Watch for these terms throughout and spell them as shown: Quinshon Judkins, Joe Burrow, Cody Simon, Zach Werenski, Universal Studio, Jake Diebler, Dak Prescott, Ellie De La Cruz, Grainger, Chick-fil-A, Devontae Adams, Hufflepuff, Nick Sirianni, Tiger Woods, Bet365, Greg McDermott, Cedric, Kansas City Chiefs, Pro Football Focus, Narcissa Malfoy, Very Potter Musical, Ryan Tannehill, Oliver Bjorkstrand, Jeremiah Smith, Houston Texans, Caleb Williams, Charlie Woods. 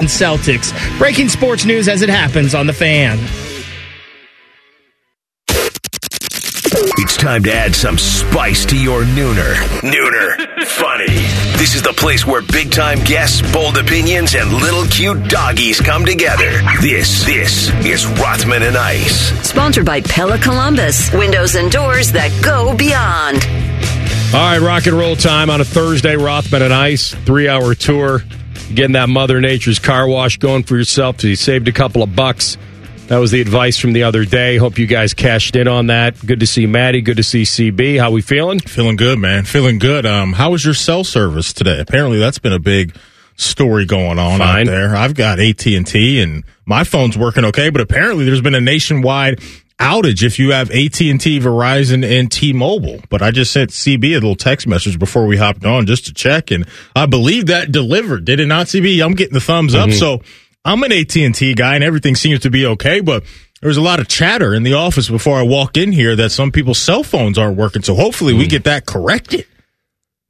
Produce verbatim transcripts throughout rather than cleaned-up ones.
Celtics. Breaking sports news as it happens on The Fan. It's time to add some spice to your nooner. Nooner. Funny. This is the place where big-time guests, bold opinions, and little cute doggies come together. This, this is Rothman and Ice. Sponsored by Pella Columbus. Windows and doors that go beyond. All right, rock and roll time on a Thursday. Rothman and Ice. Three-hour tour. Getting that Mother Nature's car wash going for yourself so you saved a couple of bucks. That was the advice from the other day. Hope you guys cashed in on that. Good to see Maddie. Good to see C B. How we feeling? Feeling good, man. Feeling good. Um, how was your cell service today? Apparently that's been a big story going on Fine. out there. I've got A T and T and my phone's working okay, but apparently there's been a nationwide outage if you have A T and T, Verizon, and T-Mobile. But I just sent C B a little text message before we hopped on just to check, and I believe that delivered. Did it not, C B? I'm getting the thumbs up. Mm-hmm. So I'm an A T and T guy, and everything seems to be okay, but there was a lot of chatter in the office before I walked in here that some people's cell phones aren't working, so hopefully mm. we get that corrected.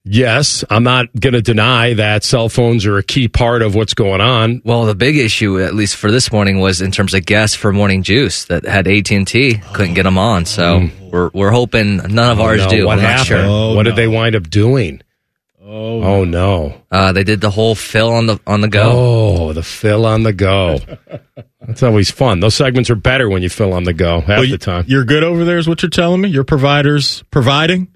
Yes, I'm not going to deny that cell phones are a key part of what's going on. Well, the big issue, at least for this morning, was in terms of guests for Morning Juice that had A T and T, couldn't get them on. So mm. we're we're hoping none of oh, ours no. do. What I'm happened? Not sure. Oh, what no. did they wind up doing? Oh, oh no! no. Uh, they did the whole fill on the on the go. Oh, the fill on the go. That's always fun. Those segments are better when you fill on the go half well, the time. You're good over there, is what you're telling me. Your provider's providing.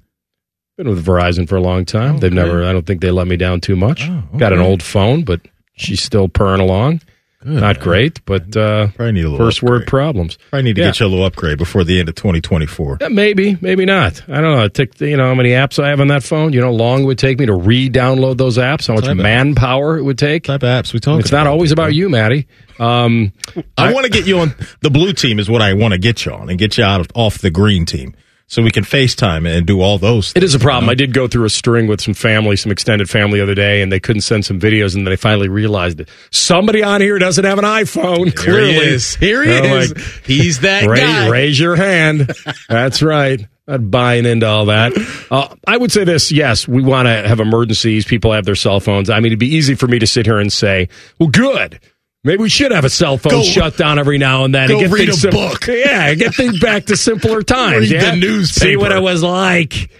Been with Verizon for a long time. Oh, They've never, good. I don't think they let me down too much. Oh, okay. Got an old phone, but she's still purring along. Good, Not man. great, but uh, need a first upgrade. word problems. Probably need to yeah. get you a little upgrade before the end of twenty twenty-four. Yeah, maybe, maybe not. I don't know. I take, you know how many apps I have on that phone? You know how long it would take me to re-download those apps? How much type manpower it would take? Type of apps we talk It's about not always people. about you, Maddie. Um, I, I want to get you on the blue team is what I want to get you on and get you out of, off the green team. So we can FaceTime and do all those things. It is a problem. You know? I did go through a string with some family, some extended family the other day, and they couldn't send some videos, and they finally realized that somebody on here doesn't have an iPhone, here clearly. He is. Here he They're is. Like, He's that Ray, guy. Raise your hand. That's right. Not buying into all that. Uh, I would say this, yes, we want to have emergencies. People have their cell phones. I mean, it'd be easy for me to sit here and say, well, good. Maybe we should have a cell phone go, shut down every now and then. Go and get read a sim- book. Yeah, get things back to simpler times. Read yeah? the newspaper. See what it was like.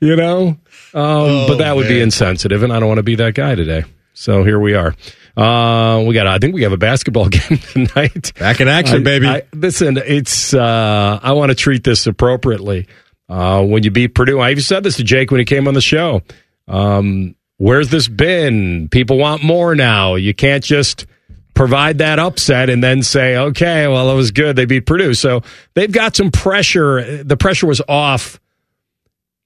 You know? Um, oh, but that would man. be insensitive, and I don't want to be that guy today. So here we are. Uh, we got. I think we have a basketball game tonight. Back in action, I, baby. I, listen, it's. Uh, I want to treat this appropriately. Uh, when you beat Purdue, I even said this to Jake when he came on the show. Um, where's this been? People want more now. You can't just provide that upset and then say, okay, well, it was good. They beat Purdue. So they've got some pressure. The pressure was off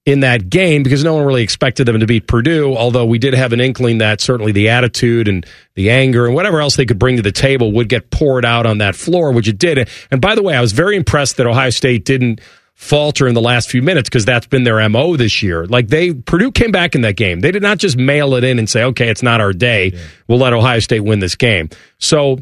in that game because no one really expected them to beat Purdue, although we did have an inkling that certainly the attitude and the anger and whatever else they could bring to the table would get poured out on that floor, which it did. And by the way, I was very impressed that Ohio State didn't falter in the last few minutes because that's been their M O this year. Like they, Purdue came back in that game. They did not just mail it in and say, okay, it's not our day. Yeah. We'll let Ohio State win this game. So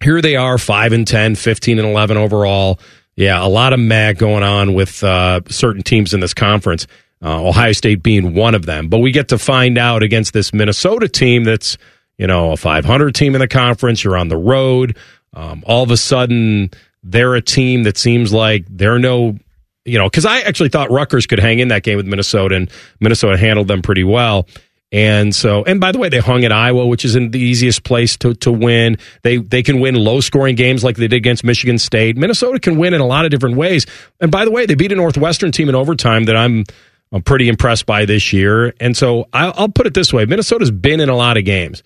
here they are, five and ten, fifteen and eleven overall. Yeah, a lot of mag going on with uh, certain teams in this conference, uh, Ohio State being one of them. But we get to find out against this Minnesota team that's, you know, a five hundred team in the conference. You're on the road. Um, all of a sudden, they're a team that seems like they're no... You know, because I actually thought Rutgers could hang in that game with Minnesota, and Minnesota handled them pretty well. And so, and by the way, they hung at Iowa, which isn't the easiest place to, to win. They they can win low-scoring games like they did against Michigan State. Minnesota can win in a lot of different ways. And by the way, they beat a Northwestern team in overtime that I'm, I'm pretty impressed by this year. And so I'll, I'll put it this way. Minnesota's been in a lot of games.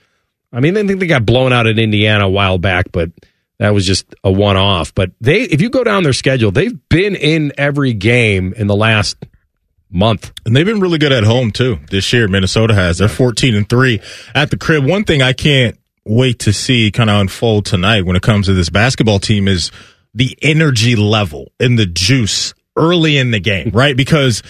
I mean, I think they got blown out at Indiana a while back, but... that was just a one-off. But they, if you go down their schedule, they've been in every game in the last month. And they've been really good at home, too, this year. Minnesota has. They're fourteen and three at the crib. One thing I can't wait to see kind of unfold tonight when it comes to this basketball team is the energy level and the juice early in the game, right? Because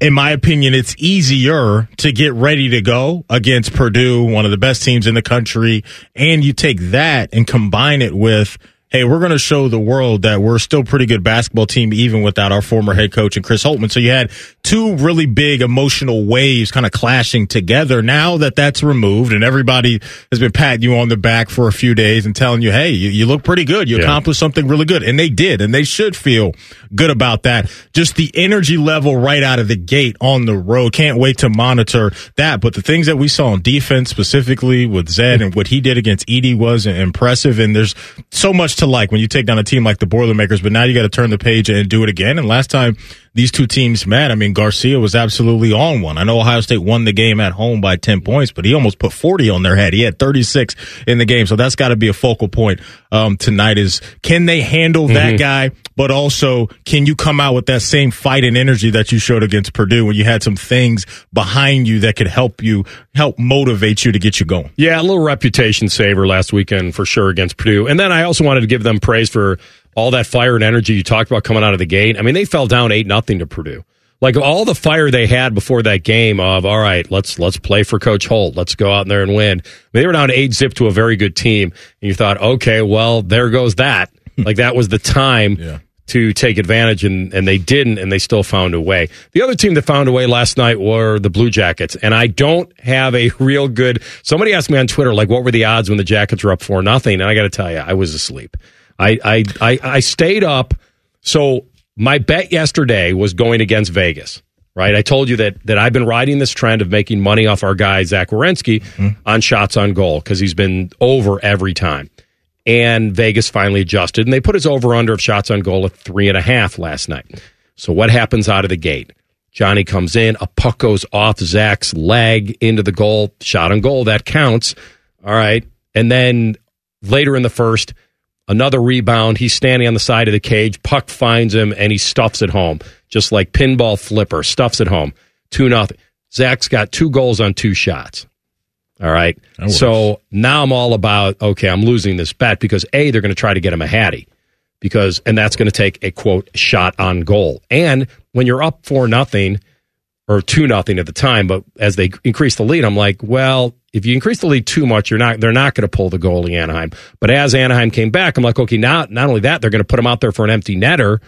in my opinion, it's easier to get ready to go against Purdue, one of the best teams in the country, and you take that and combine it with, hey, we're going to show the world that we're still a pretty good basketball team, even without our former head coach and Chris Holtmann. So you had two really big emotional waves kind of clashing together. Now that that's removed and everybody has been patting you on the back for a few days and telling you, hey, you, you look pretty good. You yeah. accomplished something really good. And they did, and they should feel good about that. Just the energy level right out of the gate on the road. Can't wait to monitor that. But the things that we saw on defense, specifically with Zed and what he did against Edie, was impressive. And there's so much to like when you take down a team like the Boilermakers, but now you got to turn the page and do it again. And last time these two teams met, I mean, Garcia was absolutely on one. I know Ohio State won the game at home by ten points, but he almost put forty on their head. He had thirty-six in the game. So that's got to be a focal point um, tonight is, can they handle mm-hmm. that guy, but also can you come out with that same fight and energy that you showed against Purdue when you had some things behind you that could help you, help motivate you to get you going? Yeah, a little reputation saver last weekend for sure against Purdue. And then I also wanted to give them praise for all that fire and energy you talked about coming out of the gate. I mean, they fell down eight nothing to Purdue. Like, all the fire they had before that game of, all right, let's let's play for Coach Holt. Let's go out there and win. They were down eight zip to a very good team, and you thought, okay, well, there goes that. Like, that was the time yeah. to take advantage, and, and they didn't, and they still found a way. The other team that found a way last night were the Blue Jackets, and I don't have a real good... Somebody asked me on Twitter, like, what were the odds when the Jackets were up four nothing? And I got to tell you, I was asleep. I, I I I stayed up, so my bet yesterday was going against Vegas, right? I told you that that I've been riding this trend of making money off our guy, Zach Werenski, mm-hmm. on shots on goal, because he's been over every time. And Vegas finally adjusted, and they put his over-under of shots on goal at three and a half last night. So what happens out of the gate? Johnny comes in, a puck goes off Zach's leg into the goal, shot on goal, that counts, all right? And then later in the first, another rebound. He's standing on the side of the cage. Puck finds him, and he stuffs it home. Just like pinball flipper, stuffs it home. two nothing. Zach's got two goals on two shots. All right? So now I'm all about, okay, I'm losing this bet because, A, they're going to try to get him a hattie. Because, and that's going to take a, quote, shot on goal. And when you're up four nothing or two nothing at the time, but as they increase the lead, I'm like, well... If you increase the lead too much, you're not. They're not going to pull the goalie, Anaheim. But as Anaheim came back, I'm like, okay, now not only that, they're going to put him out there for an empty netter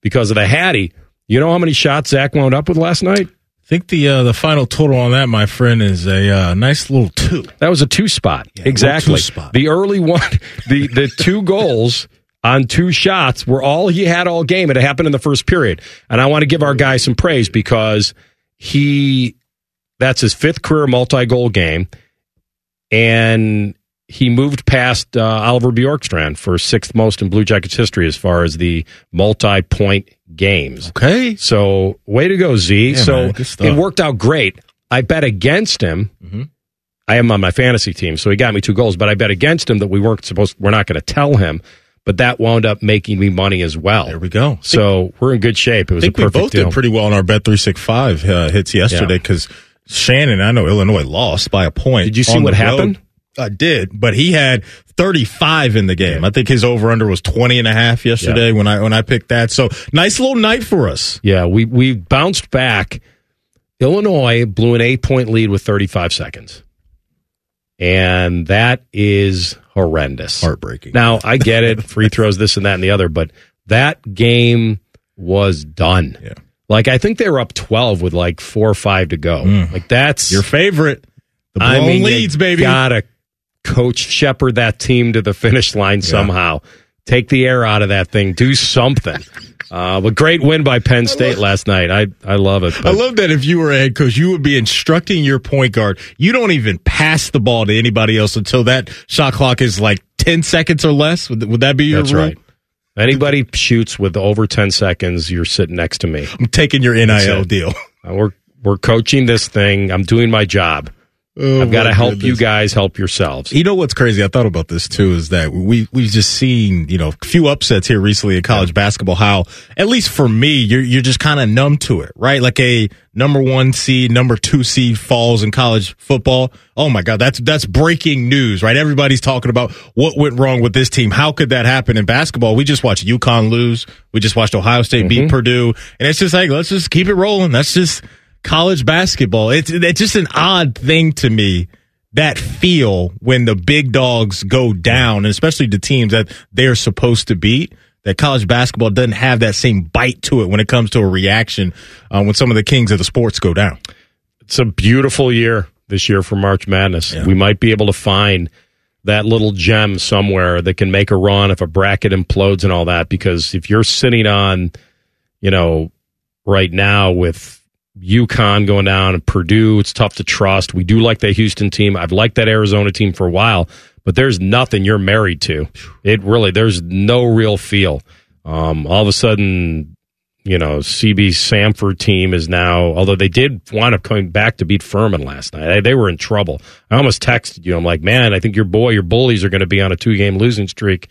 because of the hattie. You know how many shots Zach wound up with last night? I think the uh, the final total on that, my friend, is a uh, nice little two. That was a two spot, yeah, exactly. Two spot. The early one, the the two goals on two shots were all he had all game. It happened in the first period, and I want to give our guy some praise because he. That's his fifth career multi-goal game, and he moved past uh, Oliver Bjorkstrand for sixth most in Blue Jackets history as far as the multi-point games. Okay. So, way to go, Z. Yeah, so, man, it worked out great. I bet against him. Mm-hmm. I am on my fantasy team, so he got me two goals, but I bet against him that we weren't supposed, we're not going to tell him. But that wound up making me money as well. There we go. So, think, we're in good shape. It was I think a perfect we both deal. Did pretty well on our Bet three sixty-five uh, hits yesterday because... Yeah. Shannon, I know Illinois lost by a point. Did you see what happened? I did, but he had thirty-five in the game. I think his over-under was twenty and a half yesterday yeah. when I when I picked that. So, nice little night for us. Yeah, we, we bounced back. Illinois blew an eight-point lead with thirty-five seconds. And that is horrendous. Heartbreaking. Now, I get it, free throws, this and that and the other, but that game was done. Yeah. Like, I think they were up twelve with, like, four or five to go. Mm. Like, that's... Your favorite. The blown I mean, leads, baby. Gotta coach shepherd that team to the finish line yeah. somehow. Take the air out of that thing. Do something. Uh, but great win by Penn State love, last night. I, I love it. But. I love that if you were a head coach, you would be instructing your point guard. You don't even pass the ball to anybody else until that shot clock is, like, ten seconds or less. Would, would that be your That's rule? Right. Anybody shoots with over ten seconds, you're sitting next to me. I'm taking your N I L deal. We're we're coaching this thing. I'm doing my job. Oh, I've got to help goodness. you guys help yourselves. You know what's crazy? I thought about this, too, is that we, we've just seen, you know, a few upsets here recently in college yeah. basketball, how, at least for me, you're, you're just kind of numb to it, right? Like a number one seed, number two seed falls in college football. Oh, my God, that's that's breaking news, right? Everybody's talking about what went wrong with this team. How could that happen in basketball? We just watched UConn lose. We just watched Ohio State mm-hmm. beat Purdue. And it's just like, let's just keep it rolling. That's just... college basketball, it's, it's just an odd thing to me, that feel when the big dogs go down, and especially the teams that they're supposed to beat, that college basketball doesn't have that same bite to it when it comes to a reaction uh, when some of the kings of the sports go down. It's a beautiful year this year for March Madness. Yeah. We might be able to find that little gem somewhere that can make a run if a bracket implodes and all that, because if you're sitting on, you know, right now with UConn going down and Purdue, it's tough to trust. We do like that Houston team. I've liked that Arizona team for a while, but there's nothing you're married to. It really, there's no real feel. Um, all of a sudden, you know, C B Samford team is now, although they did wind up coming back to beat Furman last night. I, they were in trouble. I almost texted you. I'm like, man, I think your boy, your bullies are going to be on a two-game losing streak,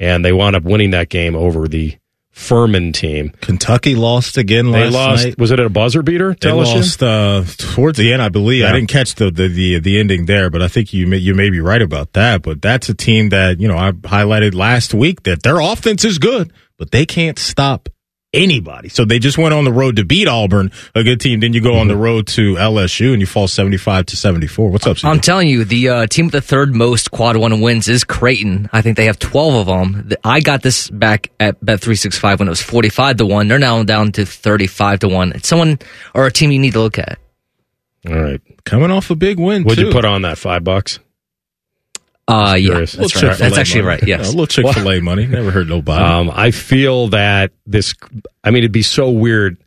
and they wound up winning that game over the Furman team. Kentucky lost again last they lost, night. Was it a buzzer beater? They lost uh, towards the end, I believe. Yeah. I didn't catch the, the the the ending there, but I think you may, you may be right about that. But that's a team that, you know, I highlighted last week that their offense is good, but they can't stop anybody. So they just went on the road to beat Auburn, a good team. Then you go mm-hmm. on the road to L S U and you fall seventy-five to seventy-four. What's up, C J? I'm telling you, the uh, team with the third most quad one wins is Creighton. I think they have twelve of them. I got this back at Bet three sixty-five when it was forty-five to one. They're now down to thirty-five to one. It's someone or a team you need to look at. All right. Coming off a big win. What'd too. you put on that? Five bucks? Uh, yeah, that's, right. Chick-fil-A that's actually money. right. Yes, yeah, a little Chick-fil-A well, money. Never heard nobody. Um, I feel that this. I mean, it'd be so weird,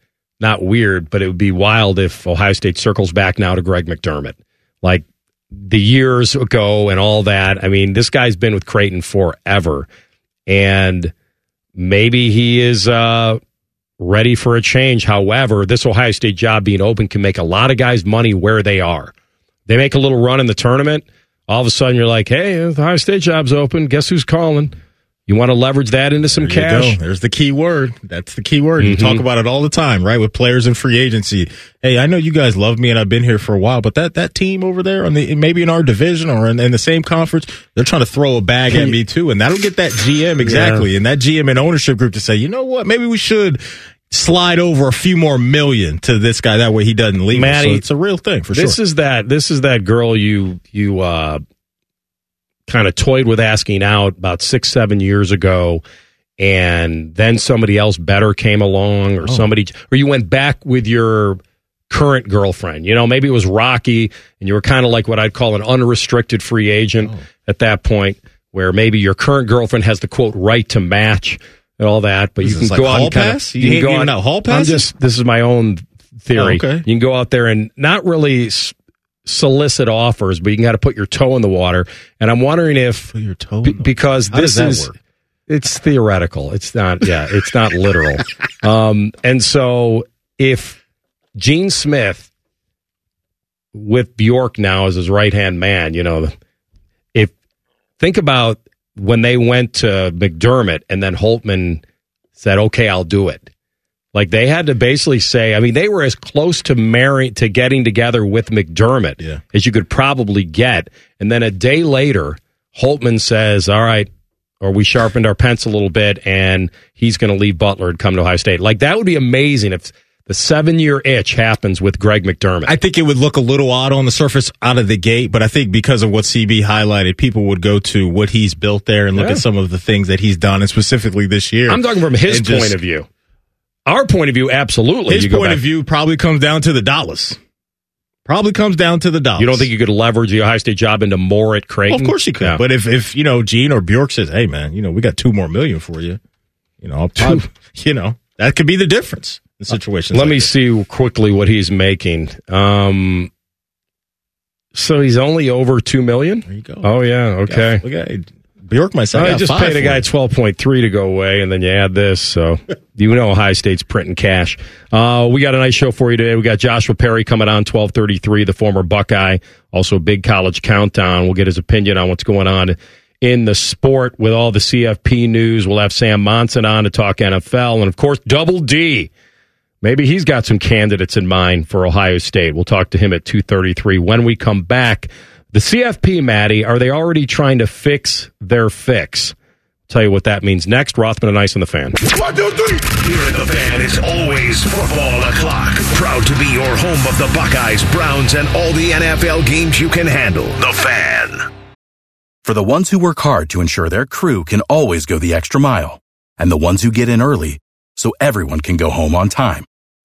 not weird, but it would be wild if Ohio State circles back now to Greg McDermott, like the years ago and all that. I mean, this guy's been with Creighton forever, and maybe he is uh, ready for a change. However, this Ohio State job being open can make a lot of guys money where they are. They make a little run in the tournament. All of a sudden, you're like, hey, the Ohio State job's open. Guess who's calling? You want to leverage that into some there cash? Go. There's the key word. That's the key word. Mm-hmm. You talk about it all the time, right, with players in free agency. Hey, I know you guys love me, and I've been here for a while, but that, that team over there, on the maybe in our division or in, in the same conference, they're trying to throw a bag at me, too, and that'll get that G M exactly, yeah. and that G M and ownership group to say, you know what, maybe we should slide over a few more million to this guy. That way he doesn't leave. Maddie, so it's a real thing for this sure. This is that. This is that girl you you uh, kind of toyed with asking out about six, seven years ago, and then somebody else better came along, or oh. somebody, or you went back with your current girlfriend. You know, maybe it was Rocky, and you were kind of like what I'd call an unrestricted free agent oh. at that point, where maybe your current girlfriend has the quote right to match. And all that, but you can, like kind of, you, you can go out and kind of hall pass. I'm just this is my own theory. Oh, okay. You can go out there and not really solicit offers, but you can kind of put your toe in the water. And I'm wondering if put your toe b- because How this is work? It's theoretical. It's not yeah, it's not literal. Um, and so if Gene Smith with Bjork now as his right hand man, you know, if think about. When they went to McDermott and then Holtmann said, okay, I'll do it. Like they had to basically say, I mean, they were as close to marrying, to getting together with McDermott yeah. as you could probably get. And then a day later, Holtmann says, all right, or we sharpened our pencil a little bit and he's going to leave Butler and come to Ohio State. Like that would be amazing if the seven-year itch happens with Greg McDermott. I think it would look a little odd on the surface out of the gate, but I think because of what C B highlighted, people would go to what he's built there and yeah. look at some of the things that he's done, and specifically this year. I'm talking from his just, point of view. Our point of view, absolutely. His you point of view probably comes down to the dollars. Probably comes down to the dollars. You don't think you could leverage the Ohio State job into more at Creighton? Well, of course you could. Yeah. But if, if, you know, Gene or Bjork says, hey, man, you know, we got two more million for you, you know, I'll probably, you know, that could be the difference. Situations Let like me this. see quickly what he's making. Um, so he's only over two million dollars? There you go. Oh, yeah, okay. Look at York my side. I just paid a guy twelve point three to go away, and then you add this, so you know Ohio State's printing cash. Uh, we got a nice show for you today. We got Joshua Perry coming on twelve thirty three, the former Buckeye, also a big college countdown. We'll get his opinion on what's going on in the sport with all the C F P news. We'll have Sam Monson on to talk N F L, and of course Double D. Maybe he's got some candidates in mind for Ohio State. We'll talk to him at two thirty-three. When we come back, the C F P, Maddie, are they already trying to fix their fix? Tell you what that means next. Rothman and Ice on the Fan. One, two, three. Here in the Fan is always football o'clock. Proud to be your home of the Buckeyes, Browns, and all the N F L games you can handle. The Fan. For the ones who work hard to ensure their crew can always go the extra mile, and the ones who get in early so everyone can go home on time,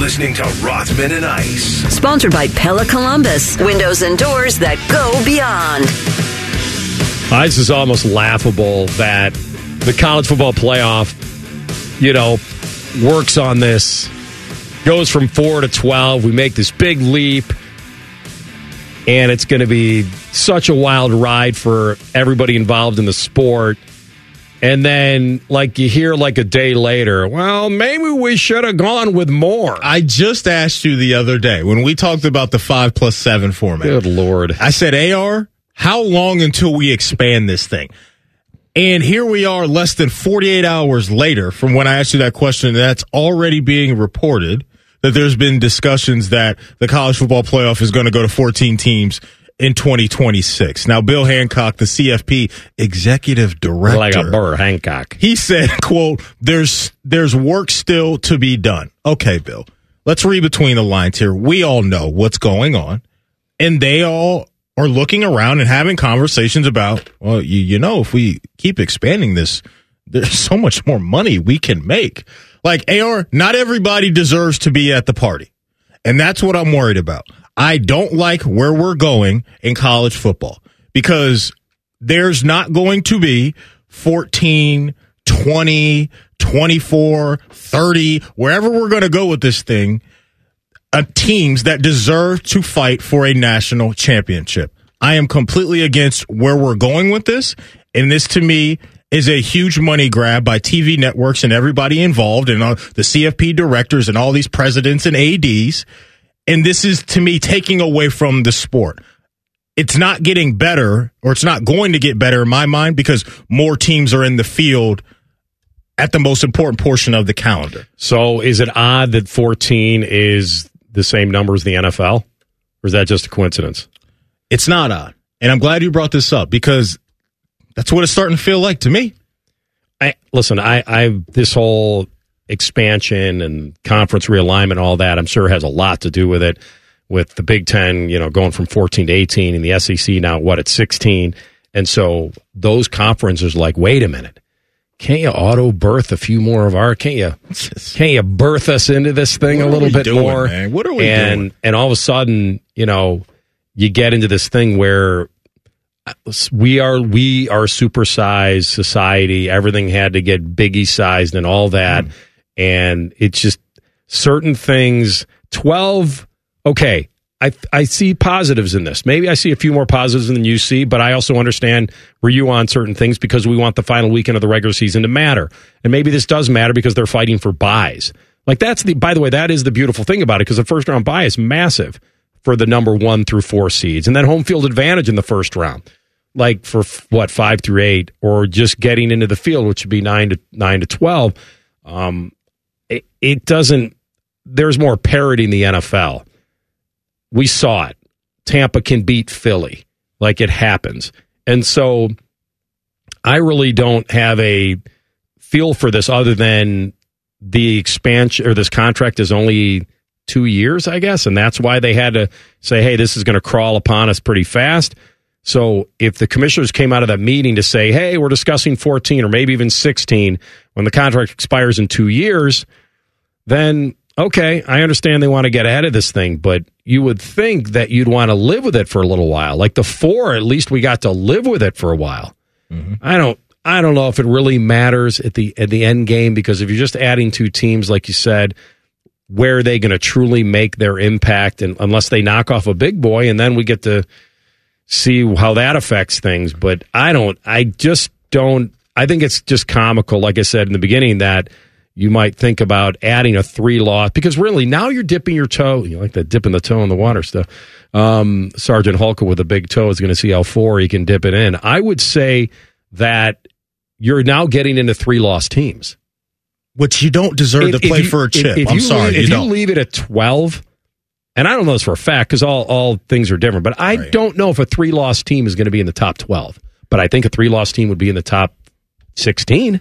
listening to Rothman and Ice. Sponsored by Pella Columbus. Windows and doors that go beyond. Ice is almost laughable that the college football playoff, you know, works on this. Goes from four to twelve. We make this big leap. And it's going to be such a wild ride for everybody involved in the sport. And then, like, you hear, like, a day later, well, maybe we should have gone with more. I just asked you the other day when we talked about the five plus seven format. Good Lord. I said, A R, how long until we expand this thing? And here we are less than forty-eight hours later from when I asked you that question. That's already being reported that there's been discussions that the college football playoff is going to go to fourteen teams in twenty twenty-six. Now, Bill Hancock, the C F P executive director, like a Burr Hancock, he said, quote, there's there's work still to be done. Okay, Bill, let's read between the lines here. We all know what's going on, and they all are looking around and having conversations about, well, you, you know, if we keep expanding this, there's so much more money we can make. Like, A R, not everybody deserves to be at the party, and that's what I'm worried about. I don't like where we're going in college football because there's not going to be fourteen, twenty, twenty-four, thirty, wherever we're going to go with this thing, uh, teams that deserve to fight for a national championship. I am completely against where we're going with this, and this to me is a huge money grab by T V networks and everybody involved and uh, the C F P directors and all these presidents and A Ds. And this is, to me, taking away from the sport. It's not getting better, or it's not going to get better in my mind, because more teams are in the field at the most important portion of the calendar. So is it odd that fourteen is the same number as the N F L? Or is that just a coincidence? It's not odd. And I'm glad you brought this up, because that's what it's starting to feel like to me. I, listen, I, I this whole... expansion and conference realignment, all that, I'm sure has a lot to do with it, with the Big Ten, you know, going from fourteen to eighteen, and the S E C now, what, at sixteen. And so those conferences are like, wait a minute, can't you auto birth a few more of our, can't you, can't you birth us into this thing a little bit doing, more? Man? What are we and, doing? And all of a sudden, you know, you get into this thing where we are, we are supersized society. Everything had to get biggie sized and all that. Mm. And it's just certain things, twelve, okay, I I see positives in this. Maybe I see a few more positives than you see, but I also understand where you on certain things because we want the final weekend of the regular season to matter. And maybe this does matter because they're fighting for buys. Like that's the, by the way, that is the beautiful thing about it, because the first round buy is massive for the number one through four seeds. And then home field advantage in the first round, like for what, five through eight, or just getting into the field, which would be nine to nine to twelve. Um, It, it doesn't, there's more parity in the N F L. We saw it. Tampa can beat Philly. Like, it happens. And so I really don't have a feel for this other than the expansion, or this contract is only two years, I guess. And that's why they had to say, hey, this is going to crawl upon us pretty fast. So if the commissioners came out of that meeting to say, hey, we're discussing fourteen or maybe even sixteen when the contract expires in two years, then okay, I understand they want to get ahead of this thing, but you would think that you'd want to live with it for a little while. Like the four, at least we got to live with it for a while. Mm-hmm. I don't I don't know if it really matters at the at the end game, because if you're just adding two teams, like you said, where are they going to truly make their impact? And unless they knock off a big boy, and then we get to see how that affects things. But I don't, I just don't, I think it's just comical, like I said in the beginning, that you might think about adding a three loss, because really now you're dipping your toe. You like that dipping the toe in the water stuff. Um, Sergeant Hulka with a big toe is going to see how far he can dip it in. I would say that you're now getting into three loss teams, which you don't deserve if, to play you, for a chip. If, if I'm you sorry, leave, you if don't. you leave it at twelve, and I don't know this for a fact because all all things are different. But I right. don't know if a three loss team is going to be in the top twelve. But I think a three loss team would be in the top sixteen.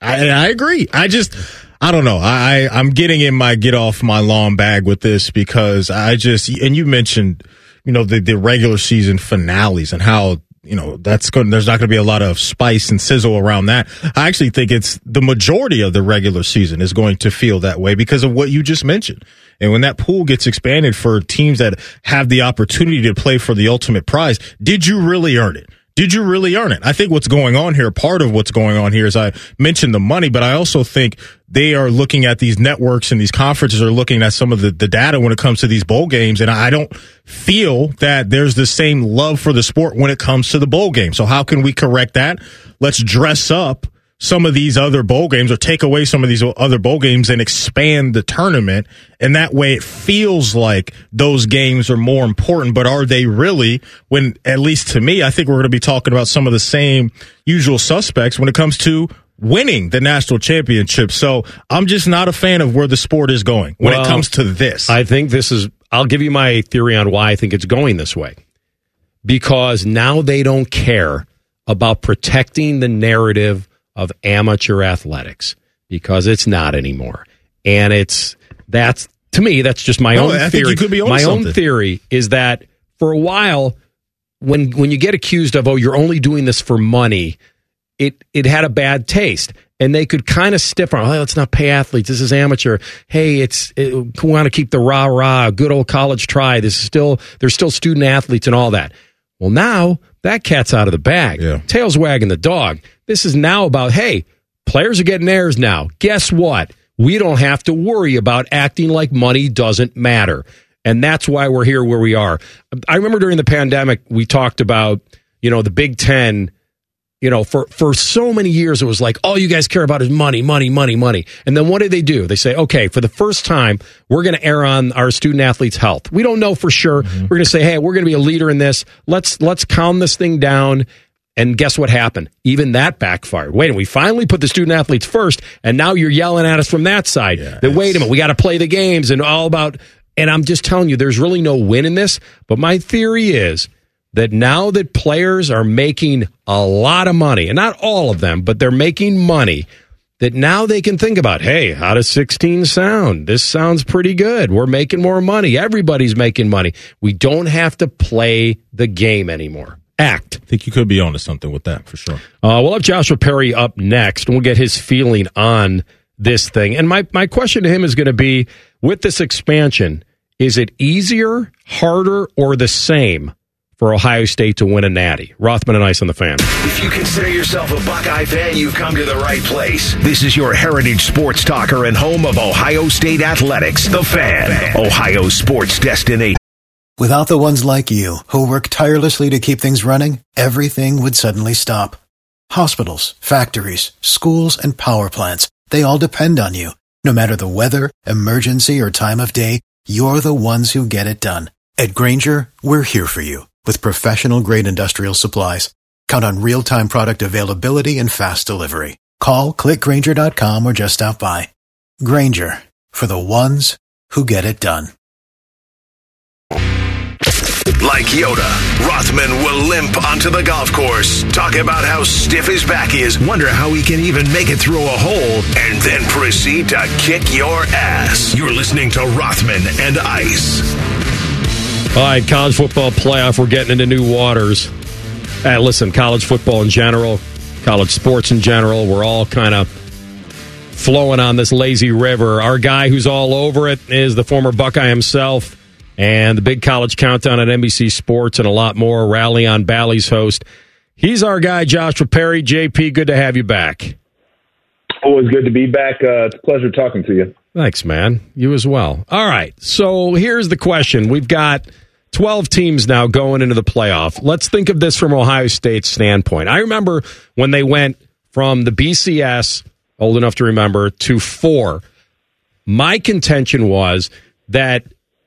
I, I agree. I just, I don't know. I, I'm getting in my get off my lawn bag with this because I just, and you mentioned, you know, the, the regular season finales and how, you know, that's going, there's not going to be a lot of spice and sizzle around that. I actually think it's the majority of the regular season is going to feel that way because of what you just mentioned. And when that pool gets expanded for teams that have the opportunity to play for the ultimate prize, did you really earn it? Did you really earn it? I think what's going on here, part of what's going on here is I mentioned the money, but I also think they are looking at these networks and these conferences are looking at some of the, the data when it comes to these bowl games. And I don't feel that there's the same love for the sport when it comes to the bowl game. So how can we correct that? Let's dress up some of these other bowl games or take away some of these other bowl games and expand the tournament. And that way it feels like those games are more important, but are they really? When, at least to me, I think we're going to be talking about some of the same usual suspects when it comes to winning the national championship. So I'm just not a fan of where the sport is going when well, it comes to this. I think this is, I'll give you my theory on why I think it's going this way. Because now they don't care about protecting the narrative of amateur athletics, because it's not anymore, and it's that's to me that's just my no, own I theory. Think you could be on my something. own theory is that for a while, when when you get accused of oh you're only doing this for money, it it had a bad taste, and they could kind of stiff on oh let's not pay athletes, this is amateur. Hey, it's it, we want to keep the rah rah, good old college try. This is still there's still student athletes and all that. Well, now that cat's out of the bag. Yeah. Tail's wagging the dog. This is now about, hey, players are getting theirs now. Guess what? We don't have to worry about acting like money doesn't matter. And that's why we're here where we are. I remember during the pandemic, we talked about, you know, the Big Ten, you know, for, for so many years, it was like, all you guys care about is money, money, money, money. And then what do they do? They say, okay, for the first time, we're going to err on our student athletes' health. We don't know for sure. Mm-hmm. We're going to say, hey, we're going to be a leader in this. Let's, let's calm this thing down. And guess what happened? Even that backfired. Wait, we finally put the student athletes first, and now you're yelling at us from that side. Yeah, that, wait a minute, we got to play the games and all about, and I'm just telling you, there's really no win in this. But my theory is that now that players are making a lot of money, and not all of them, but they're making money, that now they can think about, hey, how does sixteen sound? This sounds pretty good. We're making more money. Everybody's making money. We don't have to play the game anymore. Act. I think you could be onto something with that for sure. Uh, we'll have Joshua Perry up next, and we'll get his feeling on this thing. And my, my question to him is going to be, with this expansion, is it easier, harder, or the same for Ohio State to win a natty? Rothman and Ice on the Fan. If you consider yourself a Buckeye fan, you've come to the right place. This is your heritage sports talker and home of Ohio State athletics, The Fan, Ohio sports destination. Without the ones like you, who work tirelessly to keep things running, everything would suddenly stop. Hospitals, factories, schools, and power plants, they all depend on you. No matter the weather, emergency, or time of day, you're the ones who get it done. At Grainger, we're here for you, with professional-grade industrial supplies. Count on real-time product availability and fast delivery. Call, click grainger dot com or just stop by. Grainger, for the ones who get it done. Like Yoda, Rothman will limp onto the golf course, talk about how stiff his back is, wonder how he can even make it through a hole, and then proceed to kick your ass. You're listening to Rothman and Ice. All right, college football playoff. We're getting into new waters. Hey, listen, college football in general, college sports in general, we're all kind of flowing on this lazy river. Our guy who's all over it is the former Buckeye himself, and the Big College Countdown on N B C Sports and a lot more. Rally on Bally's host. He's our guy, Joshua Perry. J P, good to have you back. Always good to be back. Uh, it's a pleasure talking to you. Thanks, man. You as well. All right, so here's the question. We've got twelve teams now going into the playoff. Let's think of this from Ohio State's standpoint. I remember when they went from the B C S, old enough to remember, to four. My contention was that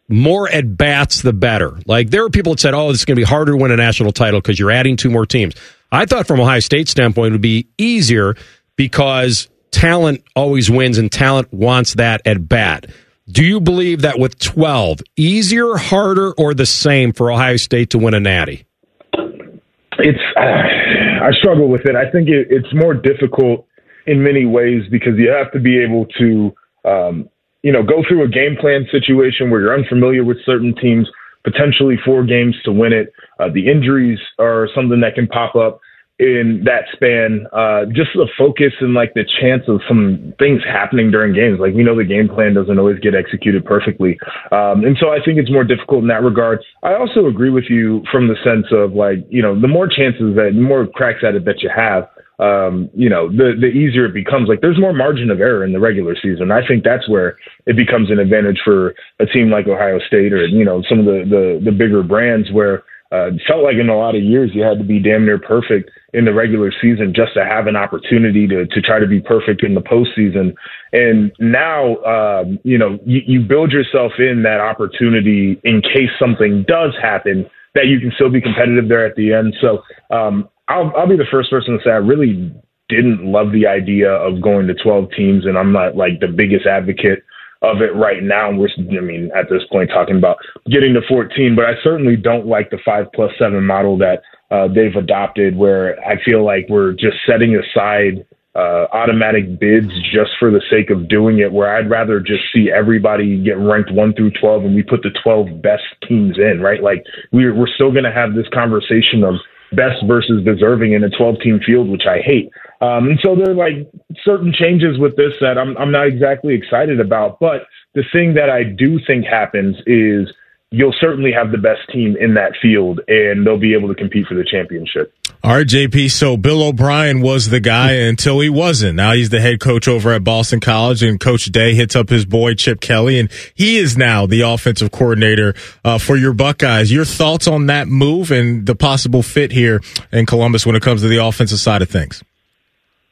more at-bats, the better. Like, there were people that said, oh, it's going to be harder to win a national title because you're adding two more teams. I thought from Ohio State's standpoint it would be easier because talent always wins and talent wants that at-bat. Do you believe that with twelve, easier, harder, or the same for Ohio State to win a natty? It's uh, I struggle with it. I think it, it's more difficult in many ways because you have to be able to um, you know, go through a game plan situation where you're unfamiliar with certain teams, potentially four games to win it. Uh, the injuries are something that can pop up in that span. Uh, just the focus and like the chance of some things happening during games. Like, we know the game plan doesn't always get executed perfectly. Um, and so I think it's more difficult in that regard. I also agree with you from the sense of, like, you know, the more chances that, the more cracks at it that you have, Um, you know, the, the easier it becomes. Like, there's more margin of error in the regular season. I think that's where it becomes an advantage for a team like Ohio State or, you know, some of the, the, the bigger brands where uh, it felt like in a lot of years you had to be damn near perfect in the regular season just to have an opportunity to, to try to be perfect in the postseason. And now, um, you know, you, you build yourself in that opportunity in case something does happen that you can still be competitive there at the end. So, um, I'll, I'll be the first person to say I really didn't love the idea of going to twelve teams, and I'm not, like, the biggest advocate of it right now. And we're, I mean, at this point, talking about getting to fourteen, but I certainly don't like the five plus seven model that uh, they've adopted, where I feel like we're just setting aside uh, automatic bids just for the sake of doing it, where I'd rather just see everybody get ranked one through twelve and we put the twelve best teams in, right? Like, we're, we're still going to have this conversation of best versus deserving in a twelve-team field, which I hate. Um, and so there are, like, certain changes with this that I'm, I'm not exactly excited about. But the thing that I do think happens is you'll certainly have the best team in that field, and they'll be able to compete for the championship. All right, J P, so Bill O'Brien was the guy until he wasn't. Now he's the head coach over at Boston College, and Coach Day hits up his boy Chip Kelly, and he is now the offensive coordinator uh, for your Buckeyes. Your thoughts on that move and the possible fit here in Columbus when it comes to the offensive side of things?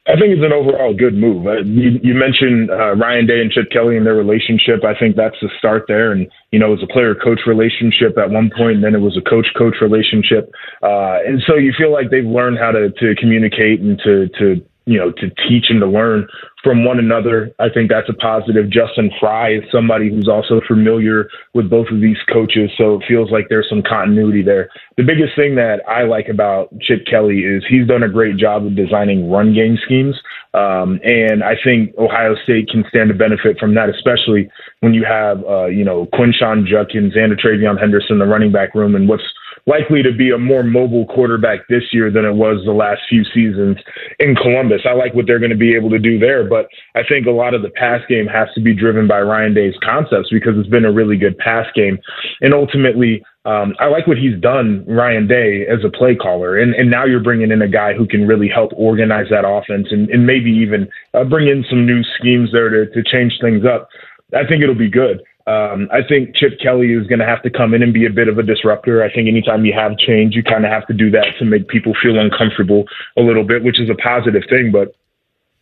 I think it's an overall good move. You, you mentioned uh, Ryan Day and Chip Kelly and their relationship. I think that's the start there. And, you know, it was a player-coach relationship at one point, and then it was a coach-coach relationship. Uh, and so you feel like they've learned how to, to communicate and to, to, you know, to teach and to learn from one another. I think that's a positive. Justin Fry is somebody who's also familiar with both of these coaches, so it feels like there's some continuity there. The biggest thing that I like about Chip Kelly is he's done a great job of designing run game schemes, um, and I think Ohio State can stand to benefit from that, especially when you have, uh, you know, Quinshon Judkins and Travion Henderson, the running back room, and what's likely to be a more mobile quarterback this year than it was the last few seasons in Columbus. I like what they're going to be able to do there, but I think a lot of the pass game has to be driven by Ryan Day's concepts because it's been a really good pass game. And ultimately, um, I like what he's done, Ryan Day, as a play caller. And, and now you're bringing in a guy who can really help organize that offense and, and maybe even uh, bring in some new schemes there to, to change things up. I think it'll be good. Um, I think Chip Kelly is going to have to come in and be a bit of a disruptor. I think anytime you have change, you kind of have to do that to make people feel uncomfortable a little bit, which is a positive thing. But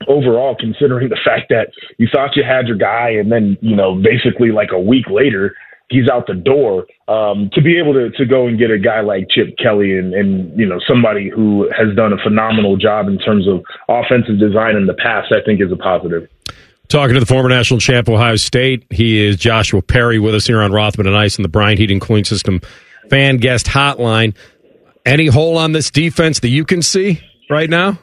overall, considering the fact that you thought you had your guy and then, you know, basically like a week later, he's out the door, um, to be able to, to go and get a guy like Chip Kelly and, and, you know, somebody who has done a phenomenal job in terms of offensive design in the past, I think is a positive. Talking to the former national champ, Ohio State. He is Joshua Perry with us here on Rothman and Ice and the Bryant Heating Cooling System fan guest hotline. Any hole on this defense that you can see right now?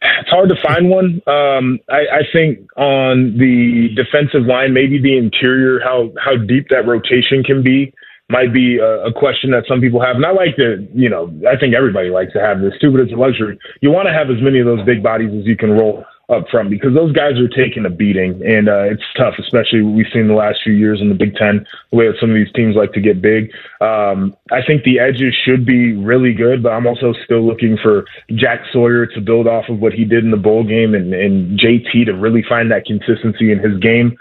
It's hard to find one. Um, I, I think on the defensive line, maybe the interior, how, how deep that rotation can be might be a, a question that some people have. And I like to, you know, I think everybody likes to have this too, but it's a luxury. You want to have as many of those big bodies as you can roll up front, because those guys are taking a beating, and uh, it's tough, especially what we've seen the last few years in the Big Ten, the way that some of these teams like to get big. Um, I think the edges should be really good, but I'm also still looking for Jack Sawyer to build off of what he did in the bowl game, and, and J T to really find that consistency in his game.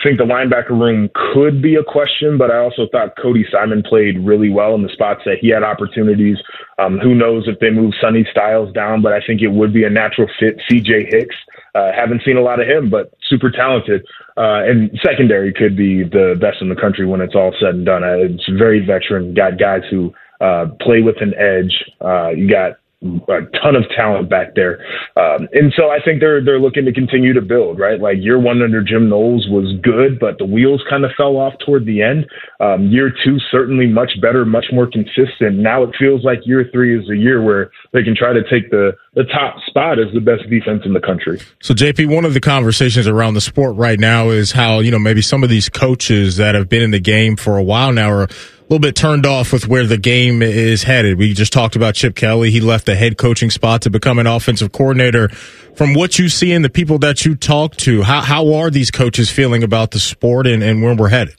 I think the linebacker room could be a question, but I also thought Cody Simon played really well in the spots that he had opportunities. Um, who knows if they move Sonny Styles down, but I think it would be a natural fit. C J Hicks, uh, haven't seen a lot of him, but super talented. Uh, and secondary could be the best in the country when it's all said and done. Uh, it's very veteran. Got guys who uh, play with an edge. Uh, you got a ton of talent back there. Um, and so I think they're, they're looking to continue to build, right? Like year one under Jim Knowles was good, but the wheels kind of fell off toward the end. Um, year two, certainly much better, much more consistent. Now it feels like year three is the year where they can try to take the, the top spot as the best defense in the country. So J P, one of the conversations around the sport right now is how, you know, maybe some of these coaches that have been in the game for a while now are a little bit turned off with where the game is headed. We just talked about Chip Kelly. He left the head coaching spot to become an offensive coordinator. From what you see and the people that you talk to, how how are these coaches feeling about the sport and, and where we're headed?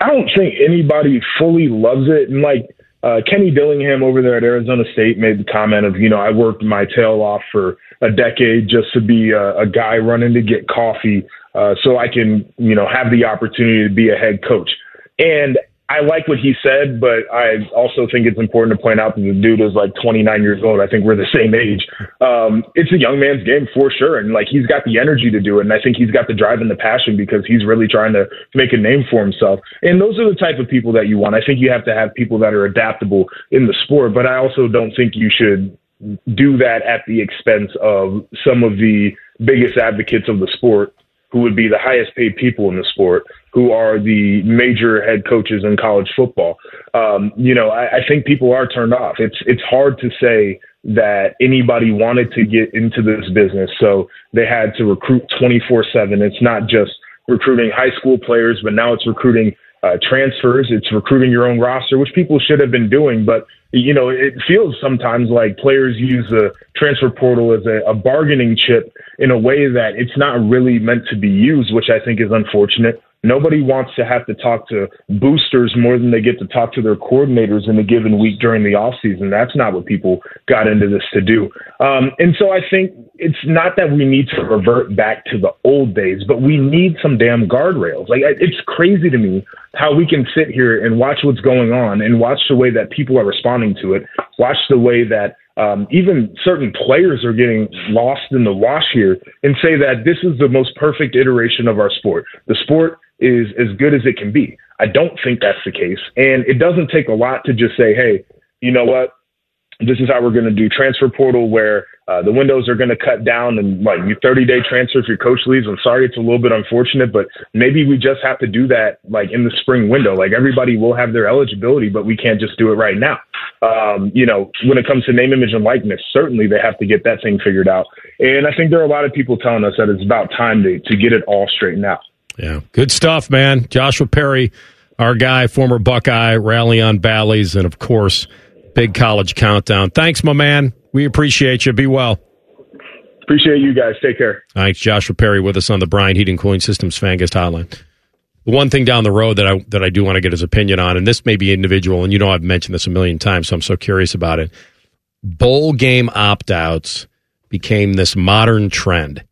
I don't think anybody fully loves it. And like uh, Kenny Dillingham over there at Arizona State made the comment of, you know, I worked my tail off for a decade just to be a, a guy running to get coffee uh, so I can, you know, have the opportunity to be a head coach. And I like what he said, but I also think it's important to point out that the dude is like twenty-nine years old. I think we're the same age. Um, it's a young man's game for sure. And like, he's got the energy to do it. And I think he's got the drive and the passion because he's really trying to make a name for himself. And those are the type of people that you want. I think you have to have people that are adaptable in the sport, but I also don't think you should do that at the expense of some of the biggest advocates of the sport, who would be the highest paid people in the sport, who are the major head coaches in college football. Um, you know, I, I think people are turned off. It's, it's hard to say that anybody wanted to get into this business, so they had to recruit twenty-four seven. It's not just recruiting high school players, but now it's recruiting uh, transfers. It's recruiting your own roster, which people should have been doing. But, you know, it feels sometimes like players use the transfer portal as a, a bargaining chip in a way that it's not really meant to be used, which I think is unfortunate. Nobody wants to have to talk to boosters more than they get to talk to their coordinators in a given week during the offseason. That's not what people got into this to do. Um, and so I think it's not that we need to revert back to the old days, but we need some damn guardrails. Like, it's crazy to me how we can sit here and watch what's going on and watch the way that people are responding to it, watch the way that Um, even certain players are getting lost in the wash here and say that this is the most perfect iteration of our sport. The sport is as good as it can be. I don't think that's the case. And it doesn't take a lot to just say, hey, you know what? This is how we're going to do transfer portal where uh, the windows are going to cut down and like you thirty day transfer if your coach leaves. I'm sorry, it's a little bit unfortunate, but maybe we just have to do that like in the spring window. Like everybody will have their eligibility, but we can't just do it right now. Um, you know, when it comes to name, image, and likeness, certainly they have to get that thing figured out. And I think there are a lot of people telling us that it's about time to, to get it all straightened out. Yeah. Good stuff, man. Joshua Perry, our guy, former Buckeye, rally on Bally's, and of course, Big College Countdown. Thanks, my man. We appreciate you. Be well. Appreciate you guys. Take care. Thanks. Joshua Perry with us on the Bryant Heating Cooling Systems FanGuest Hotline. The one thing down the road that I that I do want to get his opinion on, and this may be individual, and you know I've mentioned this a million times, so I'm so curious about it. Bowl game opt-outs became this modern trend.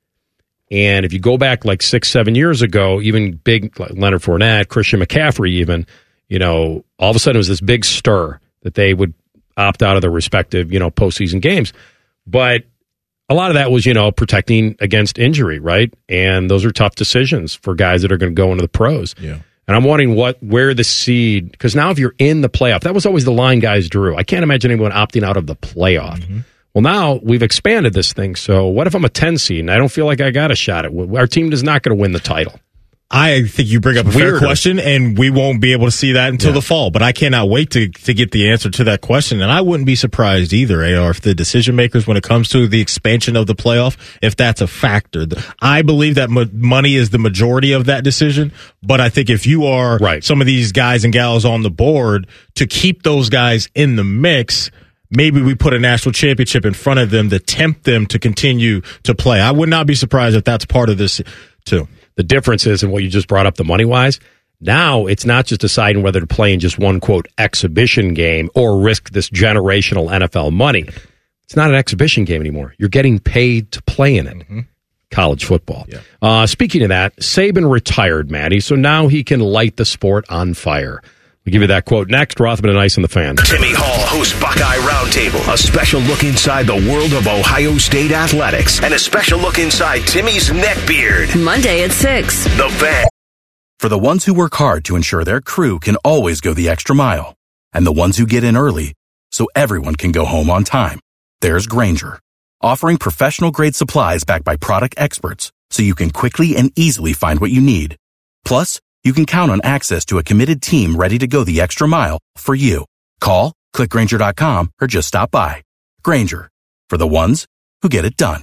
And if you go back like six, seven years ago, even big like Leonard Fournette, Christian McCaffrey even, you know, all of a sudden it was this big stir that they would opt out of their respective, you know, postseason games. But a lot of that was, you know, protecting against injury, right? And those are tough decisions for guys that are going to go into the pros. Yeah. And I'm wondering what, where the seed, because now if you're in the playoff, that was always the line guys drew. I can't imagine anyone opting out of the playoff. Mm-hmm. Well, now we've expanded this thing. So what if I'm a ten seed and I don't feel like I got a shot at it? Our team is not going to win the title. I think you bring up a fair question, and we won't be able to see that until yeah. the fall. But I cannot wait to, to get the answer to that question. And I wouldn't be surprised either, A R, if the decision makers, when it comes to the expansion of the playoff, if that's a factor. I believe that money is the majority of that decision. But I think if you are right. some of these guys and gals on the board, to keep those guys in the mix, maybe we put a national championship in front of them to tempt them to continue to play. I would not be surprised if that's part of this too. The difference is, in what you just brought up, the money-wise, now it's not just deciding whether to play in just one, quote, exhibition game or risk this generational N F L money. It's not an exhibition game anymore. You're getting paid to play in it. Mm-hmm. College football. Yeah. Uh, speaking of that, Saban retired, Maddie, so now he can light the sport on fire. We'll give you that quote next. Rothman and Ice and the Fan. Timmy Hall hosts Buckeye Roundtable, a special look inside the world of Ohio State athletics, and a special look inside Timmy's neck beard. Monday at six. The Fan. For the ones who work hard to ensure their crew can always go the extra mile, and the ones who get in early so everyone can go home on time, there's Grainger, offering professional-grade supplies backed by product experts so you can quickly and easily find what you need. Plus, you can count on access to a committed team ready to go the extra mile for you. Call, click Grainger dot com, or just stop by. Grainger, for the ones who get it done.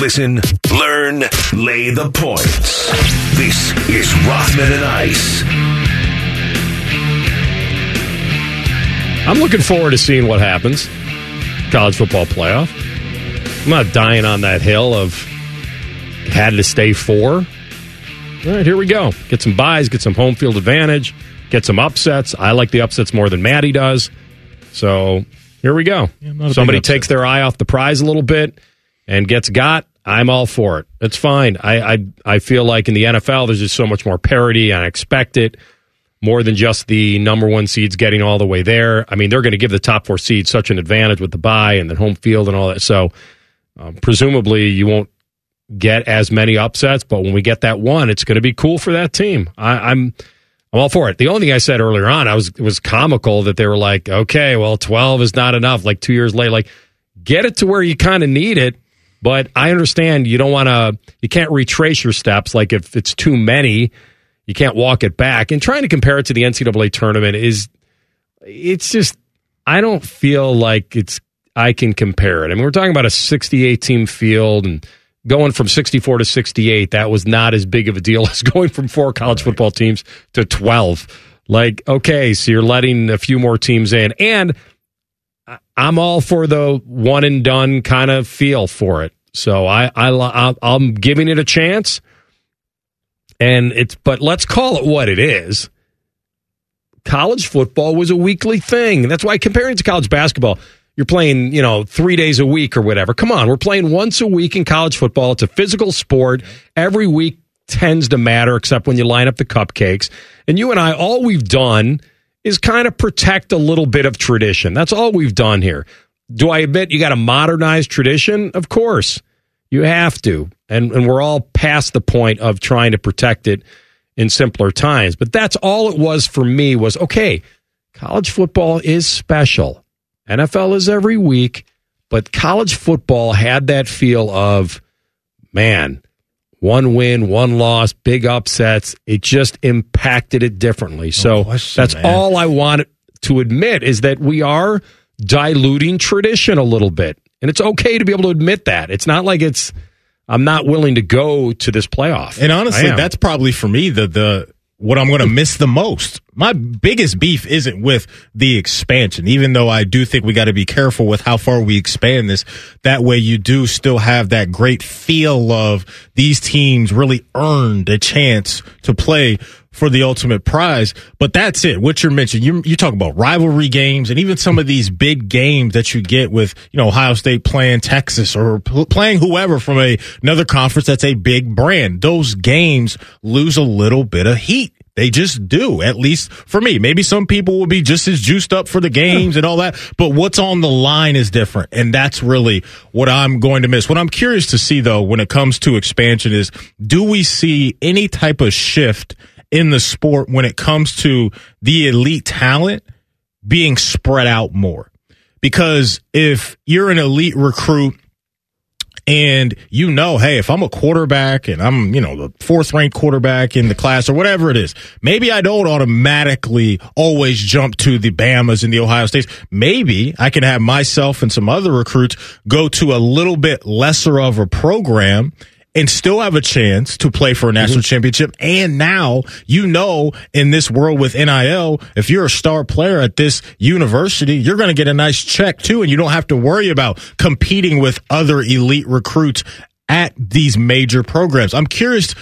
Listen, learn, lay the points. This is Rothman and Ice. I'm looking forward to seeing what happens. College football playoff. I'm not dying on that hill of had to stay four. All right, here we go. Get some buys, get some home field advantage, get some upsets. I like the upsets more than Maddie does. So here we go. Yeah, somebody takes their eye off the prize a little bit and gets got. I'm all for it. It's fine. I, I, I feel like in the N F L, there's just so much more parity. I expect it. More than just the number one seeds getting all the way there. I mean, they're going to give the top four seeds such an advantage with the bye and the home field and all that. So um, presumably you won't get as many upsets, but when we get that one, it's going to be cool for that team. I, I'm I'm all for it. The only thing I said earlier on, I was it was comical that they were like, okay, well, twelve is not enough. Like two years later, like get it to where you kind of need it. But I understand you don't want to, you can't retrace your steps. Like if it's too many, you can't walk it back. And trying to compare it to the N C double A tournament is, it's just, I don't feel like it's, I can compare it. I mean, we're talking about a sixty-eight team field, and going from sixty-four to sixty-eight, that was not as big of a deal as going from four college right. football teams to twelve. Like, okay, so you're letting a few more teams in. And I'm all for the one and done kind of feel for it. So I, I I'm giving it a chance. And it's, but let's call it what it is. College football was a weekly thing. That's why comparing it to college basketball, you're playing, you know, three days a week or whatever. Come on, we're playing once a week in college football. It's a physical sport. Every week tends to matter, except when you line up the cupcakes. And you and I, all we've done is kind of protect a little bit of tradition. That's all we've done here. Do I admit you got to modernize tradition? Of course. You have to, and, and we're all past the point of trying to protect it in simpler times. But that's all it was for me was, okay, college football is special. N F L is every week, but college football had that feel of, man, one win, one loss, big upsets. It just impacted it differently. No so question, that's man. All I wanted to admit is that we are diluting tradition a little bit. And it's okay to be able to admit that. It's not like it's, I'm not willing to go to this playoff. And honestly, that's probably for me the the what I'm going to miss the most. My biggest beef isn't with the expansion, even though I do think we got to be careful with how far we expand this. That way you do still have that great feel of these teams really earned a chance to play for the ultimate prize. But that's it. What you're mentioning, you you talk about rivalry games and even some of these big games that you get with, you know, Ohio State playing Texas or p- playing whoever from a, another conference that's a big brand. Those games lose a little bit of heat. They just do, at least for me. Maybe some people will be just as juiced up for the games and all that, but what's on the line is different, and that's really what I'm going to miss. What I'm curious to see, though, when it comes to expansion is, do we see any type of shift in the sport when it comes to the elite talent being spread out more? Because if you're an elite recruit and you know, hey, if I'm a quarterback and I'm, you know, the fourth ranked quarterback in the class or whatever it is, maybe I don't automatically always jump to the Bamas and the Ohio States. Maybe I can have myself and some other recruits go to a little bit lesser of a program and still have a chance to play for a national mm-hmm. championship. And now, you know, in this world with N I L, if you're a star player at this university, you're going to get a nice check too, and you don't have to worry about competing with other elite recruits at these major programs. I'm curious,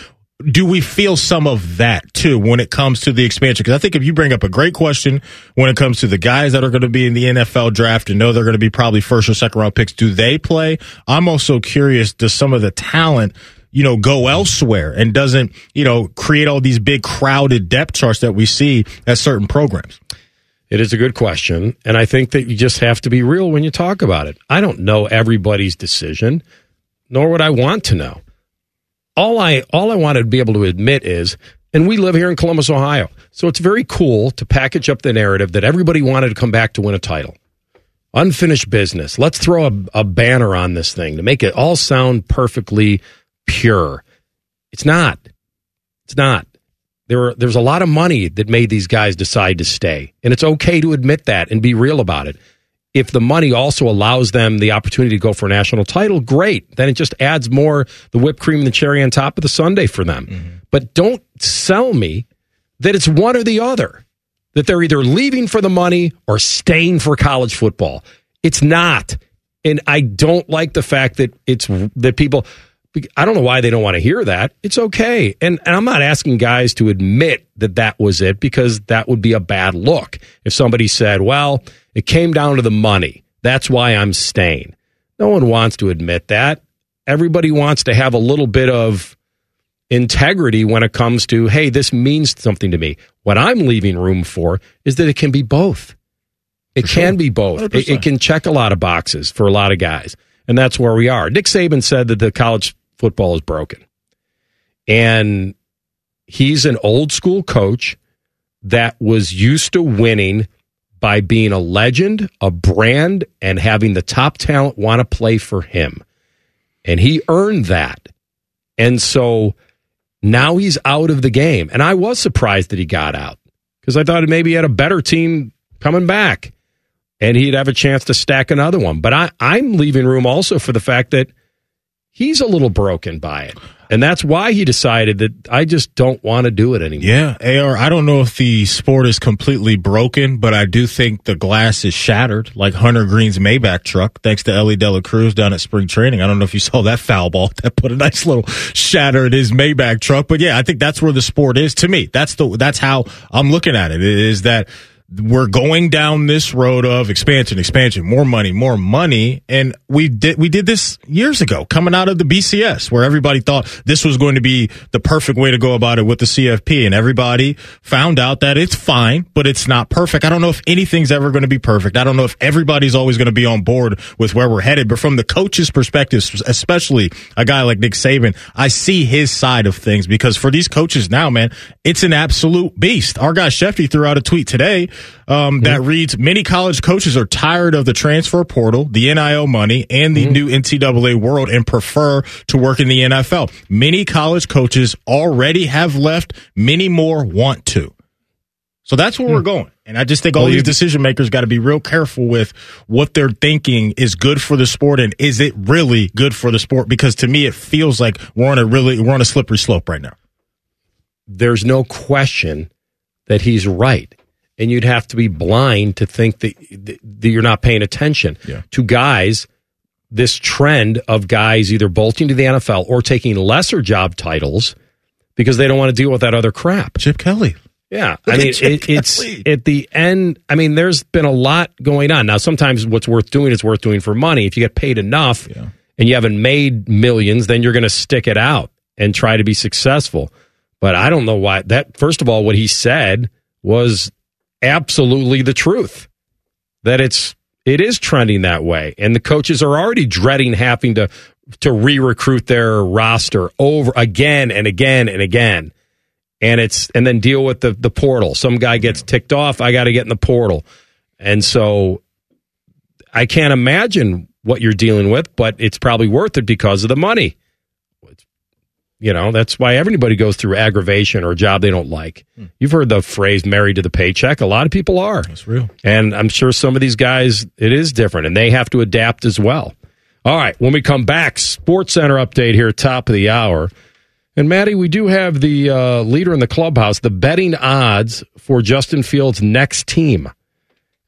do we feel some of that too when it comes to the expansion? Because I think if you bring up a great question when it comes to the guys that are going to be in the N F L draft and know they're going to be probably first or second round picks, do they play? I'm also curious, does some of the talent, you know, go elsewhere and doesn't, you know, create all these big crowded depth charts that we see at certain programs? It is a good question. And I think that you just have to be real when you talk about it. I don't know everybody's decision, nor would I want to know. All I all I wanted to be able to admit is, and we live here in Columbus, Ohio, so it's very cool to package up the narrative that everybody wanted to come back to win a title. Unfinished business. Let's throw a, a banner on this thing to make it all sound perfectly pure. It's not. It's not. There are, there's a lot of money that made these guys decide to stay, and it's okay to admit that and be real about it. If the money also allows them the opportunity to go for a national title, great. Then it just adds more the whipped cream and the cherry on top of the sundae for them. Mm-hmm. But don't sell me that it's one or the other, that they're either leaving for the money or staying for college football. It's not. And I don't like the fact that it's that people, I don't know why they don't want to hear that. It's okay. And, and I'm not asking guys to admit that that was it, because that would be a bad look. If somebody said, well, it came down to the money, that's why I'm staying. No one wants to admit that. Everybody wants to have a little bit of integrity when it comes to, hey, this means something to me. What I'm leaving room for is that it can be both. It sure. can be both. It, it can check a lot of boxes for a lot of guys. And that's where we are. Nick Saban said that the college football is broken. And he's an old school coach that was used to winning by being a legend, a brand, and having the top talent want to play for him. And he earned that. And so now he's out of the game. And I was surprised that he got out, because I thought maybe he had a better team coming back and he'd have a chance to stack another one. But I, I'm leaving room also for the fact that he's a little broken by it. And that's why he decided that I just don't want to do it anymore. Yeah, A R, I don't know if the sport is completely broken, but I do think the glass is shattered, like Hunter Green's Maybach truck, thanks to Ellie De La Cruz down at spring training. I don't know if you saw that foul ball that put a nice little shatter in his Maybach truck. But yeah, I think that's where the sport is to me. That's the that's how I'm looking at it, is that we're going down this road of expansion, expansion, more money, more money. And we did we did this years ago coming out of the B C S, where everybody thought this was going to be the perfect way to go about it with the C F P. And everybody found out that it's fine, but it's not perfect. I don't know if anything's ever going to be perfect. I don't know if everybody's always going to be on board with where we're headed. But from the coach's perspective, especially a guy like Nick Saban, I see his side of things, because for these coaches now, man, it's an absolute beast. Our guy Shefty threw out a tweet today Um, that mm-hmm. reads, many college coaches are tired of the transfer portal, the N I L money, and the mm-hmm. new N C double A world, and prefer to work in the N F L. Many college coaches already have left. Many more want to. So that's where mm-hmm. we're going. And I just think all well, these decision makers got to be real careful with what they're thinking is good for the sport, and is it really good for the sport? Because to me, it feels like we're on a really we're on a slippery slope right now. There's no question that he's right. And you'd have to be blind to think that, that you're not paying attention yeah. to guys, this trend of guys either bolting to the N F L or taking lesser job titles because they don't want to deal with that other crap. Chip Kelly. Yeah. I mean, it, it's at the end. I mean, there's been a lot going on. Now, sometimes what's worth doing is worth doing for money. If you get paid enough yeah. and you haven't made millions, then you're going to stick it out and try to be successful. But I don't know why that, first of all, what he said was absolutely the truth, that it's it is trending that way, and the coaches are already dreading having to to re-recruit their roster over again and again and again, and it's and then deal with the the portal. Some guy gets ticked off, I got to get in the portal, and so I can't imagine what you're dealing with, but it's probably worth it because of the money. You know, that's why everybody goes through aggravation or a job they don't like. You've heard the phrase married to the paycheck. A lot of people are. That's real. And I'm sure some of these guys, it is different, and they have to adapt as well. All right, when we come back, Sports Center update here, top of the hour. And, Maddie, we do have the uh, leader in the clubhouse, the betting odds for Justin Fields' next team.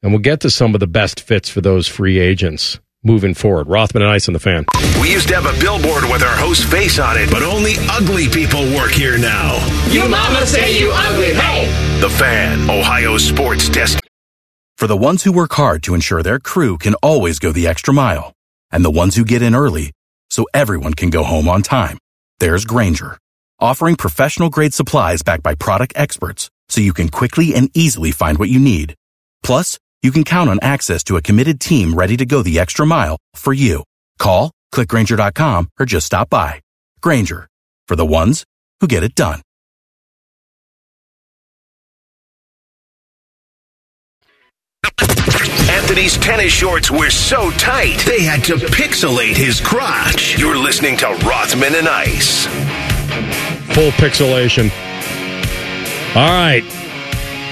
And we'll get to some of the best fits for those free agents moving forward. Rothman and Ice on the Fan. We used to have a billboard with our host's face on it, but only ugly people work here now. Your mama say you ugly, hey! The Fan, Ohio's sports desk. For the ones who work hard to ensure their crew can always go the extra mile, and the ones who get in early so everyone can go home on time, there's Grainger, offering professional-grade supplies backed by product experts so you can quickly and easily find what you need. Plus, you can count on access to a committed team ready to go the extra mile for you. Call, click Grainger dot com, or just stop by. Grainger, for the ones who get it done. Anthony's tennis shorts were so tight, they had to pixelate his crotch. You're listening to Rothman and Ice. Full pixelation. All right.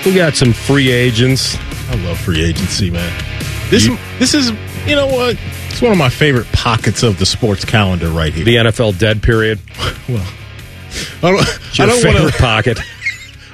We got some free agents. I love free agency, man. This you, this is, you know what? It's one of my favorite pockets of the sports calendar right here. The N F L dead period. Well, I don't, I don't want to pocket.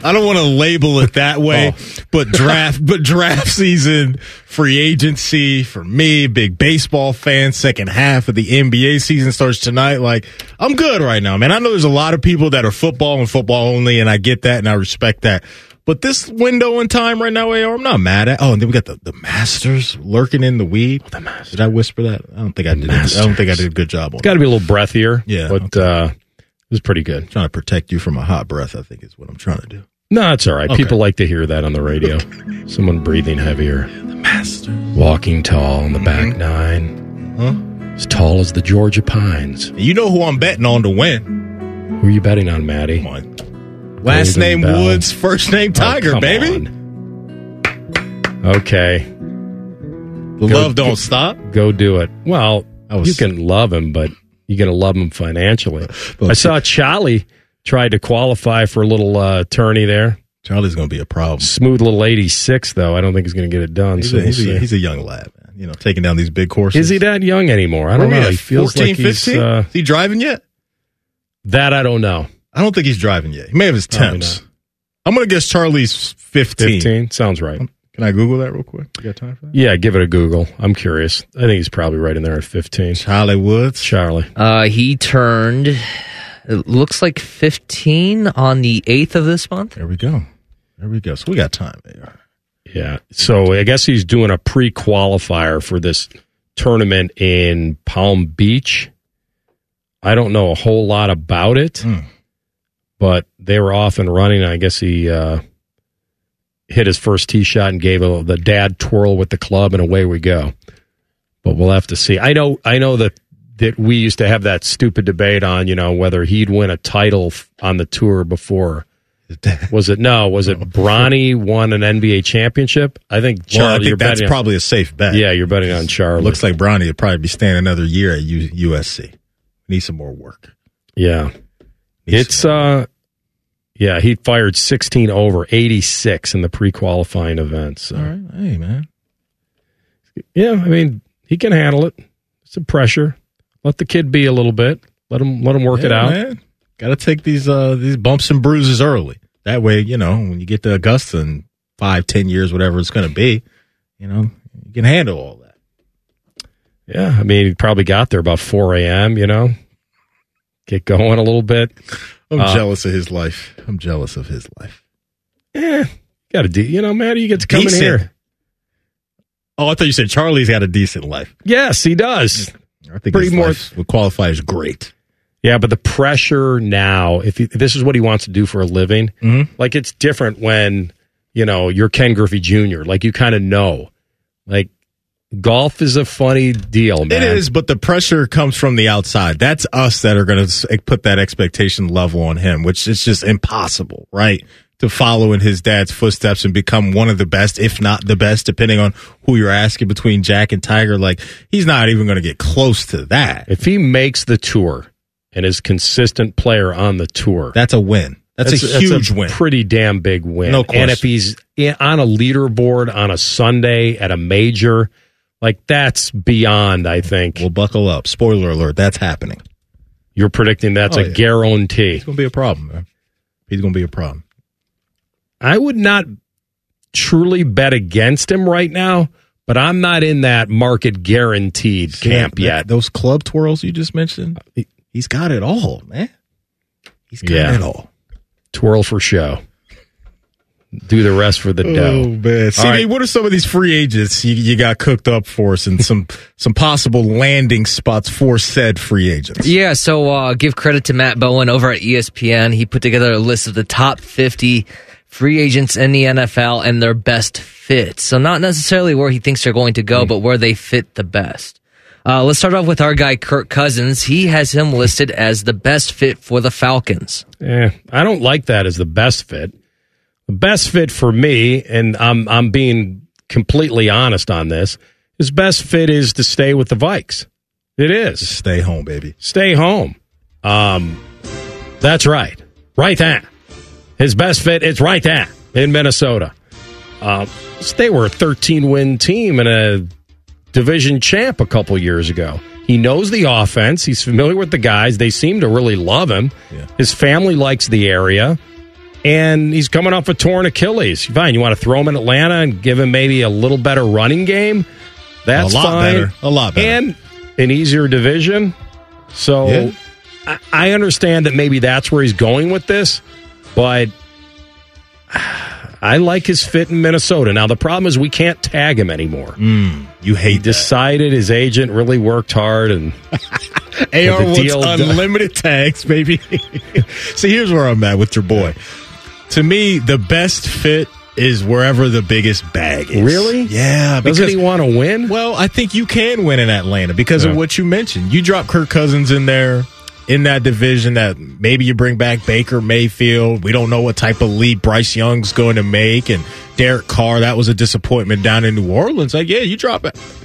I don't want to label it that way, oh. but draft, but draft season, free agency for me, big baseball fan. Second half of the N B A season starts tonight. Like, I'm good right now, man. I know there's a lot of people that are football and football only, and I get that and I respect that. But this window in time right now, A R, I'm not mad at. Oh, and then we got the, the Masters lurking in the weed. The Masters. Did I whisper that? I don't think I did. Masters. I don't think I did a good job on it. It's got to be a little breathier. Yeah, but okay. uh, it was pretty good. I'm trying to protect you from a hot breath, I think, is what I'm trying to do. No, it's all right. Okay. People like to hear that on the radio. Someone breathing heavier. Yeah, the Masters. Walking tall on the mm-hmm. back nine. Huh? As tall as the Georgia Pines. You know who I'm betting on to win. Who are you betting on, Maddie? Come on. Last Golden name Bell. Woods, first name Tiger, oh, baby. On. Okay. The go, love don't go, stop? Go do it. Well, you sick. Can love him, but you're going to love him financially. I saw Charlie. Tried to qualify for a little uh, tourney there. Charlie's going to be a problem. Smooth little eighty-six, though. I don't think he's going to get it done. He's, so a, he's, we'll a, he's a young lad, man. You know, taking down these big courses. Is he that young anymore? I don't know. He feels fourteen, like he's... fifteen? Uh, Is he driving yet? That I don't know. I don't think he's driving yet. He may have his temps. I'm going to guess Charlie's fifteen. fifteen? Sounds right. Can I Google that real quick? You got time for that? Yeah, give it a Google. I'm curious. I think he's probably right in there at fifteen. Charlie Woods? Charlie. Uh, he turned... It looks like fifteen on the eighth of this month. There we go. There we go. So we got time. A R. Yeah. So I guess he's doing a pre-qualifier for this tournament in Palm Beach. I don't know a whole lot about it, mm. but they were off and running. I guess he uh, hit his first tee shot and gave a, the dad twirl with the club, and away we go. But we'll have to see. I know. I know that. That we used to have that stupid debate on, you know, whether he'd win a title on the tour before. Was it no? Was it Bronny won an N B A championship? I think Charlie. Well, I think you're that's betting probably on, a safe bet. Yeah, you're betting on Charlie. Looks like Bronny would probably be staying another year at U- USC. Need some more work. Yeah, Need it's uh, yeah. He fired sixteen over eighty-six in the pre-qualifying event. So. All right, hey man. Yeah, I mean he can handle it. Some pressure. Let the kid be a little bit. Let him let him work yeah, it out. Man. Gotta take these uh, these bumps and bruises early. That way, you know, when you get to Augusta in five, ten years, whatever it's gonna be, you know, you can handle all that. Yeah, I mean he probably got there about four AM, you know. Get going a little bit. I'm uh, jealous of his life. I'm jealous of his life. Yeah. Gotta do you know, Maddie, you get to come decent. in here. Oh, I thought you said Charlie's got a decent life. Yes, he does. I think pretty more would qualify as great. Yeah, but the pressure now, if, he, if this is what he wants to do for a living, mm-hmm. like it's different when, you know, you're Ken Griffey Junior Like you kind of know. Like golf is a funny deal, man. It is, but the pressure comes from the outside. That's us that are going to put that expectation level on him, which is just impossible, right? To follow in his dad's footsteps and become one of the best, if not the best, depending on who you're asking between Jack and Tiger. Like, he's not even going to get close to that. If he makes the tour and is consistent player on the tour. That's a win. That's, that's a huge that's a win. Pretty damn big win. No question. And if he's on a leaderboard on a Sunday at a major Like, that's beyond, I think. Well, buckle up. Spoiler alert, that's happening. You're predicting that's oh, a yeah. guarantee. It's going to be a problem, man. He's going to be a problem. I would not truly bet against him right now, but I'm not in that market guaranteed See, camp that, yet. Those club twirls you just mentioned, he's got it all, man. He's got yeah. it all. Twirl for show. Do the rest for the oh, dough. Man. See, right. What are some of these free agents you, you got cooked up for us and some, some possible landing spots for said free agents? Yeah, so uh, give credit to Matt Bowen over at E S P N. He put together a list of the top fifty free agents in the N F L and their best fit. So not necessarily where he thinks they're going to go, mm. but where they fit the best. Uh, let's start off with our guy, Kirk Cousins. He has him listed as the best fit for the Falcons. Yeah, I don't like that as the best fit. The best fit for me, and I'm I'm being completely honest on this, his best fit is to stay with the Vikes. It is. Just stay home, baby. Stay home. Um, that's right. Right there. His best fit, it's right there in Minnesota. Uh, they were a thirteen-win team and a division champ a couple years ago. He knows the offense. He's familiar with the guys. They seem to really love him. Yeah. His family likes the area. And he's coming off a torn Achilles. Fine, you want to throw him in Atlanta and give him maybe a little better running game? That's fine. A lot fine. better. A lot better. And an easier division. So yeah. I, I understand that maybe that's where he's going with this, but I like his fit in Minnesota. Now, the problem is we can't tag him anymore. Mm, you hate he that. Decided his agent really worked hard and... A R wants unlimited done. Tags, baby. See, here's where I'm at with your boy. To me, the best fit is wherever the biggest bag is. Really? Yeah. Because, Doesn't he want to win? Well, I think you can win in Atlanta because yeah. of what you mentioned. You drop Kirk Cousins in there, in that division, that maybe you bring back Baker Mayfield. We don't know what type of leap Bryce Young's going to make. And Derek Carr, that was a disappointment down in New Orleans. Like, yeah, you drop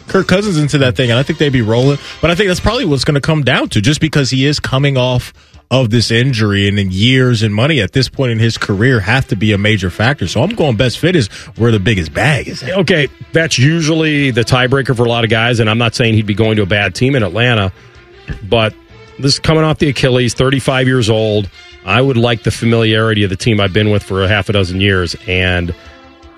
Kirk Cousins into that thing, and I think they'd be rolling. But I think that's probably what's going to come down to, just because he is coming off of this injury, and in years and money at this point in his career have to be a major factor. So I'm going best fit is where the biggest bag is. Okay, that's usually the tiebreaker for a lot of guys, and I'm not saying he'd be going to a bad team in Atlanta, but... This is coming off the Achilles, thirty-five years old. I would like the familiarity of the team I've been with for a half a dozen years. And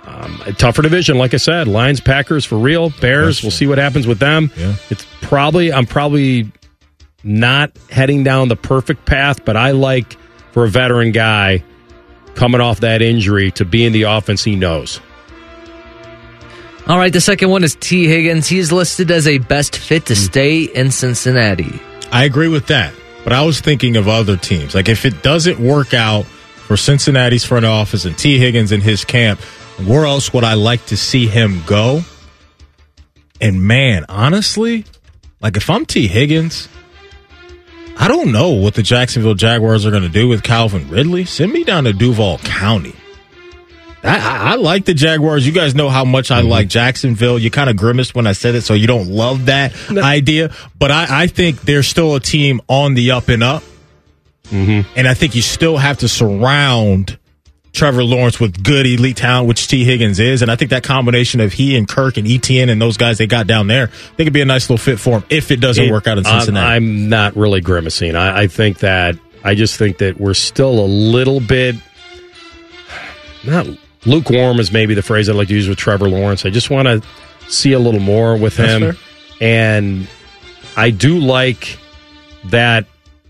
um, a tougher division, like I said. Lions, Packers for real. Bears, we'll see what happens with them. Yeah. It's probably I'm probably not heading down the perfect path, but I like for a veteran guy coming off that injury to be in the offense he knows. All right, the second one is T. Higgins. He's listed as a best fit to mm. stay in Cincinnati. I agree with that, but I was thinking of other teams. Like, if it doesn't work out for Cincinnati's front office and T. Higgins in his camp, where else would I like to see him go? And, man, honestly, like, if I'm T. Higgins, I don't know what the Jacksonville Jaguars are going to do with Calvin Ridley. Send me down to Duval County. I, I like the Jaguars. You guys know how much I mm-hmm. like Jacksonville. You kind of grimaced when I said it, so you don't love that no. idea. But I, I think they're still a team on the up and up. Mm-hmm. And I think you still have to surround Trevor Lawrence with good elite talent, which T. Higgins is. And I think that combination of he and Kirk and Etienne and those guys they got down there, they could be a nice little fit for him if it doesn't it, work out in Cincinnati. I'm, I'm not really grimacing. I, I think that I just think that we're still a little bit not lukewarm is maybe the phrase I like to use with Trevor Lawrence. I just want to see a little more with him. And I do like that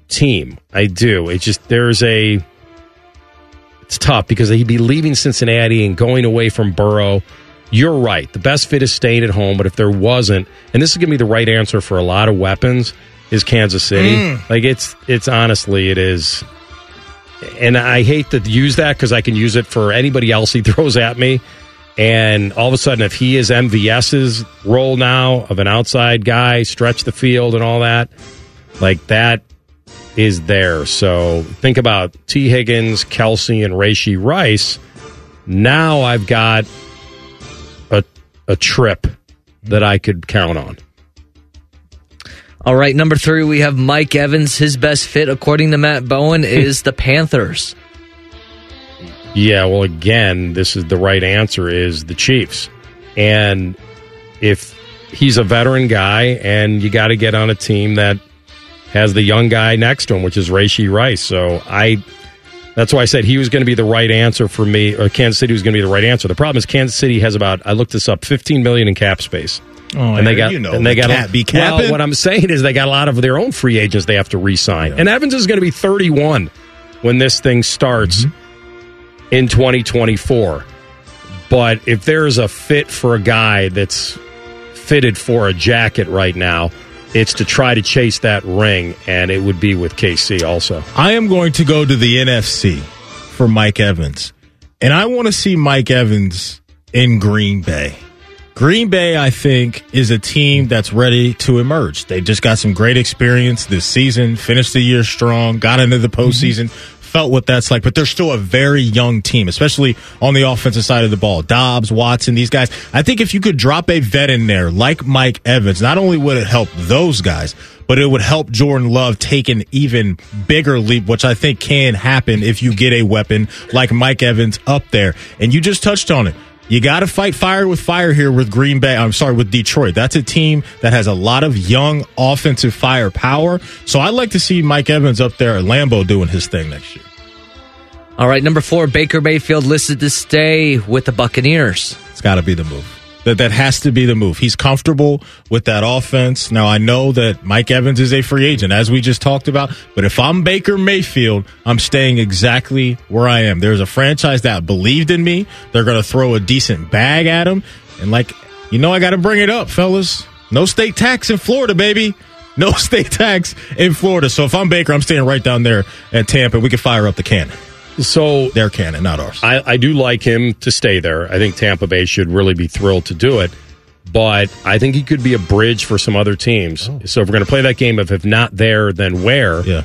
team. I do. It's just there's a – it's tough because he'd be leaving Cincinnati and going away from Burrow. You're right. The best fit is staying at home. But if there wasn't – and this is going to be the right answer for a lot of weapons is Kansas City. Mm. Like it's it's honestly it is – and I hate to use that because I can use it for anybody else he throws at me. And all of a sudden, if he is MVS's role now of an outside guy, stretch the field and all that, like that is there. So think about T. Higgins, Kelsey, and Rashee Rice. Now I've got a a trip that I could count on. All right, number three, we have Mike Evans. His best fit, according to Matt Bowen, is the Panthers. Yeah, well, again, this is the right answer is the Chiefs. And if he's a veteran guy, and you got to get on a team that has the young guy next to him, which is Rashee Rice. So I, that's why I said he was going to be the right answer for me, or Kansas City was going to be the right answer. The problem is Kansas City has about, I looked this up, fifteen million dollars in cap space. Oh, and they got, you know, and they got, can't be capping. Well, what I'm saying is they got a lot of their own free agents they have to re-sign. Yeah. And Evans is going to be thirty-one when this thing starts mm-hmm. in twenty twenty-four. But if there's a fit for a guy that's fitted for a jacket right now, it's to try to chase that ring, and it would be with K C also. I am going to go to the N F C for Mike Evans, and I want to see Mike Evans in Green Bay. Green Bay, I think, is a team that's ready to emerge. They just got some great experience this season, finished the year strong, got into the postseason, mm-hmm. felt what that's like. But they're still a very young team, especially on the offensive side of the ball. Dobbs, Watson, these guys. I think if you could drop a vet in there like Mike Evans, not only would it help those guys, but it would help Jordan Love take an even bigger leap, which I think can happen if you get a weapon like Mike Evans up there. And you just touched on it. You got to fight fire with fire here with Green Bay. I'm sorry, with Detroit. That's a team that has a lot of young offensive firepower. So I'd like to see Mike Evans up there at Lambeau doing his thing next year. All right, number four, Baker Mayfield listed to stay with the Buccaneers. It's got to be the move. That that has to be the move. He's comfortable with that offense. Now, I know that Mike Evans is a free agent, as we just talked about. But if I'm Baker Mayfield, I'm staying exactly where I am. There's a franchise that believed in me. They're going to throw a decent bag at him. And, like, you know, I got to bring it up, fellas. No state tax in Florida, baby. No state tax in Florida. So if I'm Baker, I'm staying right down there at Tampa. We can fire up the cannon. So their cannon, not ours. I, I do like him to stay there. I think Tampa Bay should really be thrilled to do it. But I think he could be a bridge for some other teams. Oh. So if we're going to play that game of if not there, then where, yeah.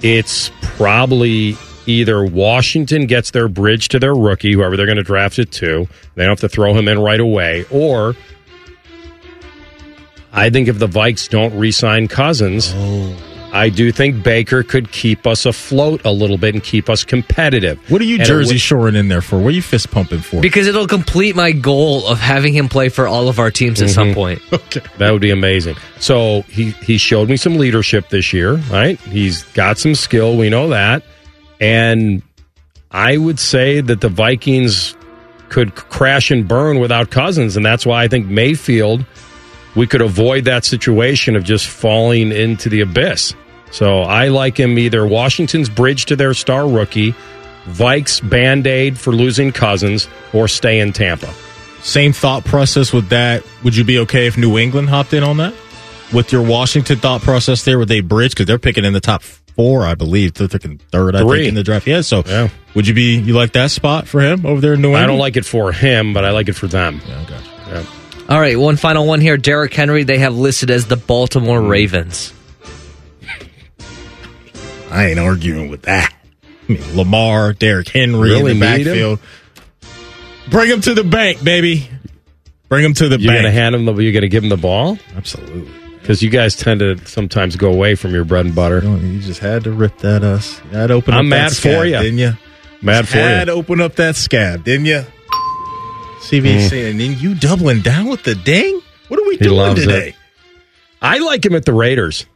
It's probably either Washington gets their bridge to their rookie, whoever they're going to draft it to. They don't have to throw him in right away. Or I think if the Vikes don't re-sign Cousins... Oh. I do think Baker could keep us afloat a little bit and keep us competitive. What are you and Jersey would, shoring in there for? What are you fist pumping for? Because it'll complete my goal of having him play for all of our teams at mm-hmm. some point. Okay. That would be amazing. So he, he showed me some leadership this year, right? He's got some skill. We know that. And I would say that the Vikings could crash and burn without Cousins, and that's why I think Mayfield... we could avoid that situation of just falling into the abyss. So I like him either Washington's bridge to their star rookie, Vikes Band-Aid for losing Cousins, or stay in Tampa. Same thought process with that. Would you be okay if New England hopped in on that? With your Washington thought process there, would they bridge? Because they're picking in the top four, I believe. They're picking third, Three. I think, in the draft. Yeah, so yeah. Would you be, you like that spot for him over there in New England? I don't like it for him, but I like it for them. Yeah, gotcha. Yeah. All right, one final one here. Derrick Henry, they have listed as the Baltimore Ravens. I ain't arguing with that. I mean, Lamar, Derrick Henry really in the backfield. Him? Bring him to the bank, baby. Bring him to the you're bank. You're going to hand him the, you're going to give him the ball? Absolutely. Because you guys tend to sometimes go away from your bread and butter. You, know, you just had to rip that us. You had to open I'm up mad that scab, for you. Didn't you? Mad just for you. You had to open up that scab, didn't you? C V C, mm. and then you doubling down with the ding? What are we he doing today? It. I like him at the Raiders.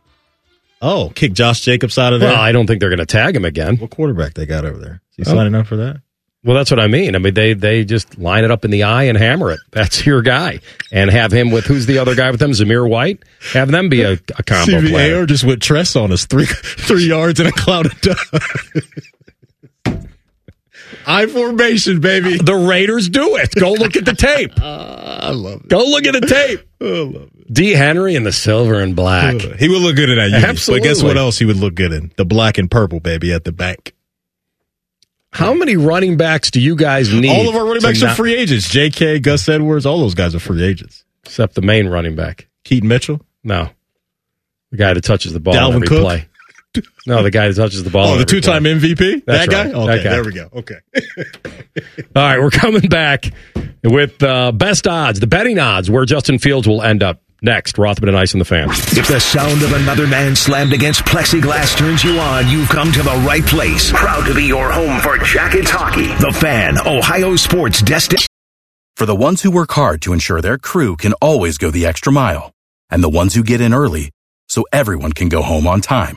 Oh, kick Josh Jacobs out of there? Well, I don't think they're going to tag him again. What quarterback they got over there? Is he oh. signing up for that? Well, that's what I mean. I mean, they they just line it up in the eye and hammer it. That's your guy. And have him with, who's the other guy with them? Zamir White? Have them be a, a combo C V A player. C V A just went Tress on us. Three, three yards in a cloud of dust. I formation, baby. The Raiders do it. Go look at the tape. uh, I love it. Go look at the tape. I love it. D. Henry in the silver and black. Uh, he would look good in that uniform. Absolutely. But guess what else he would look good in? The black and purple, baby, at the back. How yeah. many running backs do you guys need? All of our running backs not- are free agents. J K, Gus Edwards, all those guys are free agents. Except the main running back. Keaton Mitchell? No. The guy that touches the ball Dalvin every Cook? Play. No, the guy that touches the ball. Oh, the two-time play. M V P? That's that right. guy? Okay, that guy. There we go. Okay. All right, we're coming back with uh, best odds, the betting odds, where Justin Fields will end up. Next, Rothman and Ice and the Fan. If the sound of another man slammed against plexiglass turns you on, you've come to the right place. Proud to be your home for Jackets hockey. The Fan, Ohio sports destined. For the ones who work hard to ensure their crew can always go the extra mile. And the ones who get in early so everyone can go home on time.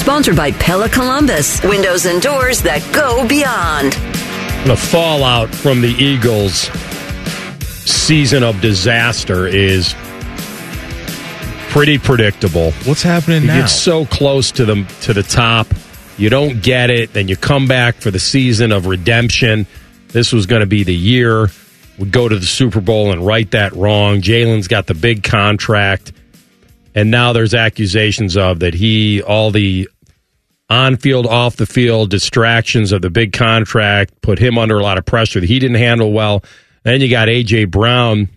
Sponsored by Pella Columbus. Windows and doors that go beyond. The fallout from the Eagles' season of disaster is pretty predictable. What's happening you now? You get so close to the, to the top. You don't get it. Then you come back for the season of redemption. This was going to be the year. We go to the Super Bowl and right that wrong. Jalen's got the big contract. And now there's accusations of that he, all the on-field, off-the-field distractions of the big contract put him under a lot of pressure that he didn't handle well. Then you got A J. Brown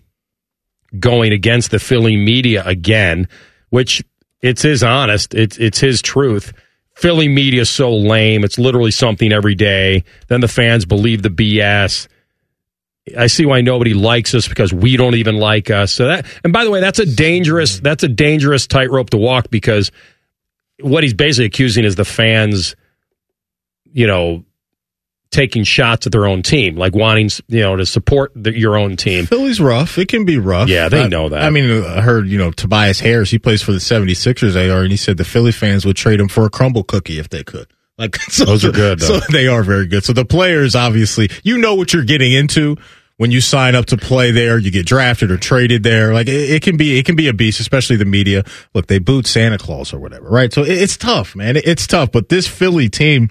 going against the Philly media again, which it's his honest, it's it's his truth. Philly media is so lame, it's literally something every day. Then the fans believe the B S. I see why nobody likes us because we don't even like us. So that, and by the way, that's a dangerous that's a dangerous tightrope to walk, because what he's basically accusing is the fans, you know, taking shots at their own team, like wanting, you know, to support the, your own team. Philly's rough. It can be rough. Yeah, they I, know that. I mean, I heard, you know, Tobias Harris, he plays for the seventy-sixers, A R, and he said the Philly fans would trade him for a crumble cookie if they could. Like, so, those are good, though. So they are very good. So the players, obviously, you know what you're getting into when you sign up to play there. You get drafted or traded there. Like, it, it can be, it can be a beast, especially the media. Look, they booed Santa Claus or whatever, right? So it, it's tough, man. It, it's tough. But this Philly team,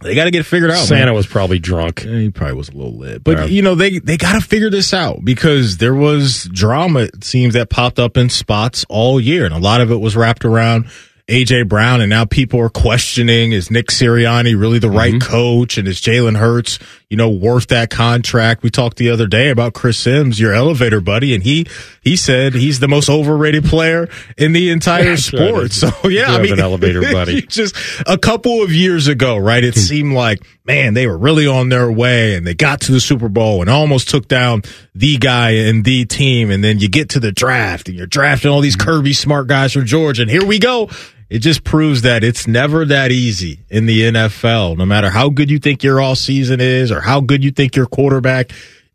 they got to get it figured out. Santa man. was probably drunk. Yeah, he probably was a little lit. But, right. you know, they, they got to figure this out, because there was drama, it seems, that popped up in spots all year. And a lot of it was wrapped around A J. Brown, and now people are questioning, is Nick Sirianni really the right mm-hmm. coach, and is Jalen Hurts, you know, worth that contract? We talked the other day about Chris Sims, your elevator buddy, and he he said he's the most overrated player in the entire yeah, sport. Sure, so yeah, I mean, an elevator buddy. Just a couple of years ago, right? It seemed like, man, they were really on their way, and they got to the Super Bowl and almost took down the guy and the team. And then you get to the draft, and you're drafting all these curvy, smart guys from Georgia, and here we go. It just proves that it's never that easy in the N F L. No matter how good you think your all season is or how good you think your quarterback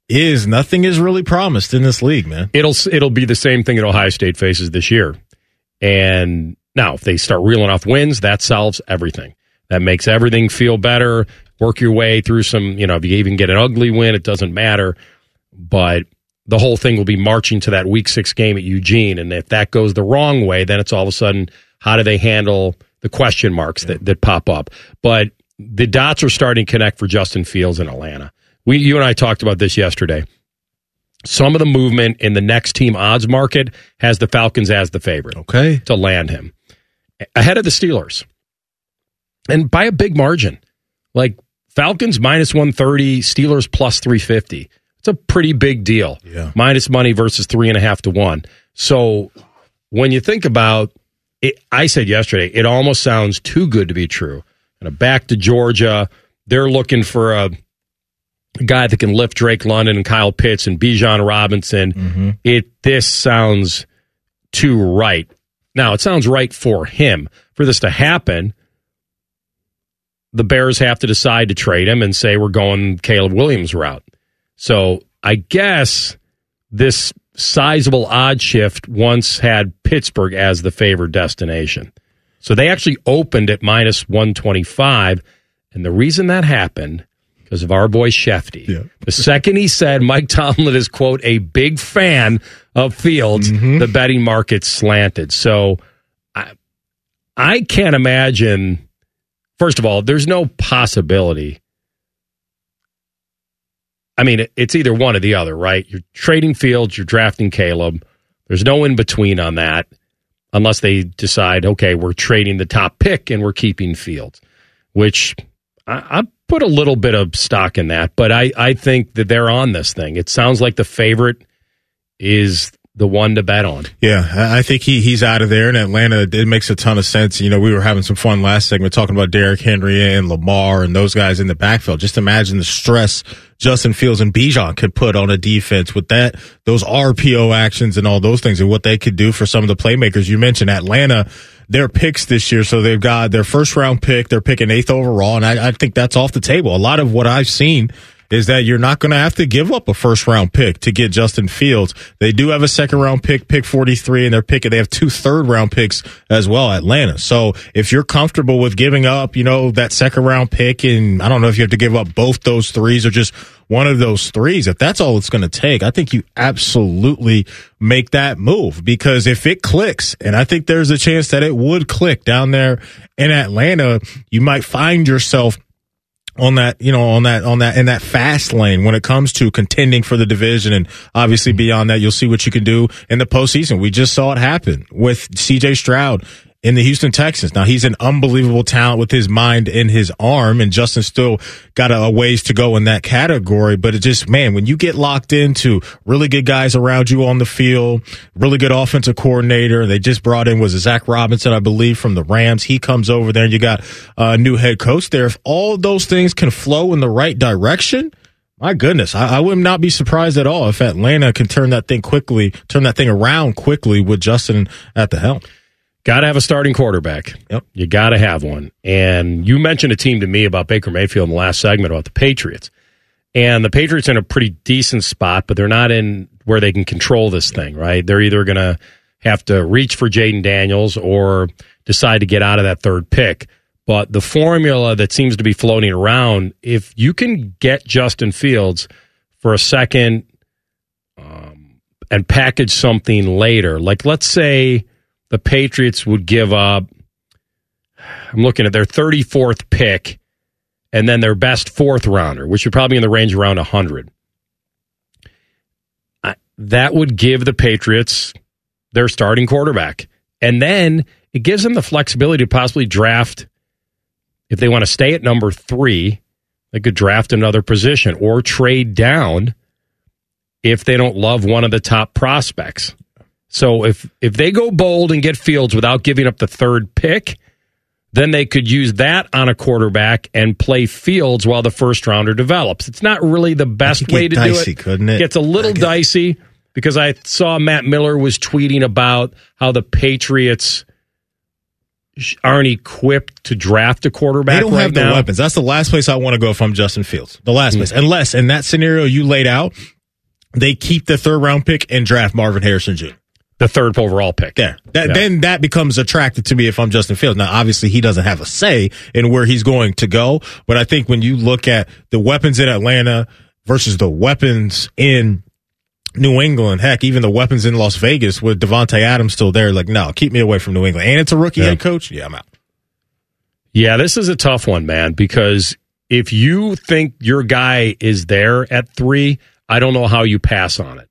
is, nothing is really promised in this league, man. It'll it'll be the same thing that Ohio State faces this year. And now if they start reeling off wins, that solves everything. That makes everything feel better. Work your way through some, you know, if you even get an ugly win, it doesn't matter. But the whole thing will be marching to that week six game at Eugene. And if that goes the wrong way, then it's all of a sudden, how do they handle the question marks that, that pop up? But the dots are starting to connect for Justin Fields in Atlanta. We, you and I talked about this yesterday. Some of the movement in the next team odds market has the Falcons as the favorite okay. to land him ahead of the Steelers. And by a big margin, like Falcons minus one thirty, Steelers plus three fifty. It's a pretty big deal. Yeah. Minus money versus three and a half to one. So when you think about It, I said yesterday, it almost sounds too good to be true. And back to Georgia, they're looking for a, a guy that can lift Drake London and Kyle Pitts and Bijan Robinson. Mm-hmm. It this sounds too right. Now, it sounds right for him. For this to happen, the Bears have to decide to trade him and say we're going Caleb Williams route. So I guess this sizable odd shift once had Pittsburgh as the favored destination. So they actually opened at minus one twenty-five, and the reason that happened because of our boy Shefty. Yeah. The second he said Mike Tomlin is, quote, a big fan of Fields, mm-hmm. the betting market slanted. So I, I can't imagine, first of all, there's no possibility. I mean, it's either one or the other, right? You're trading Fields, you're drafting Caleb. There's no in-between on that unless they decide, okay, we're trading the top pick and we're keeping Fields, which I, I put a little bit of stock in that, but I, I think that they're on this thing. It sounds like the favorite is the one to bet on. Yeah, I think he he's out of there in Atlanta. It makes a ton of sense. You know, we were having some fun last segment talking about Derrick Henry and Lamar and those guys in the backfield. Just imagine the stress Justin Fields and Bijan could put on a defense with that, those R P O actions and all those things and what they could do for some of the playmakers. You mentioned Atlanta, their picks this year. So they've got their first round pick. They're picking eighth overall. And I, I think that's off the table. A lot of what I've seen is that you're not going to have to give up a first-round pick to get Justin Fields. They do have a second-round pick, pick forty-three, and they're picking. They have two third-round picks as well, Atlanta. So if you're comfortable with giving up, you know, that second-round pick, and I don't know if you have to give up both those threes or just one of those threes, if that's all it's going to take, I think you absolutely make that move. Because if it clicks, and I think there's a chance that it would click down there in Atlanta, you might find yourself on that, you know, on that, on that, in that fast lane when it comes to contending for the division. And obviously beyond that, you'll see what you can do in the postseason. We just saw it happen with C J Stroud in the Houston Texans. Now, he's an unbelievable talent with his mind and his arm, and Justin still got a ways to go in that category. But it just, man, when you get locked into really good guys around you on the field, really good offensive coordinator, they just brought in was Zach Robinson, I believe, from the Rams. He comes over there, and you got a new head coach there. If all those things can flow in the right direction, my goodness, I, I would not be surprised at all if Atlanta can turn that thing quickly, turn that thing around quickly with Justin at the helm. Got to have a starting quarterback. Yep. You got to have one. And you mentioned a team to me about Baker Mayfield in the last segment about the Patriots. And the Patriots are in a pretty decent spot, but they're not in where they can control this thing, right? They're either going to have to reach for Jaden Daniels or decide to get out of that third pick. But the formula that seems to be floating around, if you can get Justin Fields for a second um, and package something later, like let's say the Patriots would give up, I'm looking at their thirty-fourth pick, and then their best fourth rounder, which would probably be in the range of around one hundred. I, that would give the Patriots their starting quarterback. And then it gives them the flexibility to possibly draft, if they want to stay at number three, they could draft another position or trade down if they don't love one of the top prospects. So if if they go bold and get Fields without giving up the third pick, then they could use that on a quarterback and play Fields while the first rounder develops. It's not really the best way to do it. It gets dicey, couldn't it? It gets a little dicey because I saw Matt Miller was tweeting about how the Patriots aren't equipped to draft a quarterback. They don't right have the now. weapons. That's the last place I want to go if I'm Justin Fields. The last place. Mm-hmm. Unless in that scenario you laid out, they keep the third round pick and draft Marvin Harrison Junior The third overall pick. There. That, yeah. Then that becomes attractive to me if I'm Justin Fields. Now, obviously, he doesn't have a say in where he's going to go, but I think when you look at the weapons in Atlanta versus the weapons in New England, heck, even the weapons in Las Vegas with Devontae Adams still there, like, no, keep me away from New England. And it's a rookie yeah. head coach. Yeah, I'm out. Yeah, this is a tough one, man, because if you think your guy is there at three, I don't know how you pass on it.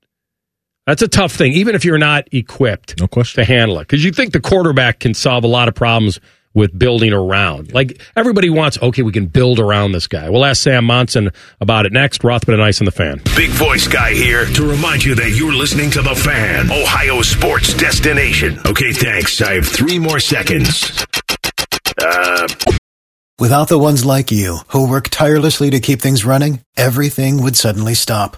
That's a tough thing, even if you're not equipped no question. to handle it. Because you think the quarterback can solve a lot of problems with building around. Yeah. Like, everybody wants, okay, we can build around this guy. We'll ask Sam Monson about it next. Rothman and Ice on The Fan. Big voice guy here to remind you that you're listening to The Fan, Ohio sports destination. Okay, thanks. I have three more seconds. Uh... Without the ones like you, who work tirelessly to keep things running, everything would suddenly stop.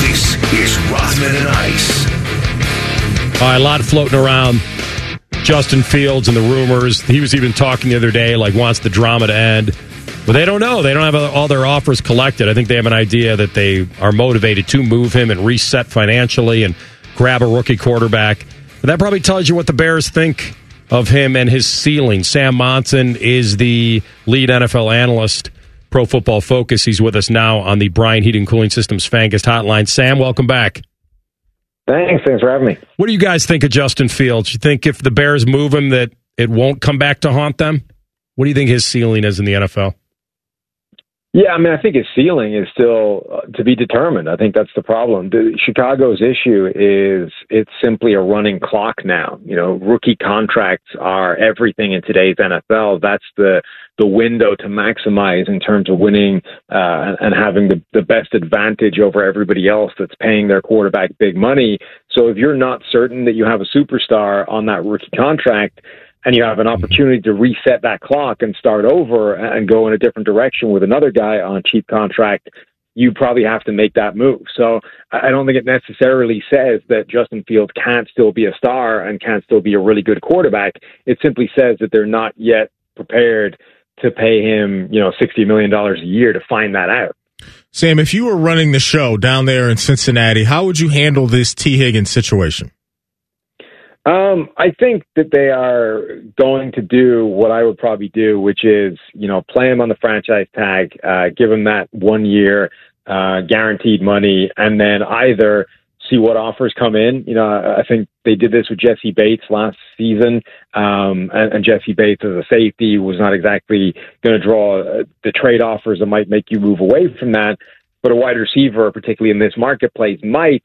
This is Rothman and Ice. All right, a lot floating around Justin Fields and the rumors. He was even talking the other day, like, wants the drama to end. But they don't know. They don't have all their offers collected. I think they have an idea that they are motivated to move him and reset financially and grab a rookie quarterback. But that probably tells you what the Bears think of him and his ceiling. Sam Monson is the lead N F L analyst, Pro Football Focus. He's with us now on the Bryant Heating Cooling Systems Fangist Hotline. Sam, welcome back. Thanks. Thanks for having me. What do you guys think of Justin Fields? You think if the Bears move him that it won't come back to haunt them? What do you think his ceiling is in the N F L? Yeah, I mean, I think his ceiling is still uh, to be determined. I think that's the problem. The, Chicago's issue is it's simply a running clock now. You know, rookie contracts are everything in today's N F L. That's the the window to maximize in terms of winning uh, and having the, the best advantage over everybody else that's paying their quarterback big money. So if you're not certain that you have a superstar on that rookie contract, and you have an opportunity to reset that clock and start over and go in a different direction with another guy on cheap contract, you probably have to make that move. So I don't think it necessarily says that Justin Fields can't still be a star and can't still be a really good quarterback. It simply says that they're not yet prepared to pay him, you know, sixty million dollars a year to find that out. Sam, if you were running the show down there in Cincinnati, how would you handle this T. Higgins situation? Um, I think that they are going to do what I would probably do, which is, you know, play him on the franchise tag, uh, give him that one year uh, guaranteed money, and then either see what offers come in. You know, I think they did this with Jesse Bates last season, um, and, and Jesse Bates as a safety was not exactly going to draw uh, the trade offers that might make you move away from that. But a wide receiver, particularly in this marketplace, might.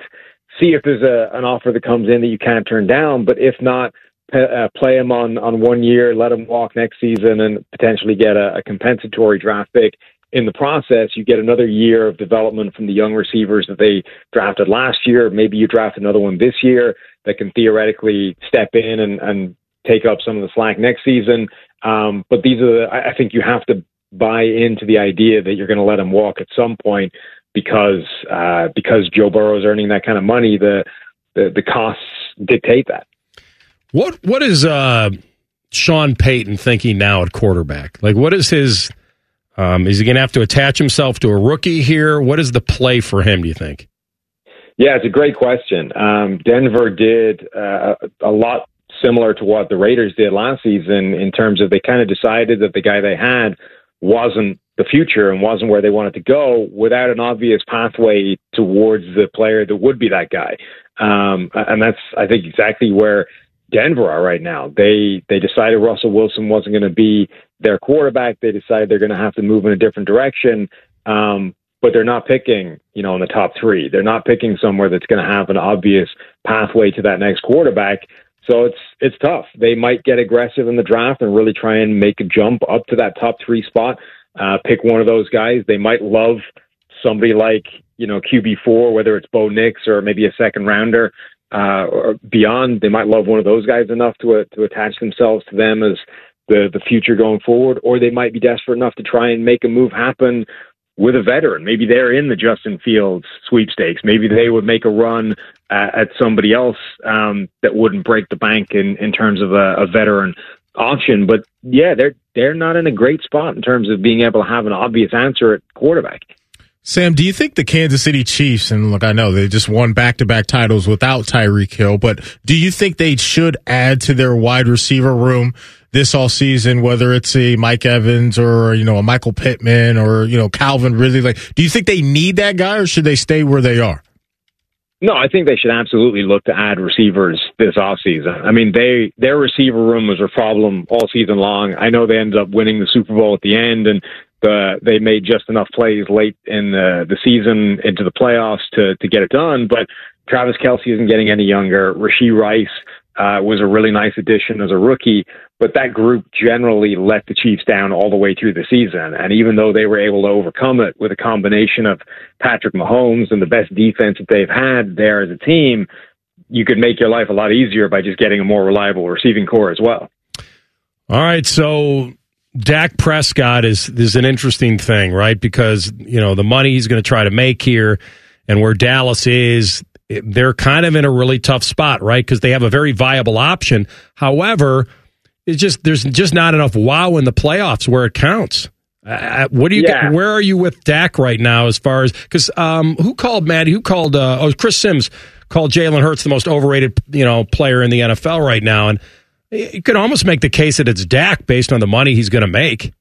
See if there's a, an offer that comes in that you can't turn down. But if not, p- uh, play him on, on one year, let him walk next season and potentially get a, a compensatory draft pick. In the process, you get another year of development from the young receivers that they drafted last year. Maybe you draft another one this year that can theoretically step in and, and take up some of the slack next season. Um, but these are the, I think you have to buy into the idea that you're going to let him walk at some point. Because uh, because Joe Burrow is earning that kind of money, the the, the costs dictate that. What what is uh, Sean Payton thinking now at quarterback? Like, what is his? Um, is he going to have to attach himself to a rookie here? What is the play for him? Do you think? Yeah, it's a great question. Um, Denver did uh, a lot similar to what the Raiders did last season in terms of they kind of decided that the guy they had wasn't the future and wasn't where they wanted to go without an obvious pathway towards the player that would be that guy. Um, and that's, I think, exactly where Denver are right now. They they decided Russell Wilson wasn't going to be their quarterback. They decided they're going to have to move in a different direction, um, but they're not picking, you know, in the top three. They're not picking somewhere that's going to have an obvious pathway to that next quarterback. So it's it's tough. They might get aggressive in the draft and really try and make a jump up to that top three spot. Uh, pick one of those guys. They might love somebody like, you know, Q B four, whether it's Bo Nix or maybe a second rounder uh, or beyond. They might love one of those guys enough to uh, to attach themselves to them as the, the future going forward, or they might be desperate enough to try and make a move happen with a veteran. Maybe they're in the Justin Fields sweepstakes. Maybe they would make a run uh, at somebody else um, that wouldn't break the bank in, in terms of a, a veteran option. But yeah, they're they're not in a great spot in terms of being able to have an obvious answer at quarterback. Sam, do you think the Kansas City Chiefs, and look, I know they just won back-to-back titles without Tyreek Hill, but do you think they should add to their wide receiver room this offseason, whether it's a Mike Evans or, you know, a Michael Pittman or, you know, Calvin Ridley? Like, do you think they need that guy, or should they stay where they are? No, I think they should absolutely look to add receivers this offseason. I mean, they their receiver room was a problem all season long. I know they ended up winning the Super Bowl at the end, and the, they made just enough plays late in the, the season into the playoffs to, to get it done. But Travis Kelce isn't getting any younger. Rashee Rice uh, was a really nice addition as a rookie, but that group generally let the Chiefs down all the way through the season. And even though they were able to overcome it with a combination of Patrick Mahomes and the best defense that they've had there as a team, you could make your life a lot easier by just getting a more reliable receiving core as well. All right, so Dak Prescott is, is an interesting thing, right? Because, you know, the money he's going to try to make here and where Dallas is, they're kind of in a really tough spot, right? Because they have a very viable option. However, it's just there's just not enough wow in the playoffs where it counts. Uh, what do you yeah. get, where are you with Dak right now as far as because um, who called Maddie? Who called? Uh, oh, Chris Sims called Jalen Hurts the most overrated you know player in the N F L right now, and you could almost make the case that it's Dak based on the money he's going to make.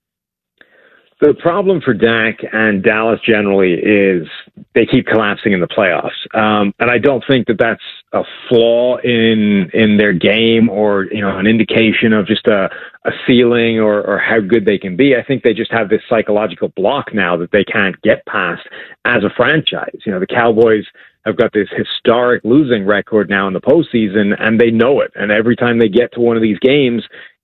The problem for Dak and Dallas generally is they keep collapsing in the playoffs. Um, and I don't think that that's a flaw in in their game or, you know, an indication of just a, a ceiling or, or how good they can be. I think they just have this psychological block now that they can't get past as a franchise. You know, the Cowboys have got this historic losing record now in the postseason, and they know it. And every time they get to one of these games,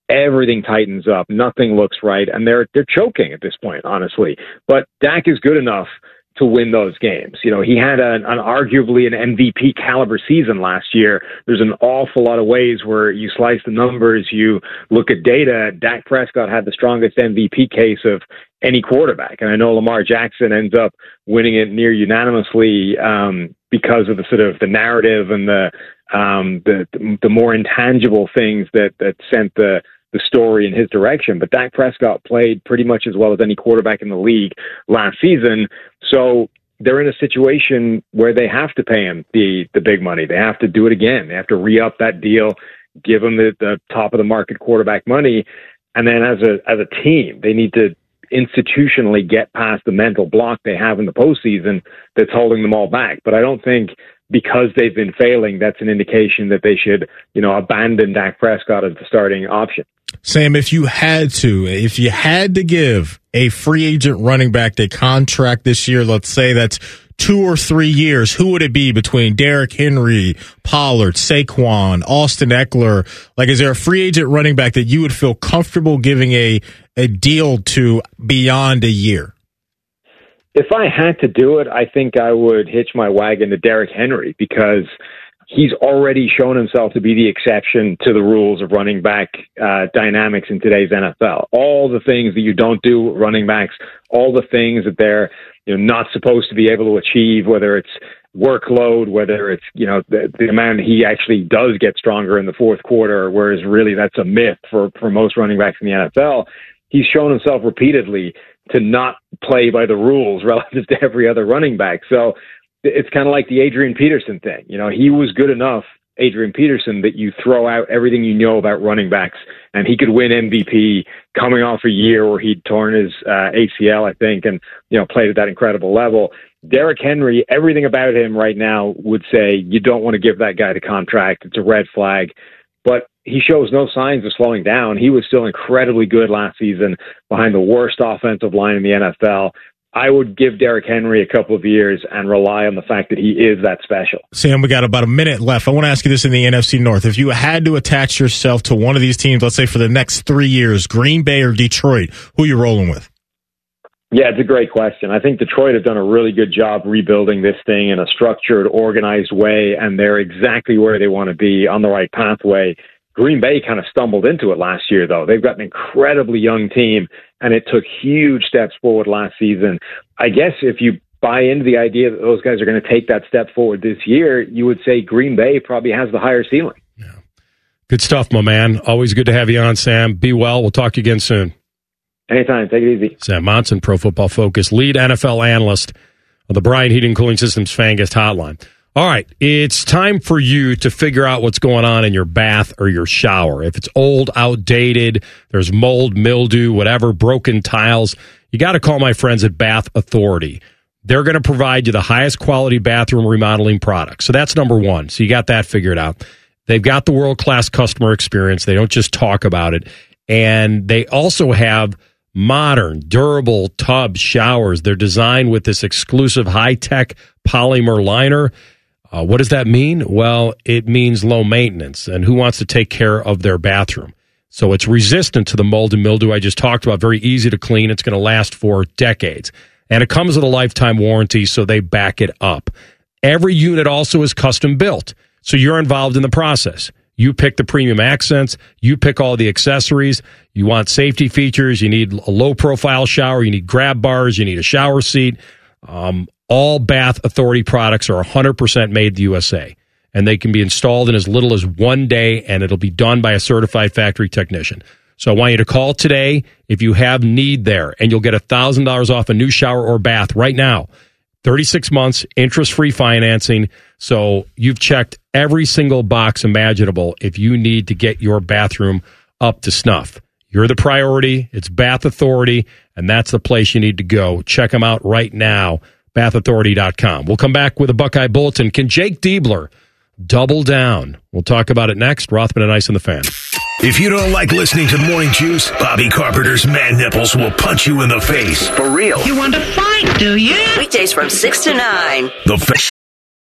everything tightens up. Nothing looks right. And they're they're choking at this point, honestly. But Dak is good enough to win those games. You know, he had an, an arguably an M V P caliber season last year. There's an awful lot of ways where you slice the numbers, you look at data. Dak Prescott had the strongest M V P case of any quarterback. And I know Lamar Jackson ends up winning it near unanimously um, because of the sort of the narrative and the um, the, the more intangible things that, that sent the the story in his direction. But Dak Prescott played pretty much as well as any quarterback in the league last season. So they're in a situation where they have to pay him the the big money. They have to do it again. They have to re-up that deal, give him the, the top of the market quarterback money. And then as a as a team, they need to institutionally get past the mental block they have in the postseason that's holding them all back. But I don't think because they've been failing, that's an indication that they should, you know, abandon Dak Prescott as the starting option. Sam, if you had to, if you had to give a free agent running back a contract this year, let's say that's two or three years, who would it be between Derrick Henry, Pollard, Saquon, Austin Eckler? Like, is there a free agent running back that you would feel comfortable giving a, a deal to beyond a year? If I had to do it, I think I would hitch my wagon to Derrick Henry because he's already shown himself to be the exception to the rules of running back uh, dynamics in today's N F L. All the things that you don't do with running backs, all the things that they're you know, not supposed to be able to achieve, whether it's workload, whether it's, you know, the, the amount he actually does get stronger in the fourth quarter, whereas really that's a myth for, for most running backs in the N F L. He's shown himself repeatedly to not play by the rules relative to every other running back. So it's kind of like the Adrian Peterson thing. You know, he was good enough, Adrian Peterson, that you throw out everything you know about running backs, and he could win M V P coming off a year where he'd torn his uh, A C L, I think, and, you know, played at that incredible level. Derrick Henry, everything about him right now would say you don't want to give that guy the contract. It's a red flag. But he shows no signs of slowing down. He was still incredibly good last season behind the worst offensive line in the N F L. I would give Derrick Henry a couple of years and rely on the fact that he is that special. Sam, we got about a minute left. I want to ask you this in the N F C North. If you had to attach yourself to one of these teams, let's say for the next three years, Green Bay or Detroit, who are you rolling with? Yeah, it's a great question. I think Detroit have done a really good job rebuilding this thing in a structured, organized way, and they're exactly where they want to be on the right pathway. Green Bay kind of stumbled into it last year, though. They've got an incredibly young team, and it took huge steps forward last season. I guess if you buy into the idea that those guys are going to take that step forward this year, you would say Green Bay probably has the higher ceiling. Yeah. Good stuff, my man. Always good to have you on, Sam. Be well. We'll talk to you again soon. Anytime. Take it easy. Sam Monson, Pro Football Focus, lead N F L analyst on the Bryant Heating and Cooling Systems Fanguest Hotline. All right, it's time for you to figure out what's going on in your bath or your shower. If it's old, outdated, there's mold, mildew, whatever, broken tiles, you got to call my friends at Bath Authority. They're going to provide you the highest quality bathroom remodeling products. So that's number one. So you got that figured out. They've got the world-class customer experience. They don't just talk about it. And they also have modern, durable tub showers. They're designed with this exclusive high-tech polymer liner. Uh, what does that mean? Well, it means low maintenance, and who wants to take care of their bathroom? So it's resistant to the mold and mildew I just talked about, very easy to clean. It's going to last for decades, and it comes with a lifetime warranty, so they back it up. Every unit also is custom built, so you're involved in the process. You pick the premium accents. You pick all the accessories. You want safety features. You need a low-profile shower. You need grab bars. You need a shower seat. Um, All Bath Authority products are one hundred percent made in the U S A, and they can be installed in as little as one day, and it'll be done by a certified factory technician. So I want you to call today if you have need there, and you'll get one thousand dollars off a new shower or bath right now. thirty-six months, interest-free financing. So you've checked every single box imaginable if you need to get your bathroom up to snuff. You're the priority. It's Bath Authority, and that's the place you need to go. Check them out right now. bath authority dot com. We'll come back with a Buckeye Bulletin. Can Jake Diebler double down? We'll talk about it next. Rothman and Ice on the Fan. If you don't like listening to Morning Juice, Bobby Carpenter's man nipples will punch you in the face. For real. You want to fight, do you? Weekdays from six to nine. The Fan.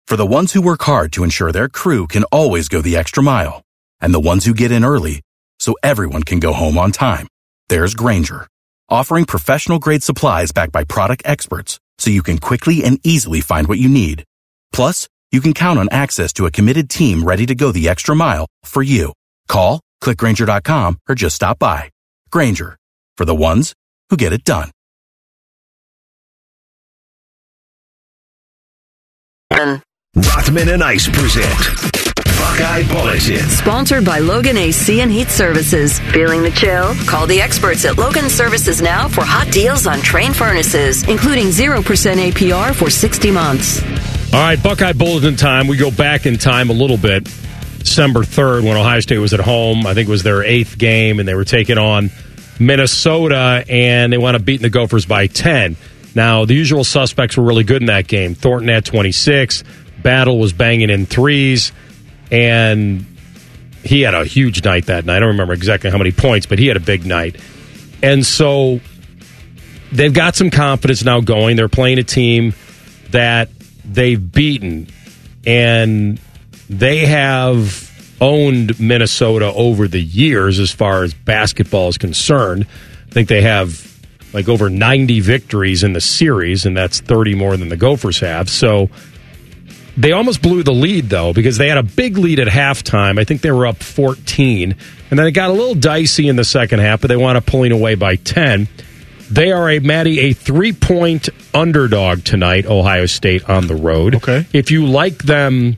For the ones who work hard to ensure their crew can always go the extra mile, and the ones who get in early so everyone can go home on time, there's Grainger, offering professional-grade supplies backed by product experts so you can quickly and easily find what you need. Plus, you can count on access to a committed team ready to go the extra mile for you. Call, click Grainger dot com, or just stop by. Grainger, for the ones who get it done. Rothman and Ice present Buckeye Bulletin. Sponsored by Logan A C and Heat Services. Feeling the chill? Call the experts at Logan Services now for hot deals on Trane furnaces, including zero percent A P R for sixty months. All right, Buckeye Bulletin time. We go back in time a little bit. December third, when Ohio State was at home. I think it was their eighth game, and they were taking on Minnesota, and they wound up beating the Gophers by ten. Now, the usual suspects were really good in that game. Thornton had twenty-six. Battle was banging in threes. And he had a huge night that night. I don't remember exactly how many points, but he had a big night. And so they've got some confidence now going. They're playing a team that they've beaten, and they have owned Minnesota over the years as far as basketball is concerned. I think they have like over ninety victories in the series, and that's thirty more than the Gophers have. So they almost blew the lead, though, because they had a big lead at halftime. I think they were up fourteen. And then it got a little dicey in the second half, but they wound up pulling away by ten. They are, a Maddie, a three-point underdog tonight, Ohio State, on the road. Okay. If you like them,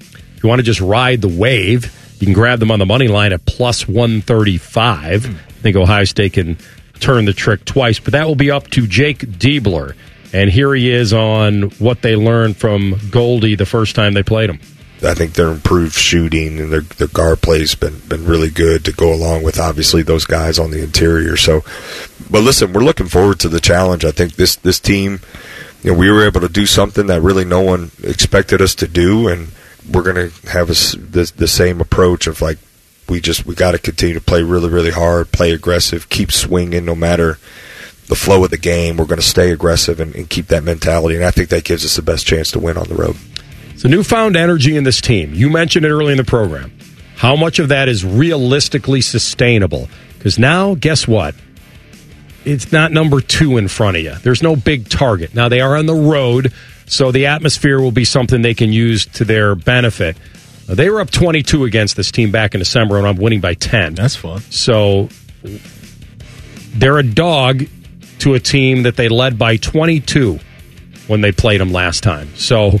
if you want to just ride the wave, you can grab them on the money line at plus one thirty-five. Mm. I think Ohio State can turn the trick twice, but that will be up to Jake Diebler. And here he is on what they learned from Goldie the first time they played him. I think their improved shooting and their, their guard play's been been really good to go along with, obviously, those guys on the interior. So, but listen, we're looking forward to the challenge. I think this this team, you know, we were able to do something that really no one expected us to do, and we're going to have a, the, the same approach of, like, we just we got to continue to play really, really hard, play aggressive, keep swinging no matter the flow of the game. We're going to stay aggressive and, and keep that mentality, and I think that gives us the best chance to win on the road. It's a newfound energy in this team. You mentioned it early in the program. How much of that is realistically sustainable? Because now, guess what? It's not number two in front of you. There's no big target. Now, they are on the road, so the atmosphere will be something they can use to their benefit. Now, they were up twenty-two against this team back in December, and I'm winning by ten. That's fun. So they're a dog to a team that they led by twenty-two when they played them last time. So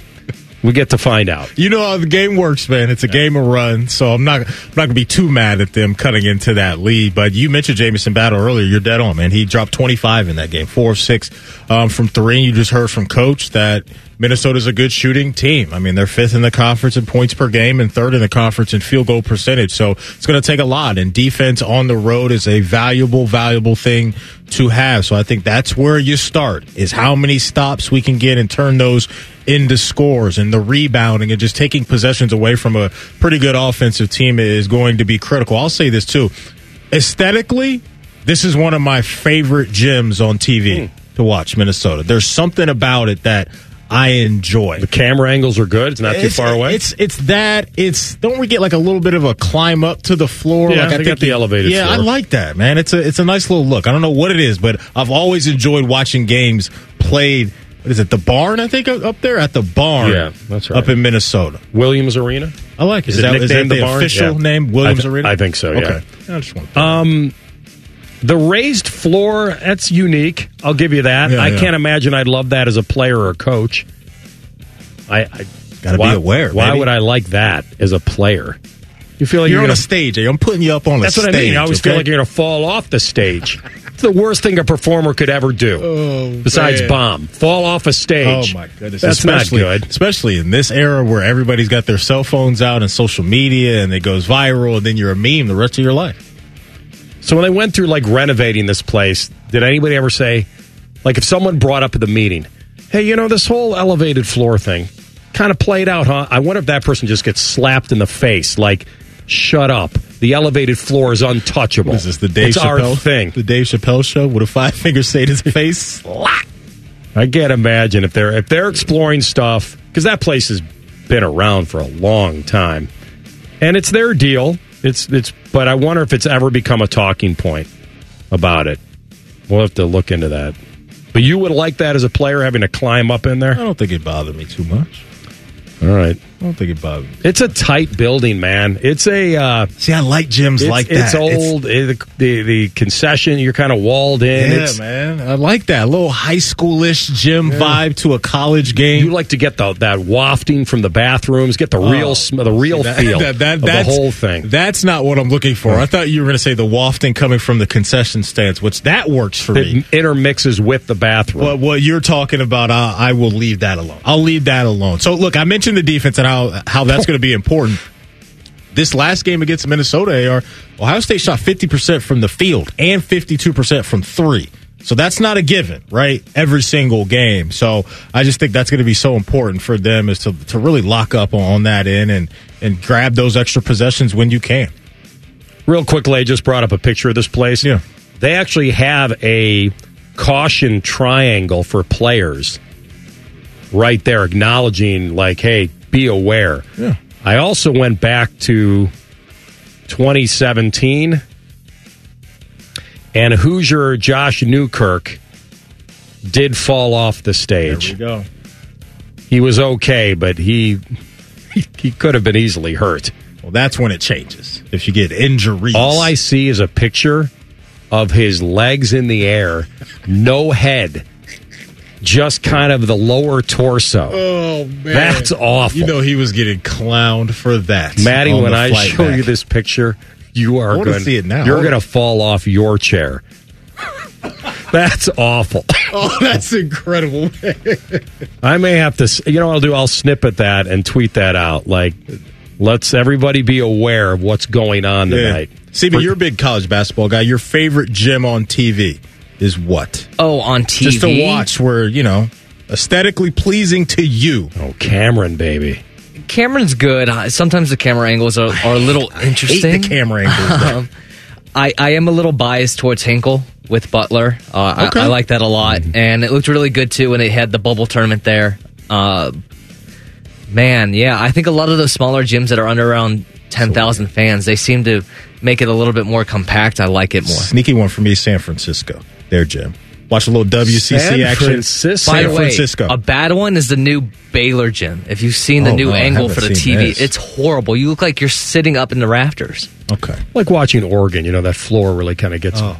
we get to find out. You know how the game works, man. It's a yeah. game of run, so I'm not I'm not going to be too mad at them cutting into that lead. But you mentioned Jamison Battle earlier. You're dead on, man. He dropped twenty-five in that game, four of six um, from three. You just heard from Coach that Minnesota's a good shooting team. I mean, they're fifth in the conference in points per game and third in the conference in field goal percentage. So it's going to take a lot, and defense on the road is a valuable, valuable thing to have. So I think that's where you start, is how many stops we can get and turn those into scores, and the rebounding and just taking possessions away from a pretty good offensive team is going to be critical. I'll say this, too. Aesthetically, this is one of my favorite gyms on T V mm. to watch, Minnesota. There's something about it that I enjoy. The camera angles are good. It's not it's, too far away. It's it's that. It's don't we get like a little bit of a climb up to the floor? Yeah, like I think got the elevated. Yeah, floor. I like that, man. It's a it's a nice little look. I don't know what it is, but I've always enjoyed watching games played. What is it? The Barn, I think, up there? At the Barn. Yeah, that's right. Up in Minnesota. Williams Arena? I like it. Is, is that, is that the, the official yeah. name, Williams I th- Arena? I think so, okay. yeah. I just want um, the raised floor, that's unique. I'll give you that. Yeah, I yeah. can't imagine I'd love that as a player or a coach. I, I Gotta why, be aware. Why maybe. would I like that as a player? You feel like You're, you're on gonna, a stage. I'm putting you up on the stage. That's what I mean. I always okay? feel like you're going to fall off the stage. It's the worst thing a performer could ever do, oh, besides man. bomb. Fall off a stage. Oh, my goodness. That's especially, not good. Especially in this era where everybody's got their cell phones out and social media, and it goes viral, and then you're a meme the rest of your life. So when they went through, like, renovating this place, did anybody ever say, like, if someone brought up at the meeting, hey, you know, this whole elevated floor thing kind of played out, huh? I wonder if that person just gets slapped in the face, like, shut up. The elevated floor is untouchable. What is this, the Dave it's Chappelle, our thing. The Dave Chappelle show with a five-finger say to his face. I can't imagine if they're if they're exploring stuff, because that place has been around for a long time. And it's their deal. It's it's but I wonder if it's ever become a talking point about it. We'll have to look into that. But you would like that as a player, having to climb up in there? I don't think it bothered me too much. All right. I don't think it bothered me. It's a tight building, man. It's a... Uh, See, I like gyms like that. It's old. It's, it, the, the concession, you're kind of walled in. Yeah, it's, man. I like that. A little high school-ish gym yeah. vibe to a college game. You like to get the, that wafting from the bathrooms, get the oh, real sm- the real that, feel that, that, that, of the whole thing. That's not what I'm looking for. I thought you were going to say the wafting coming from the concession stands, which that works for it me. It intermixes with the bathroom. Well, what you're talking about, I, I will leave that alone. I'll leave that alone. So, look, I mentioned the defense and how how that's going to be important. This last game against Minnesota, A R, Ohio State shot fifty percent from the field and fifty-two percent from three. So that's not a given, right? Every single game. So I just think that's going to be so important for them, is to, to really lock up on, on that end and, and grab those extra possessions when you can. Real quickly, I just brought up a picture of this place. Yeah. They actually have a caution triangle for players right there, acknowledging, like, hey, be aware. Yeah. I also went back to twenty seventeen, and Hoosier Josh Newkirk did fall off the stage. There we go. He was okay, but he he could have been easily hurt. Well, that's when it changes, if you get injuries. All I see is a picture of his legs in the air, no head. Just kind of the lower torso. Oh, man. That's awful. You know he was getting clowned for that. Maddie, when I show back. you this picture, you are going to see it now. You're going to fall off your chair. That's awful. Oh, that's incredible. I may have to, you know what I'll do? I'll snip at that and tweet that out. Like, let's everybody be aware of what's going on yeah. tonight. See, but for, you're a big college basketball guy. Your favorite gym on T V is what? Oh, on T V? Just to watch where, you know, aesthetically pleasing to you. Oh, Cameron, baby. Cameron's good. Sometimes the camera angles are, are a little I interesting. Hate the camera angles. um, I, I am a little biased towards Hinkle with Butler. Uh, okay. I, I like that a lot. Mm-hmm. And it looked really good, too, when they had the bubble tournament there. Uh, man, yeah, I think a lot of those smaller gyms that are under around ten thousand fans, they seem to make it a little bit more compact. I like it more. Sneaky one for me, San Francisco. Their gym. Watch a little W C C San action. Francisco. By the way, Francisco. A bad one is the new Baylor gym. If you've seen the oh, new no, angle for the T V, this. It's horrible. You look like you're sitting up in the rafters. Okay. Like watching Oregon, you know, that floor really kind of gets... Oh.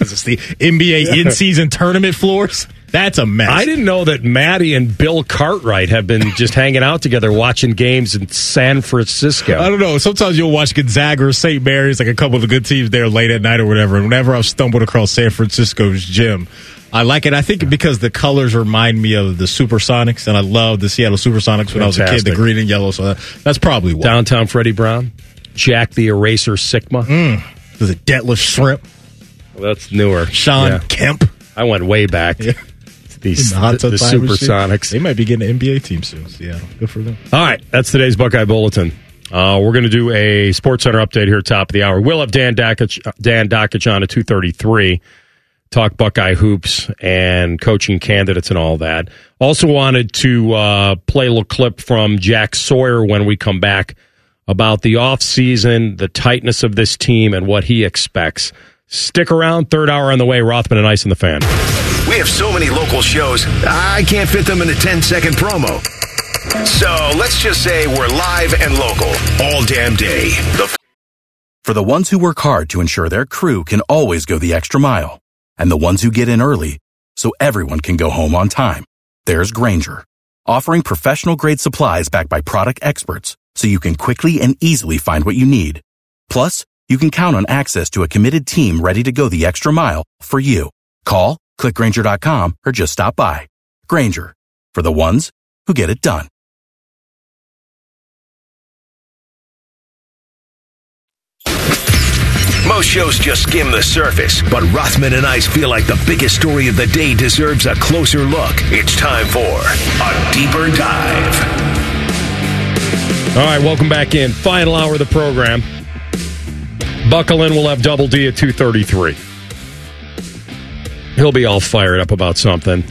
Is this the N B A in-season tournament floors? That's a mess. I didn't know that Maddie and Bill Cartwright have been just hanging out together watching games in San Francisco. I don't know. Sometimes you'll watch Gonzaga or Saint Mary's, like a couple of the good teams there late at night or whatever. And whenever I've stumbled across San Francisco's gym, I like it. I think because the colors remind me of the Supersonics, and I love the Seattle Supersonics when Fantastic. I was a kid, the green and yellow. So that's probably why. Downtown Freddie Brown, Jack the Eraser Sikma. Mm. There's a Detlef Shrimp. Well, that's newer. Sean yeah. Kemp. I went way back. Yeah. These, the the, the Supersonics. They might be getting an N B A team soon. So yeah, good for them. All right, that's today's Buckeye Bulletin. Uh, we're going to do a Sports Center update here top of the hour. We'll have Dan Dakich, Dan Dakich on at two thirty-three, talk Buckeye hoops and coaching candidates and all that. Also wanted to uh, play a little clip from Jack Sawyer when we come back about the offseason, the tightness of this team, and what he expects. Stick around. Third hour on the way. Rothman and Ice in the Fan. We have so many local shows, I can't fit them in a ten-second promo. So let's just say we're live and local all damn day. The f- For the ones who work hard to ensure their crew can always go the extra mile, and the ones who get in early so everyone can go home on time, there's Grainger, offering professional-grade supplies backed by product experts so you can quickly and easily find what you need. Plus, you can count on access to a committed team ready to go the extra mile for you. Call, click Grainger dot com, or just stop by. Grainger, for the ones who get it done. Most shows just skim the surface, but Rothman and I feel like the biggest story of the day deserves a closer look. It's time for A Deeper Dive. All right, welcome back in. Final hour of the program. Buckle in, we'll have Double D at two thirty-three. He'll be all fired up about something.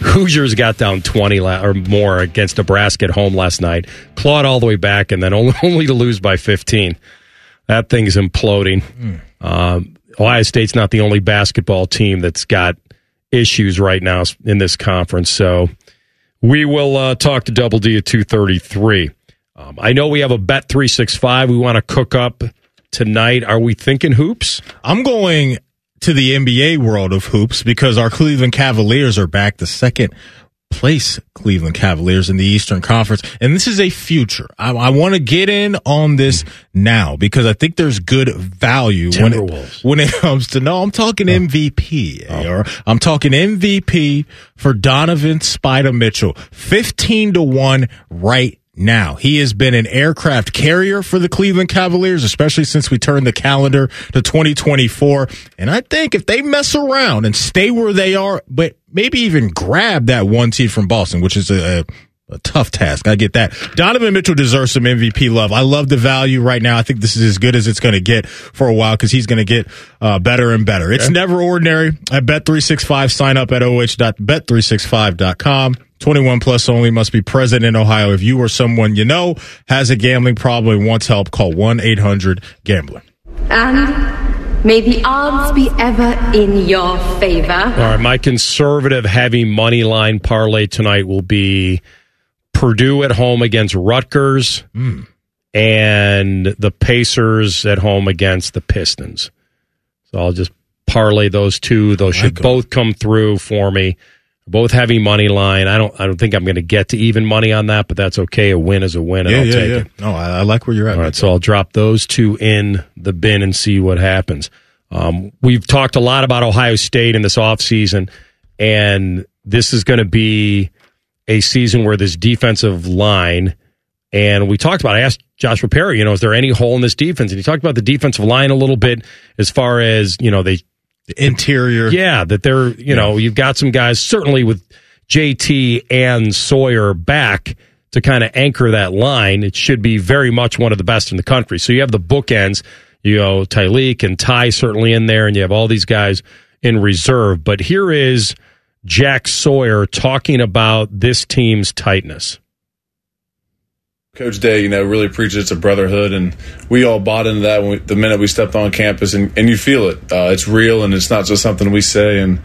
Hoosiers got down twenty or more against Nebraska at home last night. Clawed all the way back and then only, only to lose by fifteen. That thing's imploding. Mm. Um, Ohio State's not the only basketball team that's got issues right now in this conference. So we will uh, talk to Double D at two thirty-three. Um, I know we have a Bet three sixty-five we want to cook up tonight. Are we thinking hoops? I'm going to the N B A world of hoops because our Cleveland Cavaliers are back, the second place Cleveland Cavaliers in the Eastern Conference. And this is a future. I, I want to get in on this now because I think there's good value when it, when it comes to, no, I'm talking oh. M V P. Oh. Or I'm talking M V P for Donovan Spider Mitchell. fifteen to one right now. Now, he has been an aircraft carrier for the Cleveland Cavaliers, especially since we turned the calendar to twenty twenty-four. And I think if they mess around and stay where they are, but maybe even grab that one seed from Boston, which is a, a tough task. I get that. Donovan Mitchell deserves some M V P love. I love the value right now. I think this is as good as it's going to get for a while because he's going to get uh, better and better. Okay. It's never ordinary. I Bet three sixty-five. Sign up at o h dot bet three sixty-five dot com. twenty-one plus only, must be present in Ohio. If you or someone you know has a gambling problem and wants help, call one eight hundred gambler. And may the odds be ever in your favor. All right, my conservative heavy money line parlay tonight will be Purdue at home against Rutgers mm. and the Pacers at home against the Pistons. So I'll just parlay those two. Those should like both come through for me. Both heavy money line. I don't I don't think I'm going to get to even money on that, but that's okay. A win is a win, and yeah, I'll yeah, take yeah. it. No, I, I like where you're at. All right, so I'll drop those two in the bin and see what happens. Um, we've talked a lot about Ohio State in this offseason, and this is going to be a season where this defensive line, and we talked about, I asked Joshua Perry, you know, is there any hole in this defense? And he talked about the defensive line a little bit as far as, you know, they... Interior. Yeah, that they're, you know, you've got some guys, certainly with J T and Sawyer back to kind of anchor that line. It should be very much one of the best in the country. So you have the bookends, you know, Tyleek and Ty certainly in there, and you have all these guys in reserve. But here is Jack Sawyer talking about this team's tightness. Coach Day, you know, really preaches a brotherhood, and we all bought into that when we, the minute we stepped on campus, and, and you feel it. Uh, it's real, and it's not just something we say. And,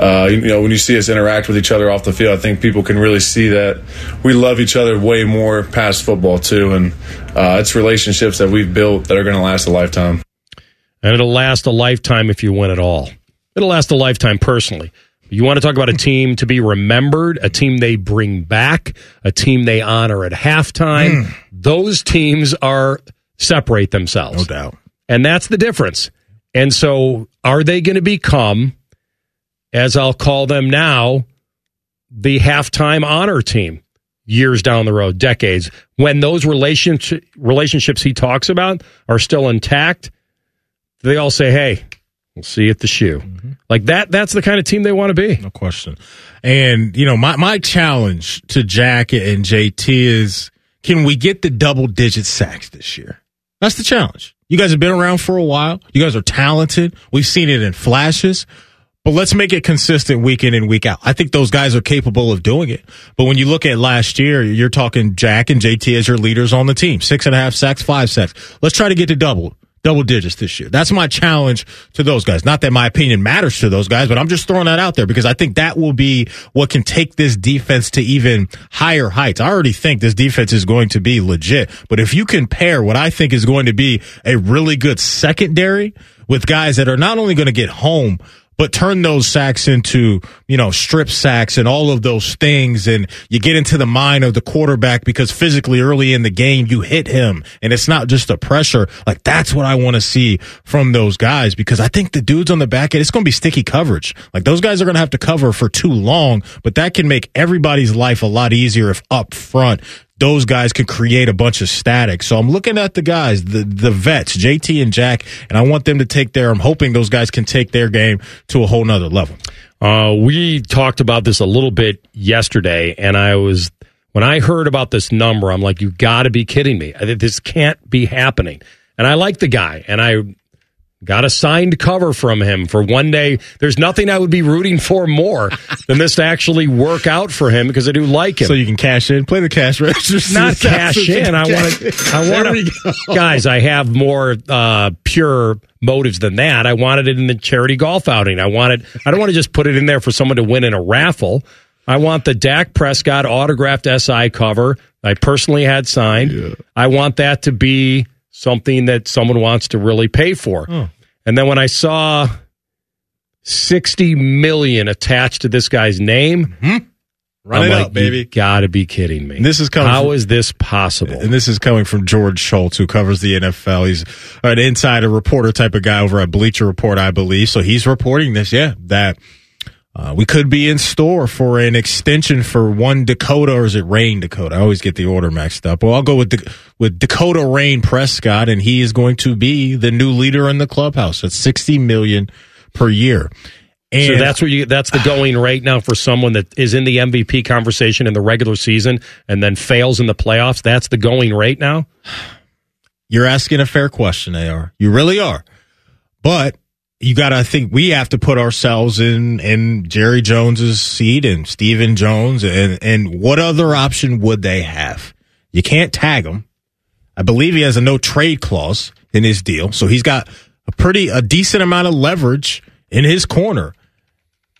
uh, you know, when you see us interact with each other off the field, I think people can really see that we love each other way more past football, too. And uh, it's relationships that we've built that are going to last a lifetime. And it'll last a lifetime if you win it all. It'll last a lifetime personally. You want to talk about a team to be remembered, a team they bring back, a team they honor at halftime. Mm. Those teams are separate themselves. No doubt. And that's the difference. And so are they going to become, as I'll call them now, the halftime honor team years down the road, decades, when those relationship, relationships he talks about are still intact? They all say, hey, we'll see at the shoe. Mm-hmm. Like that, that's the kind of team they want to be. No question. And, you know, my, my challenge to Jack and J T is, can we get the double-digit sacks this year? That's the challenge. You guys have been around for a while. You guys are talented. We've seen it in flashes. But let's make it consistent week in and week out. I think those guys are capable of doing it. But when you look at last year, you're talking Jack and J T as your leaders on the team. Six and a half sacks, five sacks. Let's try to get to double. Double digits this year. That's my challenge to those guys. Not that my opinion matters to those guys, but I'm just throwing that out there because I think that will be what can take this defense to even higher heights. I already think this defense is going to be legit, but if you compare what I think is going to be a really good secondary with guys that are not only going to get home, but turn those sacks into, you know, strip sacks and all of those things. And you get into the mind of the quarterback because physically early in the game, you hit him. And it's not just the pressure. Like, that's what I want to see from those guys because I think the dudes on the back end, it's going to be sticky coverage. Like, those guys are going to have to cover for too long, but that can make everybody's life a lot easier if up front those guys could create a bunch of static. So I'm looking at the guys, the the vets, J T and Jack, and I want them to take their, I'm hoping those guys can take their game to a whole nother level. Uh, we talked about this a little bit yesterday, and I was, when I heard about this number, I'm like, you got to be kidding me. This can't be happening. And I like the guy, and I got a signed cover from him for one day. There's nothing I would be rooting for more than this to actually work out for him, because I do like him. So you can cash in, play the cash register. Not cash in. I want to. I want to. Guys, I have more uh, pure motives than that. I wanted it in the charity golf outing. I wanted. I don't want to just put it in there for someone to win in a raffle. I want the Dak Prescott autographed S I cover I personally had signed. Yeah. I want that to be something that someone wants to really pay for. Huh. And then when I saw sixty million dollars attached to this guy's name, mm-hmm. Run I'm it like, up, baby. You gotta be kidding me. This is coming How from, is this possible? And this is coming from George Schultz, who covers the N F L. He's an insider reporter type of guy over at Bleacher Report, I believe. So he's reporting this, yeah, that uh, we could be in store for an extension for one Dakota, or is it Rain Dakota? I always get the order mixed up. Well, I'll go with the... with Dakota Rain Prescott, and he is going to be the new leader in the clubhouse at sixty million dollars per year. And so that's what you that's the going rate now for someone that is in the M V P conversation in the regular season and then fails in the playoffs. That's the going rate now? You're asking a fair question, A R. You really are. But you got to think we have to put ourselves in in Jerry Jones's seat and Stephen Jones, and and what other option would they have? You can't tag them. I believe he has a no trade clause in his deal, so he's got a pretty a decent amount of leverage in his corner.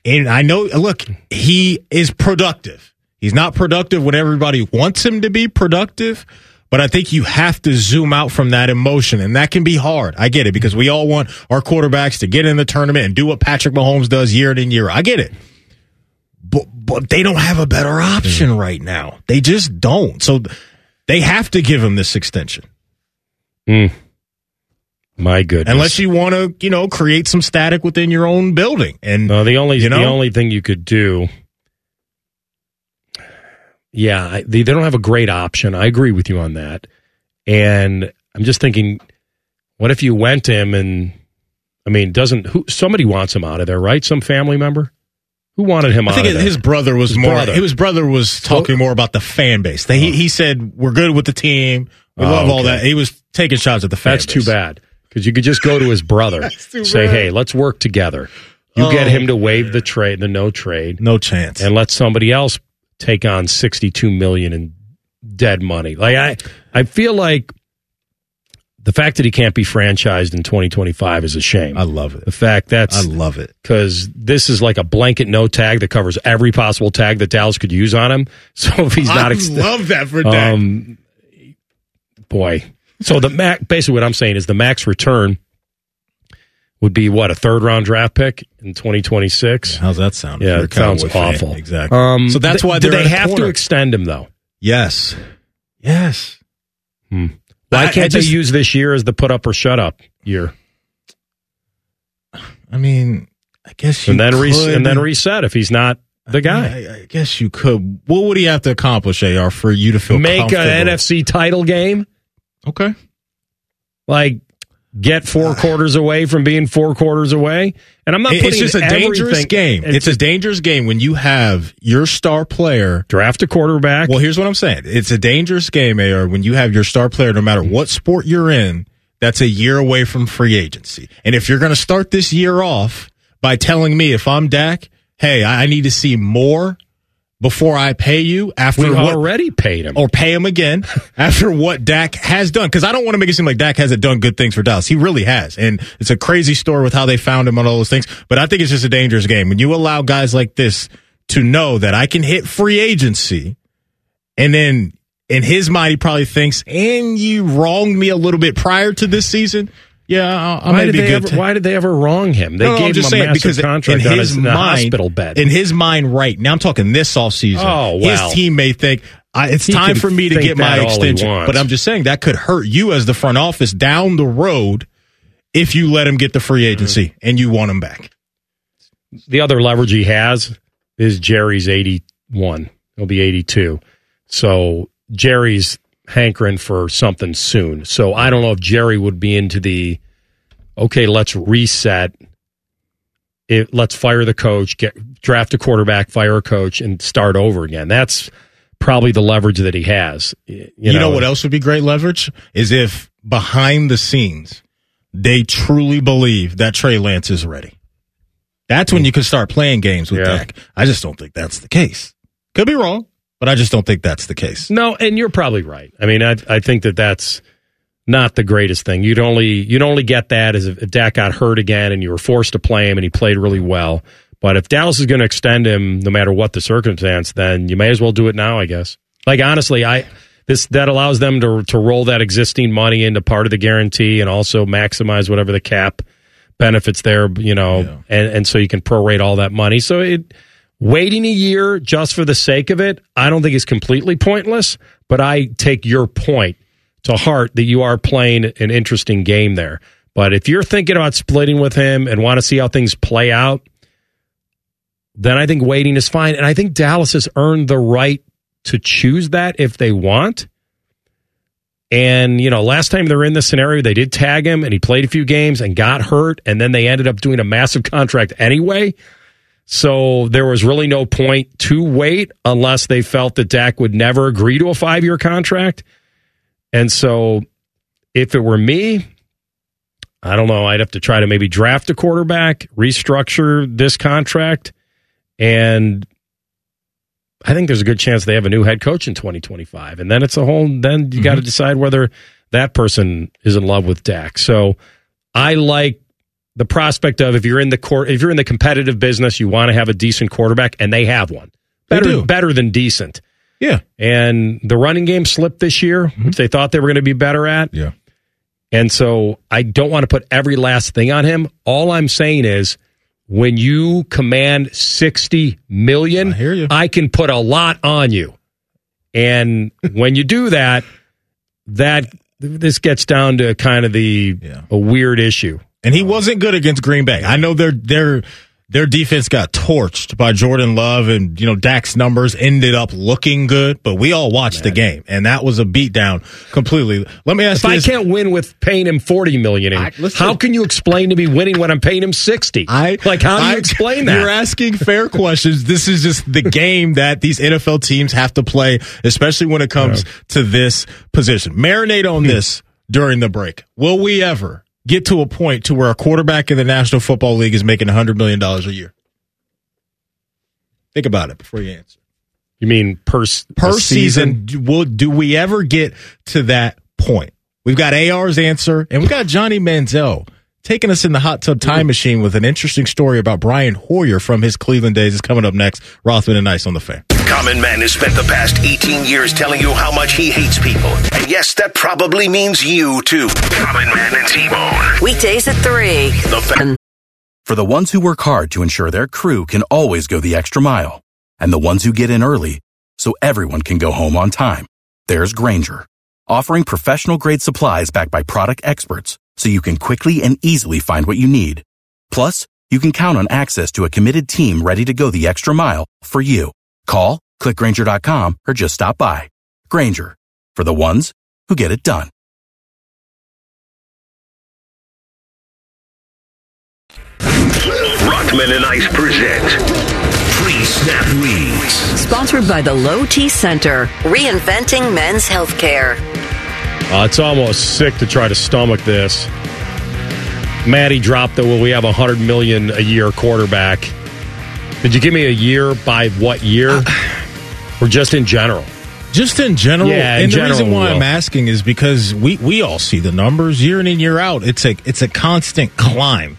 And I know, look, he is productive. He's not productive when everybody wants him to be productive, but I think you have to zoom out from that emotion, and that can be hard. I get it, because we all want our quarterbacks to get in the tournament and do what Patrick Mahomes does year in and year out. I get it. But, but they don't have a better option right now. They just don't. So they have to give him this extension. Mm. My goodness. Unless you want to, you know, create some static within your own building. And uh, the only you know, the only thing you could do, yeah, they, they don't have a great option. I agree with you on that. And I'm just thinking, what if you went to him and, I mean, doesn't who somebody wants him out of there, right? Some family member? Who wanted him I out think of his that? brother was his more brother. His brother was talking more about the fan base. They, oh. he, he said, we're good with the team. We oh, love okay. all that. He was taking shots at the fan That's base. Too bad, because you could just go to his brother say, bad. hey, let's work together. You oh, get him to waive the trade, the no trade. No chance. And let somebody else take on sixty-two million dollars in dead money. Like I, I feel like the fact that he can't be franchised in twenty twenty-five is a shame. I love it. The fact that's... I love it. Because this is like a blanket no tag that covers every possible tag that Dallas could use on him. So if he's not... I ex- love that for Dak. Um, boy. So the max, basically what I'm saying is the max return would be, what, a third-round draft pick in twenty twenty-six? Yeah, how's that sound? Yeah, it sounds awful. Fan. Exactly. Um, so that's th- why they're Do they have corner. to extend him, though? Yes. Yes. Hmm. Why can't just, they use this year as the put up or shut up year? I mean, I guess you and then could. Re- and then reset if he's not the guy. I, mean, I, I guess you could. What would he have to accomplish, A R, for you to feel Make comfortable? Make an N F C title game? Okay. Like, get four quarters away from being four quarters away? And I'm not it, putting It's just a dangerous game. It's, it's a dangerous game when you have your star player. Draft a quarterback. Well, here's what I'm saying. It's a dangerous game, A R, when you have your star player, no matter what sport you're in, that's a year away from free agency. And if you're going to start this year off by telling me, if I'm Dak, hey, I need to see more before I pay you, after we what, already paid him, or pay him again after what Dak has done, because I don't want to make it seem like Dak hasn't done good things for Dallas. He really has, and it's a crazy story with how they found him and all those things. But I think it's just a dangerous game when you allow guys like this to know that I can hit free agency, and then in his mind he probably thinks, "And you wronged me a little bit prior to this season." Yeah, I may be good. Ever, why did they ever wrong him? They no, gave no, him a saying, massive contract in his on his mind, hospital bed. In his mind right now, I'm talking this offseason, oh, wow. his team may think, I, it's he time for me to get my extension. But I'm just saying that could hurt you as the front office down the road if you let him get the free agency mm-hmm. and you want him back. The other leverage he has is Jerry's eighty-one. He'll be eighty-two. So Jerry's hankering for something soon. So I don't know if Jerry would be into the, okay, let's reset. It, let's fire the coach, get, draft a quarterback, fire a coach, and start over again. That's probably the leverage that he has. You, you know, know what else would be great leverage? Is if behind the scenes they truly believe that Trey Lance is ready. That's when you could start playing games with yeah. Dak. I just don't think that's the case. Could be wrong, but I just don't think that's the case. No, and you're probably right. I mean, I I think that that's not the greatest thing. You'd only you'd only get that is if Dak got hurt again and you were forced to play him and he played really well. But if Dallas is going to extend him no matter what the circumstance, then you may as well do it now, I guess. Like, honestly, I this that allows them to to roll that existing money into part of the guarantee and also maximize whatever the cap benefits there, you know, yeah. and, and so you can prorate all that money. So it, waiting a year just for the sake of it, I don't think is completely pointless, but I take your point to heart that you are playing an interesting game there. But if you're thinking about splitting with him and want to see how things play out, then I think waiting is fine. And I think Dallas has earned the right to choose that if they want. And, you know, last time they were in this scenario, they did tag him, and he played a few games and got hurt, and then they ended up doing a massive contract anyway. So there was really no point to wait unless they felt that Dak would never agree to a five-year contract. And so if it were me, I don't know, I'd have to try to maybe draft a quarterback, restructure this contract, and I think there's a good chance they have a new head coach in twenty twenty-five. And then it's a whole, then you mm-hmm. got to decide whether that person is in love with Dak. So I like the prospect of if you're in the court, if you're in the competitive business, you want to have a decent quarterback, and they have one. Better, better than decent. Yeah. And the running game slipped this year, mm-hmm. which they thought they were going to be better at. Yeah. And so I don't want to put every last thing on him. All I'm saying is, when you command sixty million dollars, I hear you. I can put a lot on you. And when you do that, that this gets down to kind of the yeah. a weird issue. And he wasn't good against Green Bay. I know their their their defense got torched by Jordan Love, and you know Dak's numbers ended up looking good, but we all watched Man. the game, and that was a beatdown completely. Let me ask if you this. I can't win with paying him forty million dollars, I, how can you explain to me winning when I'm paying him sixty dollars? I, like, how do I, you explain that? You're asking fair questions. This is just the game that these N F L teams have to play, especially when it comes yeah. to this position. Marinate on this during the break. Will we ever get to a point to where a quarterback in the National Football League is making one hundred million dollars a year? Think about it before you answer. You mean per, per season? season will, do we ever get to that point? We've got A R's answer, and we've got Johnny Manziel taking us in the hot tub time machine with an interesting story about Brian Hoyer from his Cleveland days. Is coming up next. Rothman and Ice on the Fan. Common Man has spent the past eighteen years telling you how much he hates people. And yes, that probably means you, too. Common Man and T-Bone. Weekdays at three. The Fan. For the ones who work hard to ensure their crew can always go the extra mile. And the ones who get in early so everyone can go home on time. There's Grainger, offering professional-grade supplies backed by product experts so you can quickly and easily find what you need. Plus, you can count on access to a committed team ready to go the extra mile for you. Call, click Grainger dot com, or just stop by. Grainger, for the ones who get it done. Rothman and Ice present Snap Reads, sponsored by the Low T Center, reinventing men's health care. Uh, it's almost sick to try to stomach this. Maddie dropped the will we have a hundred million a year quarterback. Did you give me a year by what year? Uh, or just in general? Just in general. Yeah, in and general, the reason why I'm asking is because we, we all see the numbers year in and year out. It's a it's a constant climb.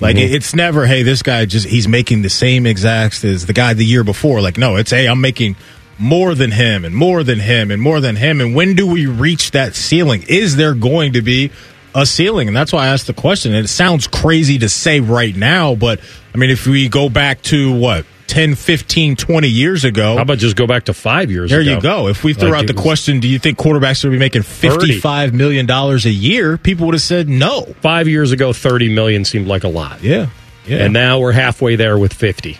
Like, mm-hmm. it's never, hey, this guy just, he's making the same exacts as the guy the year before. Like, no, it's, hey, I'm making more than him and more than him and more than him. And when do we reach that ceiling? Is there going to be a ceiling? And that's why I asked the question. And it sounds crazy to say right now, but, I mean, if we go back to, what, ten, fifteen, twenty years ago. How about just go back to five years there ago? There you go. If we threw like out the was, question, do you think quarterbacks are going to be making fifty-five million dollars a year? People would have said no. Five years ago, thirty million dollars seemed like a lot. Yeah. yeah. And now we're halfway there with fifty.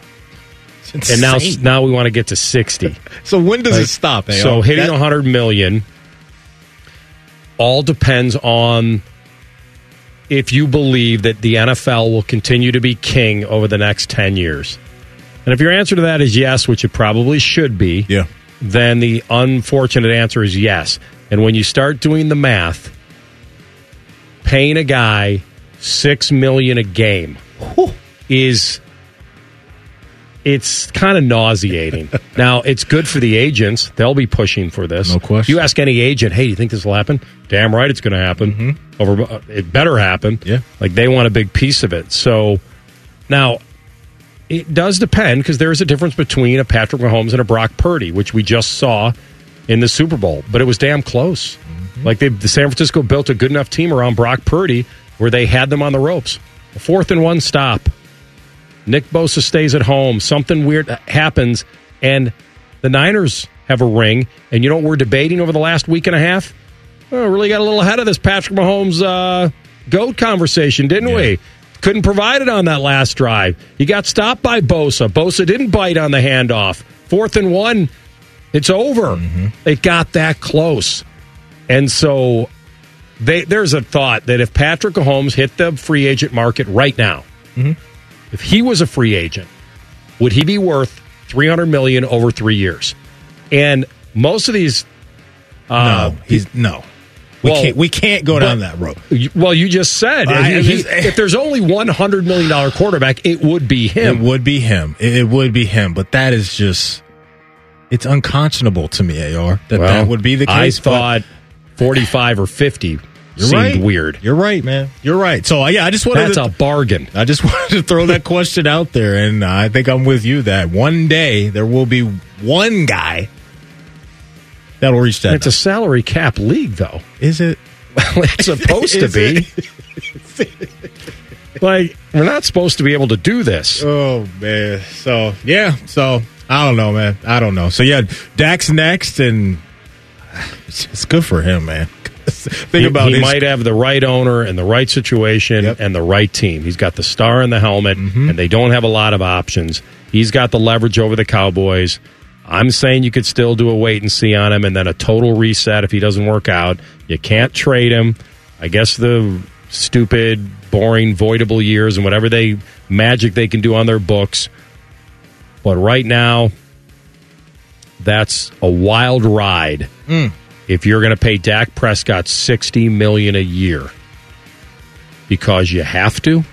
and now now we want to get to sixty. So when does like, it stop? A O? So hitting a hundred million all depends on if you believe that the N F L will continue to be king over the next ten years. And if your answer to that is yes, which it probably should be, yeah. then the unfortunate answer is yes. And when you start doing the math, paying a guy six million dollars a game Whew. is it's kind of nauseating. Now, it's good for the agents. They'll be pushing for this. No question. You ask any agent, hey, you think this will happen? Damn right it's going to happen. Mm-hmm. Over, it better happen. Yeah. Like, they want a big piece of it. So, now... It does depend, because there is a difference between a Patrick Mahomes and a Brock Purdy, which we just saw in the Super Bowl. But it was damn close. Mm-hmm. Like, they, the San Francisco built a good enough team around Brock Purdy where they had them on the ropes. A fourth and one stop. Nick Bosa stays at home. Something weird happens, and the Niners have a ring. And you know what we're debating over the last week and a half? Oh, really got a little ahead of this Patrick Mahomes uh, GOAT conversation, didn't yeah. we? Couldn't provide it on that last drive. You got stopped by Bosa. Bosa didn't bite on the handoff. Fourth and one, it's over. Mm-hmm. It got that close. And so they, there's a thought that if Patrick Mahomes hit the free agent market right now, mm-hmm. if he was a free agent, would he be worth three hundred million dollars over three years? And most of these... Uh, no, he's, no. We, well, can't, we can't go down but, that road. Well, you just said I, he, he, if there's only one hundred million dollar quarterback, it would be him. It would be him. It, it would be him. But that is just—it's unconscionable to me, A R. That well, that would be the case. I thought forty-five or fifty seemed right. weird. You're right, man. You're right. So yeah, I just wanted—that's a bargain. I just wanted to throw that question out there, and I think I'm with you that one day there will be one guy. That'll reach that. It's a salary cap league, though. Is it? Well, it's supposed to be. Like, we're not supposed to be able to do this. Oh, man. So, yeah. So, I don't know, man. I don't know. So, yeah, Dak's next, and it's good for him, man. Think he, about it. He his... might have the right owner and the right situation yep. and the right team. He's got the star in the helmet, mm-hmm. and they don't have a lot of options. He's got the leverage over the Cowboys. I'm saying you could still do a wait and see on him and then a total reset if he doesn't work out. You can't trade him. I guess the stupid, boring, voidable years and whatever they magic they can do on their books. But right now, that's a wild ride mm. if you're going to pay Dak Prescott sixty million dollars a year because you have to.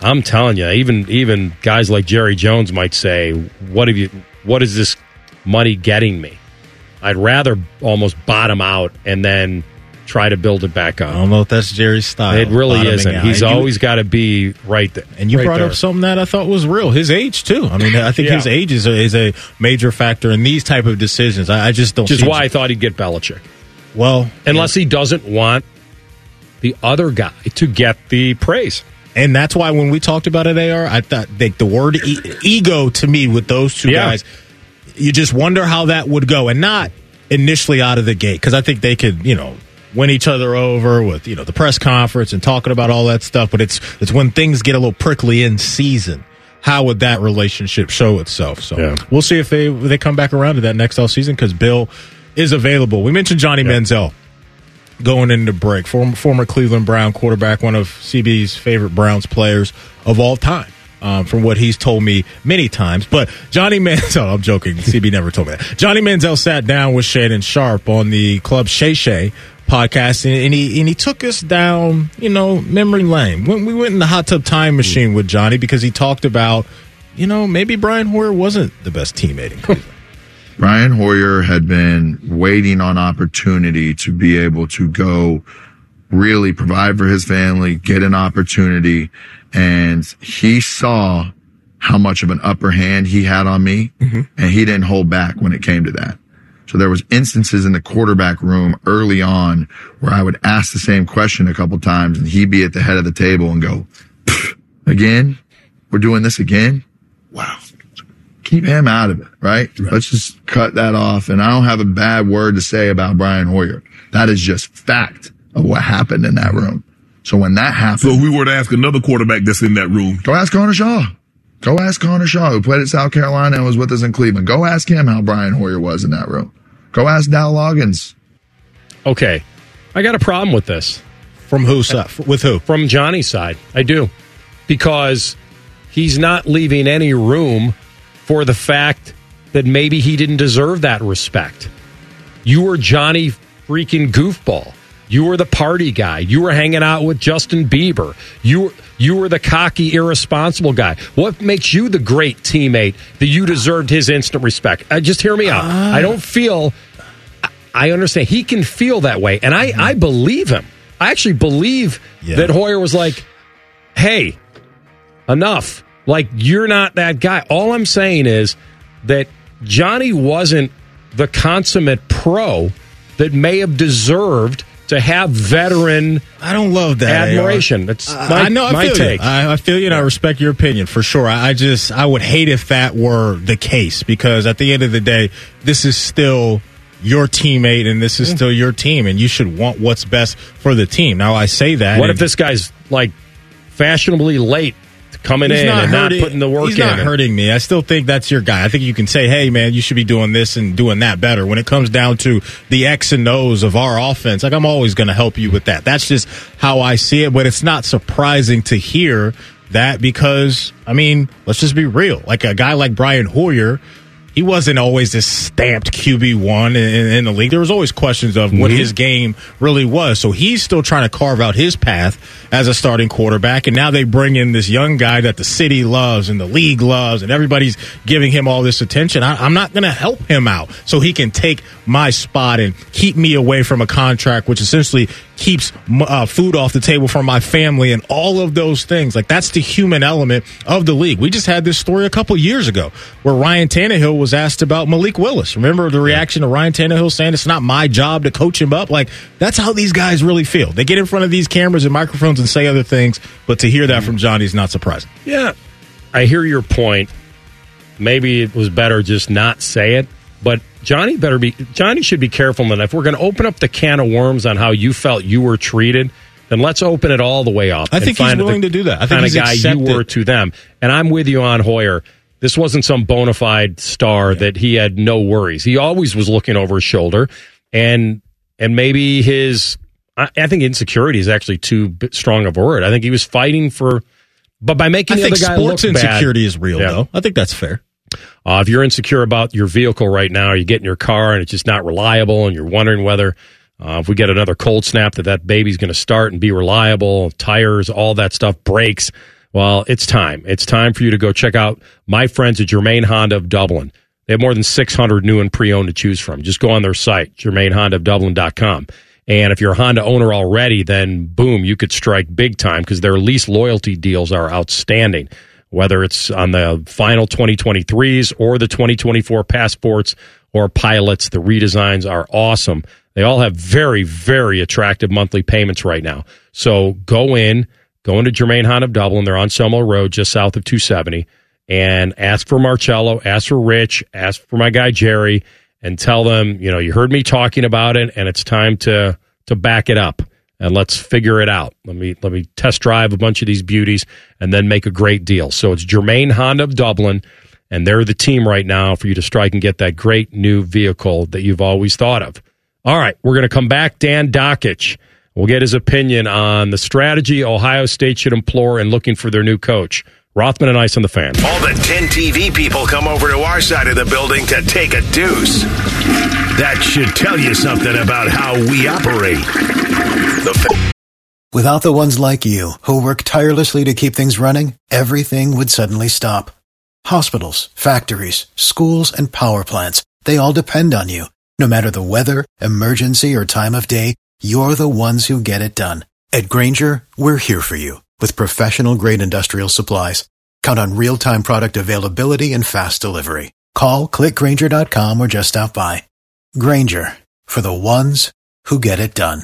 I'm telling you, even even guys like Jerry Jones might say, what have you... What is this money getting me? I'd rather almost bottom out and then try to build it back up. I don't know if that's Jerry's style. It really isn't. Out. He's you, always got to be right there. And you right brought there. up something that I thought was real. His age, too. I mean, I think yeah. his age is a, is a major factor in these type of decisions. I, I just don't Which is why it. I thought he'd get Belichick. Well, Unless yeah. he doesn't want the other guy to get the praise. And that's why when we talked about it, A R, I thought they, the word e- ego to me with those two yeah. guys, you just wonder how that would go. And not initially out of the gate, because I think they could, you know, win each other over with, you know, the press conference and talking about all that stuff. But it's it's when things get a little prickly in season. How would that relationship show itself? So yeah. we'll see if they, they come back around to that next offseason because Bill is available. We mentioned Johnny yeah. Manziel. Going into break, former, former Cleveland Brown quarterback, one of C B's favorite Browns players of all time, um, from what he's told me many times. But Johnny Manziel, I'm joking, C B never told me that. Johnny Manziel sat down with Shannon Sharp on the Club Shay Shay podcast, and, and he and he took us down, you know, memory lane. When we went in the hot tub time machine with Johnny because he talked about, you know, maybe Brian Hoyer wasn't the best teammate in Cleveland. Brian Hoyer had been waiting on opportunity to be able to go really provide for his family, get an opportunity. And he saw how much of an upper hand he had on me, mm-hmm. and he didn't hold back when it came to that. So there was instances in the quarterback room early on where I would ask the same question a couple times, and he'd be at the head of the table and go, again? We're doing this again? Wow. Keep him out of it, right? right? Let's just cut that off. And I don't have a bad word to say about Brian Hoyer. That is just fact of what happened in that room. So when that happened. So if we were to ask another quarterback that's in that room. Go ask Connor Shaw. Go ask Connor Shaw, who played at South Carolina and was with us in Cleveland. Go ask him how Brian Hoyer was in that room. Go ask Dow Loggins. Okay. I got a problem with this. From who side? With who? From Johnny's side. I do. Because he's not leaving any room for the fact that maybe he didn't deserve that respect. You were Johnny freaking goofball. You were the party guy. You were hanging out with Justin Bieber. You were, you were the cocky, irresponsible guy. What makes you the great teammate that you deserved his instant respect? Uh, just hear me out. Ah. I don't feel... I understand. He can feel that way, and I, mm-hmm. I believe him. I actually believe yeah. that Hoyer was like, hey, enough. Like, you're not that guy. All I'm saying is that Johnny wasn't the consummate pro that may have deserved to have veteran I don't love that admiration. That's uh, my, I know, I my feel take. You. I, I feel you, and I respect your opinion for sure. I, I just, I would hate if that were the case, because at the end of the day, this is still your teammate, and this is still your team, and you should want what's best for the team. Now, I say that. What if this guy's, like, fashionably late coming in and not putting the work in? He's not hurting me. I still think that's your guy. I think you can say, hey, man, you should be doing this and doing that better. When it comes down to the X and O's of our offense, like, I'm always going to help you with that. That's just how I see it, but it's not surprising to hear that because, I mean, let's just be real. Like, a guy like Brian Hoyer, he wasn't always this stamped Q B one in, in the league. There was always questions of what mm-hmm. his game really was. So he's still trying to carve out his path as a starting quarterback. And now they bring in this young guy that the city loves and the league loves, and everybody's giving him all this attention. I, I'm not going to help him out so he can take my spot and keep me away from a contract, which essentially keeps uh, food off the table for my family and all of those things. Like, that's the human element of the league. We just had this story a couple years ago where Ryan Tannehill was was asked about Malik Willis. Remember the reaction to Ryan Tannehill saying it's not my job to coach him up? Like, that's how these guys really feel. They get in front of these cameras and microphones and say other things, but to hear that from Johnny is not surprising. Yeah, I hear your point. Maybe it was better just not say it, but Johnny better be Johnny should be careful. And if we're going to open up the can of worms on how you felt you were treated, then let's open it all the way up. I think he's willing to do that. I think he's accepted. You were to them. And I'm with you on Hoyer. This wasn't some bona fide star yeah. that he had no worries. He always was looking over his shoulder, and and maybe his, I, I think insecurity is actually too strong of a word. I think he was fighting for, but by making I the other guy look bad. I think sports insecurity is real, yeah. though. I think that's fair. Uh, if you're insecure about your vehicle right now, you get in your car and it's just not reliable, and you're wondering whether uh, if we get another cold snap that that baby's going to start and be reliable, tires, all that stuff, brakes. Well, it's time. It's time for you to go check out my friends at Germain Honda of Dublin. They have more than six hundred new and pre-owned to choose from. Just go on their site, germain honda of dublin dot com. And if you're a Honda owner already, then boom, you could strike big time because their lease loyalty deals are outstanding, whether it's on the final twenty twenty-threes or the twenty twenty-four Passports or Pilots. The redesigns are awesome. They all have very, very attractive monthly payments right now. So go in. Go into Germain Honda of Dublin. They're on Selma Road, just south of two seventy. And ask for Marcello, ask for Rich, ask for my guy Jerry, and tell them, you know, you heard me talking about it, and it's time to to back it up. And let's figure it out. Let me let me test drive a bunch of these beauties and then make a great deal. So it's Germain Honda of Dublin, and they're the team right now for you to strike and get that great new vehicle that you've always thought of. All right, we're going to come back. Dan Dockich. We'll get his opinion on the strategy Ohio State should employ in looking for their new coach. Rothman and Ice on the Fan. All the ten T V people come over to our side of the building to take a deuce. That should tell you something about how we operate. The Fan. Without the ones like you, who work tirelessly to keep things running, everything would suddenly stop. Hospitals, factories, schools, and power plants, they all depend on you. No matter the weather, emergency, or time of day, you're the ones who get it done. At Grainger, we're here for you with professional-grade industrial supplies. Count on real-time product availability and fast delivery. Call, click Grainger dot com, or just stop by. Grainger, for the ones who get it done.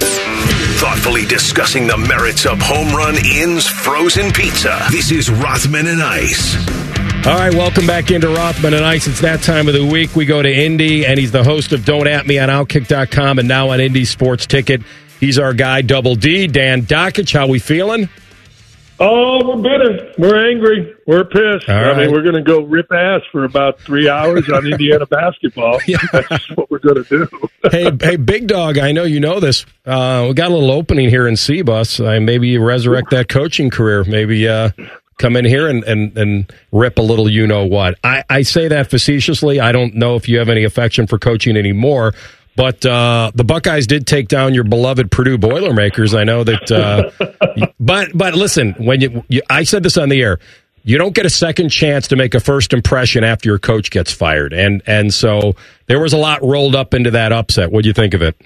Thoughtfully discussing the merits of Home Run Inn's frozen pizza. This is Rothman and Ice. All right, welcome back into Rothman and Ice. It's that time of the week. We go to Indy, and he's the host of Don't At Me on Outkick dot com and now on Indy Sports Ticket. He's our guy, Double D, Dan Dockich. How we feeling? Oh, we're bitter. We're angry. We're pissed. All right. I mean, we're going to go rip ass for about three hours on Indiana basketball. Yeah. That's what we're going to do. hey, hey, Big Dog, I know you know this. Uh, we got a little opening here in C-Bus. Uh, maybe you resurrect that coaching career. Maybe uh, come in here and, and, and rip a little you-know-what. I, I say that facetiously. I don't know if you have any affection for coaching anymore. But uh, the Buckeyes did take down your beloved Purdue Boilermakers. I know that. Uh, but but listen, when you, you I said this on the air, you don't get a second chance to make a first impression after your coach gets fired, and and so there was a lot rolled up into that upset. What do you think of it?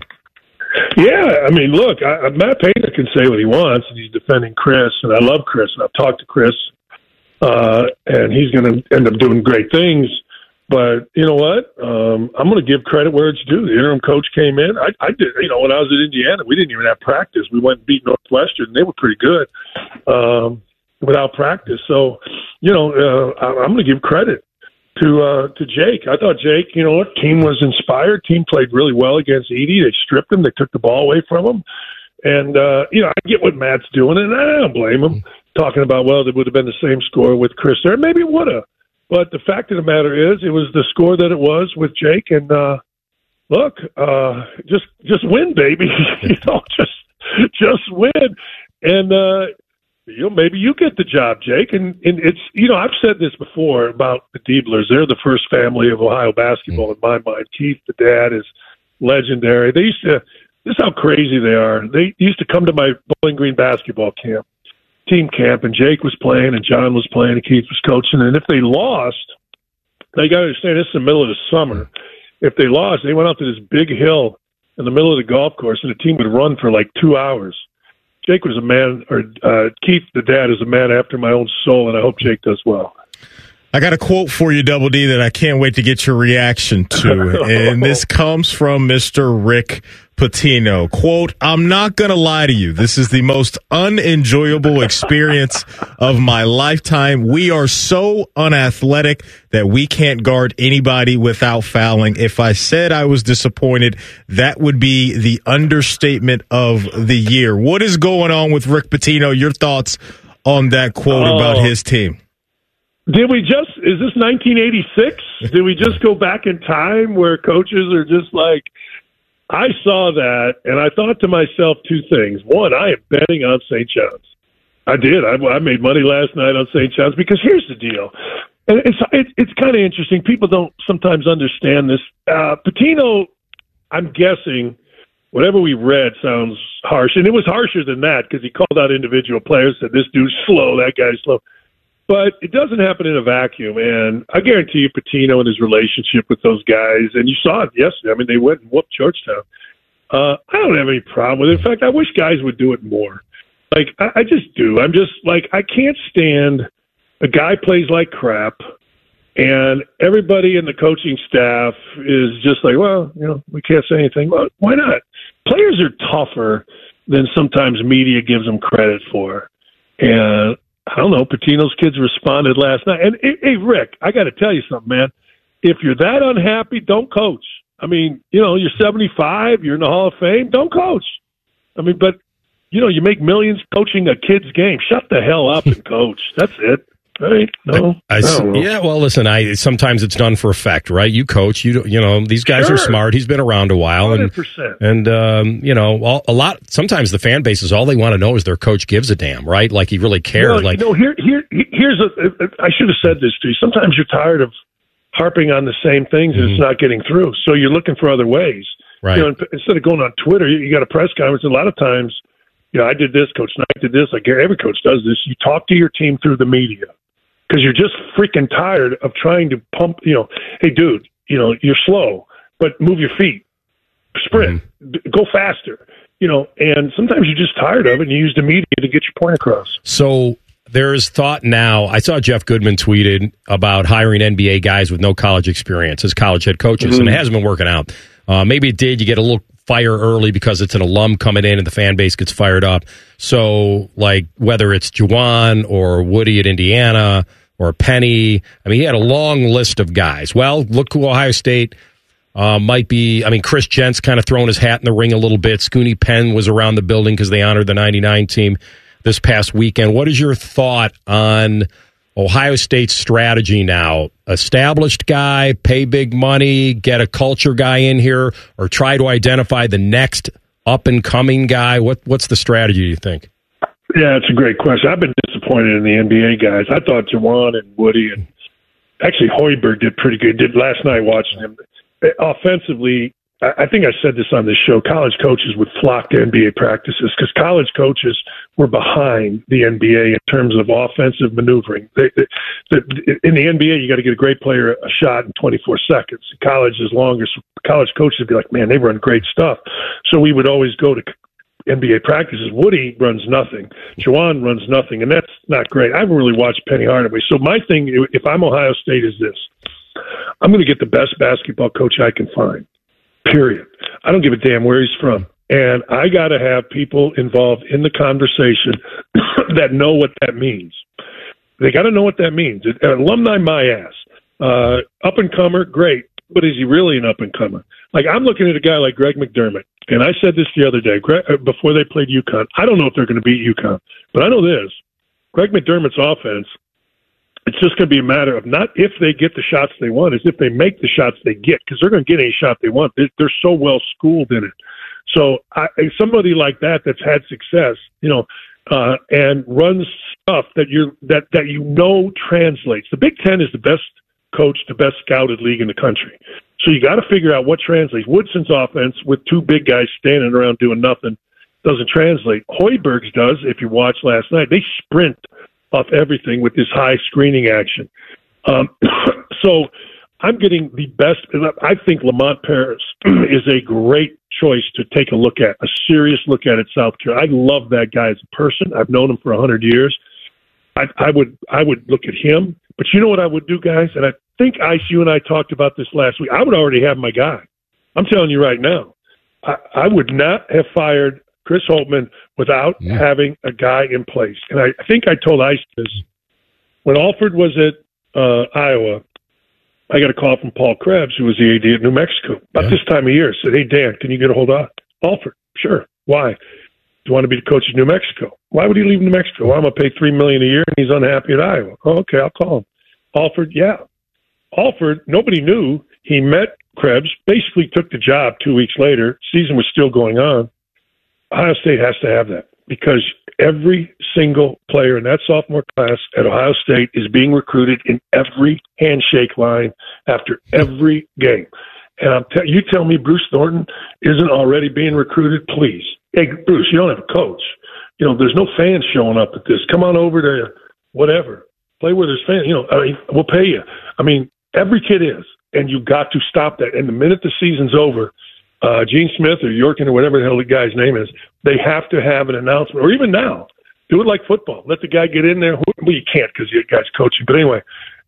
Yeah, I mean, look, I, Matt Painter can say what he wants, and he's defending Chris, and I love Chris, and I've talked to Chris, uh, and he's going to end up doing great things. But you know what? Um, I'm going to give credit where it's due. The interim coach came in. I, I did, you know, when I was at Indiana, we didn't even have practice. We went and beat Northwestern. They were pretty good um, without practice. So, you know, uh, I, I'm going to give credit to uh, to Jake. I thought Jake, you know what? Team was inspired. Team played really well against Edie. They stripped him. They took the ball away from him. And, uh, you know, I get what Matt's doing, and I don't blame him. Talking about, well, it would have been the same score with Chris there. Maybe it would have. But the fact of the matter is, it was the score that it was with Jake. And uh, look, uh, just just win, baby. you know, just just win, and uh, you know, maybe you get the job, Jake. And, and it's you know, I've said this before about the Dieblers. They're the first family of Ohio basketball in my mind. Keith, the dad, is legendary. They used to. This is how crazy they are. They used to come to my Bowling Green basketball camp. Team camp, and Jake was playing, and John was playing, and Keith was coaching. And if they lost, they got to understand this is the middle of the summer. If they lost, they went out to this big hill in the middle of the golf course, and the team would run for like two hours. Jake was a man, or uh, Keith, the dad, is a man after my own soul, and I hope Jake does well. I got a quote for you, Double D, that I can't wait to get your reaction to. And this comes from Mister Rick Pitino. Quote, "I'm not going to lie to you. This is the most unenjoyable experience of my lifetime. We are so unathletic that we can't guard anybody without fouling. If I said I was disappointed, that would be the understatement of the year." What is going on with Rick Pitino? Your thoughts on that quote oh. about his team? Did we just, is this nineteen eighty-six? Did we just go back in time where coaches are just like, I saw that, and I thought to myself two things. One, I am betting on Saint John's. I did. I, I made money last night on Saint John's because here's the deal. And it's it's, it's kind of interesting. People don't sometimes understand this. Uh, Pitino, I'm guessing, whatever we read sounds harsh. And it was harsher than that because he called out individual players, said, this dude's slow, that guy's slow. But it doesn't happen in a vacuum, and I guarantee you Pitino and his relationship with those guys, and you saw it yesterday. I mean, they went and whooped Georgetown. Uh, I don't have any problem with it. In fact, I wish guys would do it more. Like, I, I just do. I'm just, like, I can't stand a guy plays like crap, and everybody in the coaching staff is just like, well, you know, we can't say anything. Well, why not? Players are tougher than sometimes media gives them credit for, and I don't know. Pitino's kids responded last night. And, hey, Rick, I got to tell you something, man. If you're that unhappy, don't coach. I mean, you know, you're seventy-five, you're in the Hall of Fame, don't coach. I mean, but, you know, you make millions coaching a kid's game. Shut the hell up and coach. That's it. Right? No. I, I, I yeah, well, listen, I sometimes it's done for effect, right? You coach, you you know, these guys sure. are smart. He's been around a while. one hundred percent. And, and um, you know, all, a lot, sometimes the fan base is all they want to know is their coach gives a damn, right? Like he really cares. No, like, you know, here, here, here's a, I should have said this to you. Sometimes you're tired of harping on the same things and mm-hmm. it's not getting through. So you're looking for other ways. Right. You know, instead of going on Twitter, you, you got a press conference. A lot of times, you know, I did this, Coach Knight did this. Like every coach does this. You talk to your team through the media. Because you're just freaking tired of trying to pump, you know, hey, dude, you know, you're slow, but move your feet, sprint, mm-hmm. go faster, you know, and sometimes you're just tired of it and you use the media to get your point across. So there's thought now. I saw Jeff Goodman tweeted about hiring N B A guys with no college experience as college head coaches, mm-hmm. and it hasn't been working out. Uh, maybe it did. You get a little fire early because it's an alum coming in and the fan base gets fired up. So, like, whether it's Juwan or Woody at Indiana or Penny, I mean, he had a long list of guys. Well, look who Ohio State uh, might be. I mean, Chris Gent's kind of throwing his hat in the ring a little bit. Scooney Penn was around the building because they honored the ninety-nine team. this past weekend. What is your thought on Ohio State's strategy now? Established guy, pay big money, get a culture guy in here, or try to identify the next up-and-coming guy? What What's the strategy, do you think? Yeah, it's a great question. I've been disappointed in the N B A guys. I thought Juwan and Woody and actually Hoiberg did pretty good. Did last night watching him. Offensively, I think I said this on this show, college coaches would flock to N B A practices because college coaches were behind the N B A in terms of offensive maneuvering. They, they, they, in the N B A, you got to get a great player a shot in twenty-four seconds. College is longer, so college coaches would be like, man, they run great stuff. So we would always go to N B A practices. Woody runs nothing. Juwan runs nothing, and that's not great. I haven't really watched Penny Hardaway. So my thing, if I'm Ohio State, is this. I'm going to get the best basketball coach I can find. Period. I don't give a damn where he's from. And I got to have people involved in the conversation that know what that means. They got to know what that means. An alumni, my ass. Uh, up-and-comer, great. But is he really an up-and-comer? Like, I'm looking at a guy like Greg McDermott. And I said this the other day, Greg, before they played UConn. I don't know if they're going to beat UConn. But I know this. Greg McDermott's offense, it's just going to be a matter of not if they get the shots they want, it's if they make the shots they get, because they're going to get any shot they want. They're, they're so well schooled in it. So I, somebody like that that's had success, you know, uh, and runs stuff that you that that you know translates. The Big Ten is the best coached, the best scouted league in the country. So you got to figure out what translates. Woodson's offense with two big guys standing around doing nothing doesn't translate. Hoiberg's does. If you watch last night, they sprint off everything with this high screening action. Um, so I'm getting the best. I think Lamont Paris is a great choice to take a look at, a serious look at at South Carolina. I love that guy as a person. I've known him for a hundred years. I, I would I would look at him. But you know what I would do, guys? And I think Ice, you and I talked about this last week. I would already have my guy. I'm telling you right now. I, I would not have fired Chris Holtmann without yeah. having a guy in place. And I, I think I told Ice this. When Alford was at uh, Iowa, I got a call from Paul Krebs, who was the A D at New Mexico, about yeah. this time of year. Said, hey, Dan, can you get a hold of Alford? Sure. Why? Do you want to be the coach of New Mexico? Why would he leave New Mexico? Well, I'm going to pay three million dollars a year, and he's unhappy at Iowa. Oh, okay, I'll call him. Alford, yeah. Alford, nobody knew. He met Krebs, basically took the job two weeks later. Season was still going on. Ohio State has to have that because every single player in that sophomore class at Ohio State is being recruited in every handshake line after every game. And I'm te- you tell me Bruce Thornton isn't already being recruited, please. Hey, Bruce, you don't have a coach. You know, there's no fans showing up at this. Come on over to whatever. Play where there's fans. You know, I mean, we'll pay you. I mean, every kid is, and you got to stop that. And the minute the season's over, Uh, Gene Smith or Yorkin or whatever the hell the guy's name is, they have to have an announcement. Or even now, do it like football. Let the guy get in there. Well, you can't because the guy's coaching. But anyway,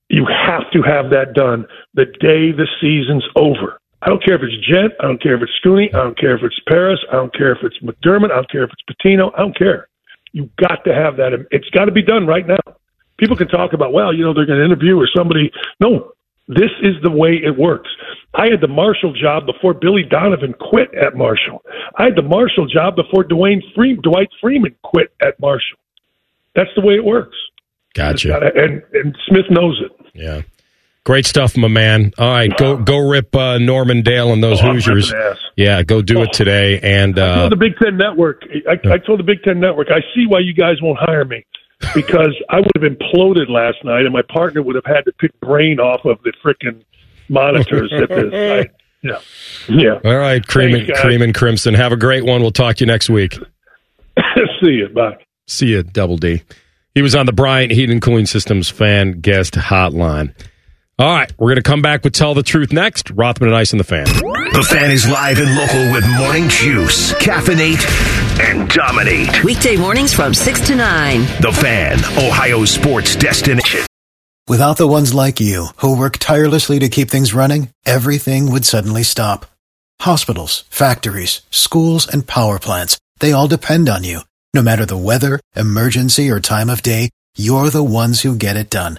you have to have that done the day the season's over. I don't care if it's Jett. I don't care if it's Scooney. I don't care if it's Paris. I don't care if it's McDermott. I don't care if it's Pitino. I don't care. You got to have that. It's got to be done right now. People can talk about, well, you know, they're going to interview or somebody. No. This is the way it works. I had the Marshall job before Billy Donovan quit at Marshall. I had the Marshall job before Dwayne Freeman, Dwight Freeman quit at Marshall. That's the way it works. Gotcha. Gotta, and, and Smith knows it. Yeah. Great stuff, my man. All right, go go rip uh, Norman Dale and those oh, Hoosiers. Yeah, go do oh. it today. And uh, I told the Big Ten Network. I, yeah. I told the Big Ten Network, I see why you guys won't hire me. Because I would have imploded last night, and my partner would have had to pick brain off of the frickin' monitors at this night. Yeah. yeah. All right, Cream and, Cream and Crimson. Have a great one. We'll talk to you next week. See you. Bye. See you, Double D. He was on the Bryant Heating and Cooling Systems fan guest hotline. All right, we're going to come back with Tell the Truth next. Rothman and Ice and the Fan. The Fan is live and local with morning juice, caffeinate, and dominate. Weekday mornings from six to nine. The Fan, Ohio's sports destination. Without the ones like you, who work tirelessly to keep things running, everything would suddenly stop. Hospitals, factories, schools, and power plants, they all depend on you. No matter the weather, emergency, or time of day, you're the ones who get it done.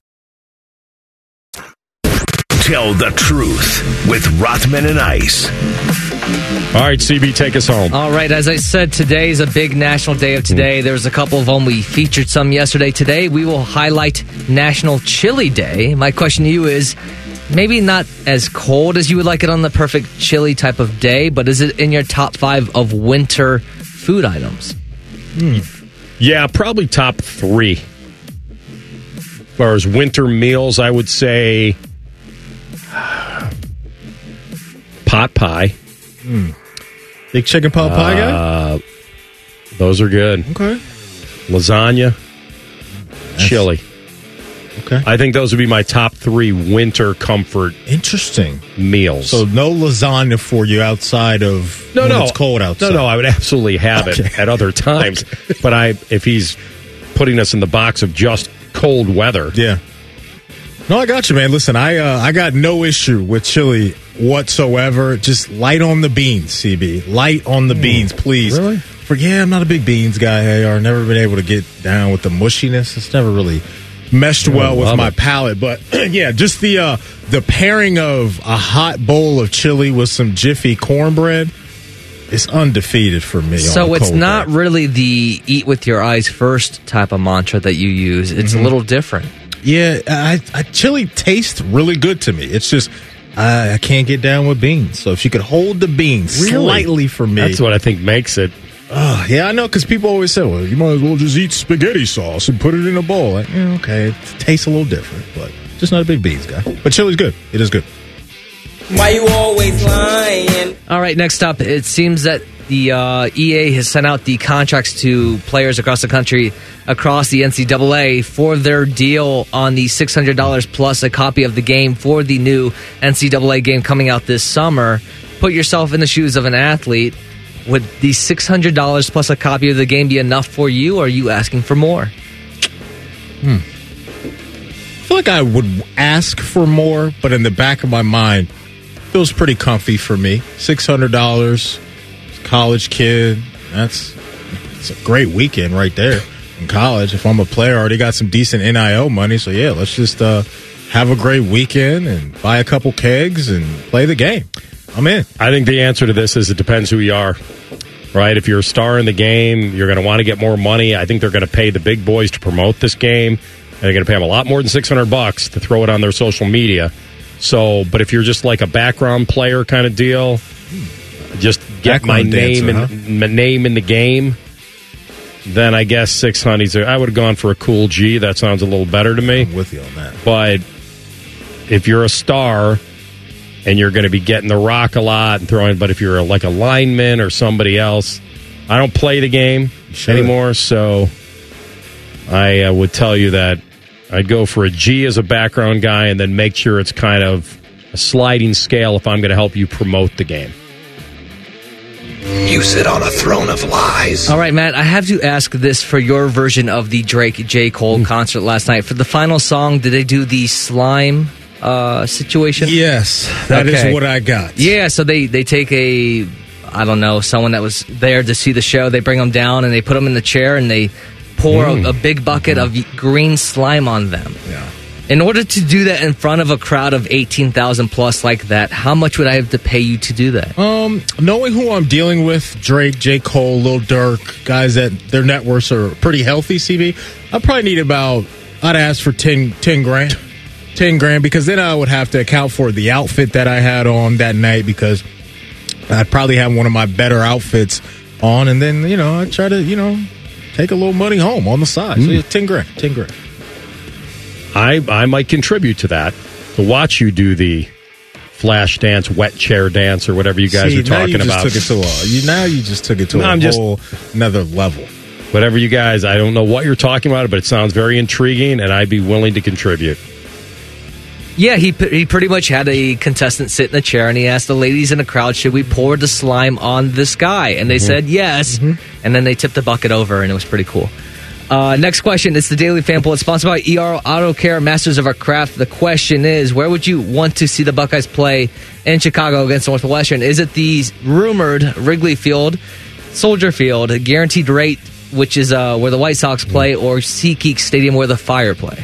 Tell the truth with Rothman and Ice. All right, C B, take us home. All right, as I said, today is a big national day of today. Mm. There's a couple of them. We featured some yesterday. Today, we will highlight National Chili Day. My question to you is, maybe not as cold as you would like it on the perfect chili type of day, but is it in your top five of winter food items? Mm. Yeah, probably top three. As far as winter meals, I would say pot pie. Mm. Big chicken pot pie guy? Uh, those are good. Okay. Lasagna. That's... Chili. Okay. I think those would be my top three winter comfort Interesting. meals. So no lasagna for you outside of no, when no. it's cold outside. No, no, I would absolutely have okay. it at other times. okay. But I, if he's putting us in the box of just cold weather. Yeah. No, I got you, man. Listen, I uh, I got no issue with chili whatsoever. Just light on the beans, C B. Light on the mm, beans, please. Really? For, yeah, I'm not a big beans guy. I've never been able to get down with the mushiness. It's never really meshed I well with my it. palate. But, yeah, just the uh, the pairing of a hot bowl of chili with some Jiffy cornbread is undefeated for me. So it's not bread. really the eat with your eyes first type of mantra that you use. It's mm-hmm. a little different. Yeah, I, I, chili tastes really good to me. It's just I, I can't get down with beans. So if you could hold the beans really? slightly for me. That's what I think makes it. Uh, yeah, I know, because people always say, well, you might as well just eat spaghetti sauce and put it in a bowl. Like, yeah, okay, it tastes a little different, but just not a big beans guy. But chili's good. It is good. Why you always lying? All right, next up, it seems that the uh, E A has sent out the contracts to players across the country, across the N C double A, for their deal on the six hundred dollars plus a copy of the game for the new N C double A game coming out this summer. Put yourself in the shoes of an athlete. Would the six hundred dollars plus a copy of the game be enough for you, or are you asking for more? Hmm. I feel like I would ask for more, but in the back of my mind, it feels pretty comfy for me. six hundred dollars College kid, that's, that's a great weekend right there in college. If I'm a player, I already got some decent N I L money, so yeah, let's just uh, have a great weekend and buy a couple kegs and play the game. I'm in. I think the answer to this is it depends who you are, right? If you're a star in the game, you're going to want to get more money. I think they're going to pay the big boys to promote this game, and they're going to pay them a lot more than six hundred bucks to throw it on their social media. So, but if you're just like a background player kind of deal, just get my name dancer, in, huh? my name in the game, then I guess six hundreds. I would have gone for a cool G. That sounds a little better to me. I'm with you on that. But if you're a star and you're going to be getting the rock a lot and throwing, but if you're like a lineman or somebody else, I don't play the game anymore, so I uh, would tell you that I'd go for a G as a background guy and then make sure it's kind of a sliding scale if I'm going to help you promote the game. You sit on a throne of lies. All right, Matt, I have to ask this for your version of the Drake J. Cole concert last night. For the final song, did they do the slime uh, situation? Yes, that okay. is what I got. Yeah, so they, they take a, I don't know, someone that was there to see the show. They bring them down and they put them in the chair and they pour mm. a, a big bucket mm-hmm. of green slime on them. Yeah. In order to do that in front of a crowd of eighteen thousand plus like that, how much would I have to pay you to do that? Um, knowing who I'm dealing with, Drake, J. Cole, Lil Durk, guys that their net worths are pretty healthy, C B, I'd probably need about, I'd ask for ten, ten grand. ten grand, because then I would have to account for the outfit that I had on that night, because I'd probably have one of my better outfits on, and then, you know, I'd try to, you know, take a little money home on the side. Mm. So yeah, ten grand, ten grand. I, I might contribute to that, to watch you do the flash dance, wet chair dance, or whatever you guys See, are talking now about. Took it to a, you, now you just took it to no, a I'm whole just, another level. Whatever you guys, I don't know what you're talking about, but it sounds very intriguing, and I'd be willing to contribute. Yeah, he he pretty much had a contestant sit in a chair, and he asked the ladies in the crowd, should we pour the slime on this guy? And they mm-hmm. said yes, mm-hmm. and then they tipped the bucket over, and it was pretty cool. Uh, next question. It's the Daily Fan Poll. It's sponsored by E R Auto Care, Masters of Our Craft. The question is, where would you want to see the Buckeyes play in Chicago against Northwestern? Is it the rumored Wrigley Field, Soldier Field, guaranteed rate which is uh, where the White Sox play, or SeatGeek Stadium, where the Fire play.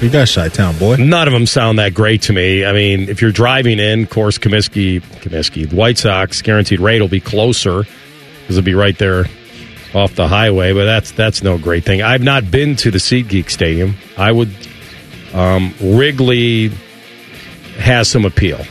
You guys Chi-Town, boy. None of them sound that great to me. I mean, if you're driving in, of course, Comiskey, Comiskey, the White Sox guaranteed rate will be closer because it'll be right there off the highway, but that's that's no great thing. I've not been to the SeatGeek Stadium. I would... Um, Wrigley has some appeal.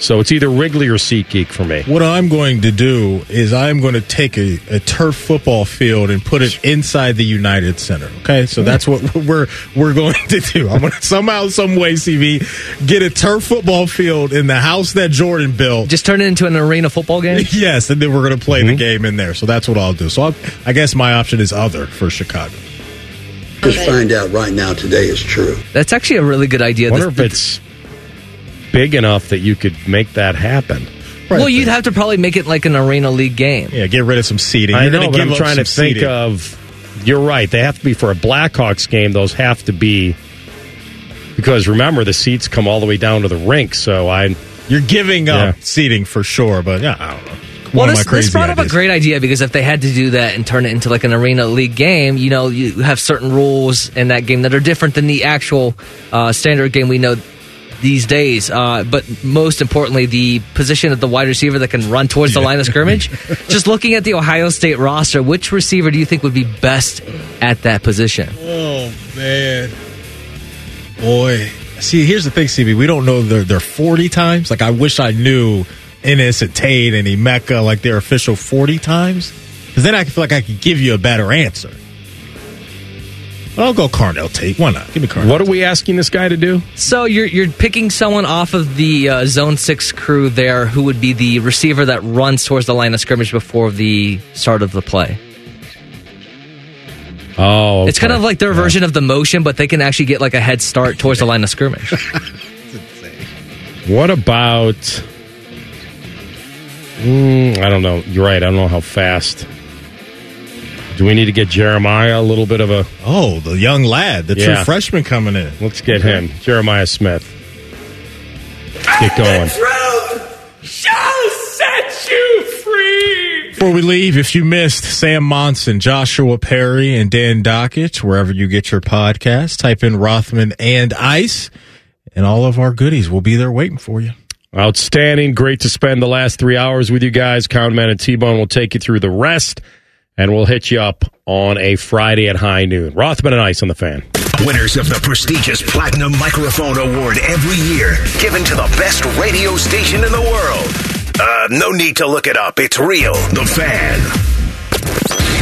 So it's either Wrigley or SeatGeek for me. What I'm going to do is I'm going to take a, a turf football field and put it inside the United Center. Okay, so that's what we're we're going to do. I'm going to somehow, some way, C V, get a turf football field in the house that Jordan built. Just turn it into an arena football game? Yes, and then we're going to play mm-hmm. the game in there. So that's what I'll do. So I'll, I guess my option is other for Chicago. Just find out right now today is true. That's actually a really good idea. I wonder this, if it's... big enough that you could make that happen. Right well, you'd there. have to probably make it like an arena league game. Yeah, get rid of some seating. I know, but I'm trying to think seating. of... You're right. They have to be for a Blackhawks game. Those have to be... Because remember, the seats come all the way down to the rink, so I... You're giving up yeah. seating for sure, but yeah, I don't know. Well, this, this brought ideas. up a great idea, because if they had to do that and turn it into like an arena league game, you know, you have certain rules in that game that are different than the actual uh, standard game we know these days. Uh, but most importantly, the position of the wide receiver that can run towards the yeah. line of scrimmage. Just looking at the Ohio State roster, which receiver do you think would be best at that position? Oh, man. Boy. See, here's the thing, C B. We don't know their, their forty times. Like, I wish I knew... Ennis and Tate and Emeka, like their official forty times, because then I feel like I could give you a better answer. But I'll go Carnell Tate. Why not? Give me Carnell. What are we asking this guy to do? So you're you're picking someone off of the uh, Zone Six crew there, who would be the receiver that runs towards the line of scrimmage before the start of the play. Oh, okay. It's kind of like their yeah. version of the motion, but they can actually get like a head start towards the line of scrimmage. That's insane. What about? Mm, I don't know. You're right. I don't know how fast. Do we need to get Jeremiah a little bit of a... Oh, the young lad, the yeah. true freshman coming in. Let's get okay. him. Jeremiah Smith. Get going. The truth shall set you free. Before we leave, if you missed Sam Monson, Joshua Perry, and Dan Dockich, wherever you get your podcast, type in Rothman and Ice, and all of our goodies will be there waiting for you. Outstanding. Great to spend the last three hours with you guys. Coundman and T-Bone will take you through the rest, and we'll hit you up on a Friday at high noon. Rothman and Ice on the Fan. Winners of the prestigious Platinum Microphone Award every year, given to the best radio station in the world. Uh, no need to look it up. It's real. The Fan.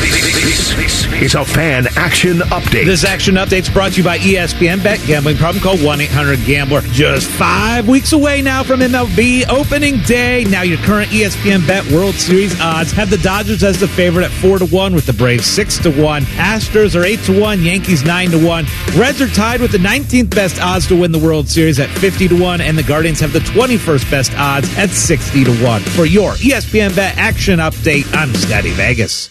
This is a Fan Action Update. This Action Update's brought to you by E S P N Bet. Gambling problem? Call one eight hundred gambler. Just five weeks away now from M L B opening day. Now your current E S P N Bet World Series odds have the Dodgers as the favorite at four to one, with the Braves six to one. Astros are eight to one. Yankees nine to one. Reds are tied with the nineteenth best odds to win the World Series at fifty to one, and the Guardians have the twenty-first best odds at sixty to one. For your E S P N Bet Action Update, I'm Scotty Vegas.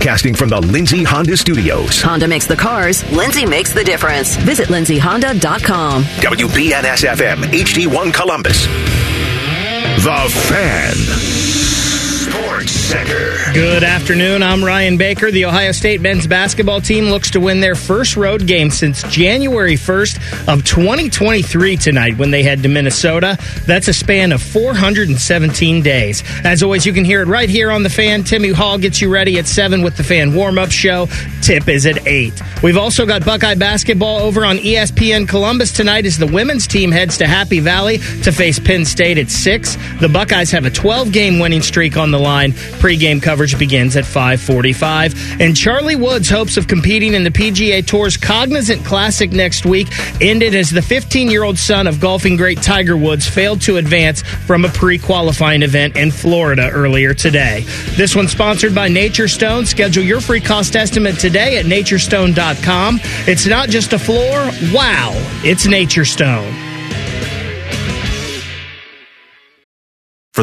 Casting from the Lindsay Honda Studios. Honda makes the cars. Lindsay makes the difference. Visit lindsay honda dot com. W B N S F M, H D one Columbus. The Fan. Sports Center. Good afternoon. I'm Ryan Baker. The Ohio State men's basketball team looks to win their first road game since January first of twenty twenty-three tonight when they head to Minnesota. That's a span of four hundred seventeen days. As always, you can hear it right here on The Fan. Timmy Hall gets you ready at seven with The Fan warm-up show. Tip is at eight. We've also got Buckeye basketball over on E S P N Columbus tonight as the women's team heads to Happy Valley to face Penn State at six. The Buckeyes have a twelve-game winning streak on the line, Pre-game coverage begins at five forty-five. And Charlie Wood's hopes of competing in the P G A Tour's Cognizant Classic next week ended as the fifteen-year-old son of golfing great Tiger Woods failed to advance from a pre-qualifying event in Florida earlier today. This one's sponsored by Nature Stone. Schedule your free cost estimate today at nature stone dot com. It's not just a floor. Wow, it's Nature Stone. For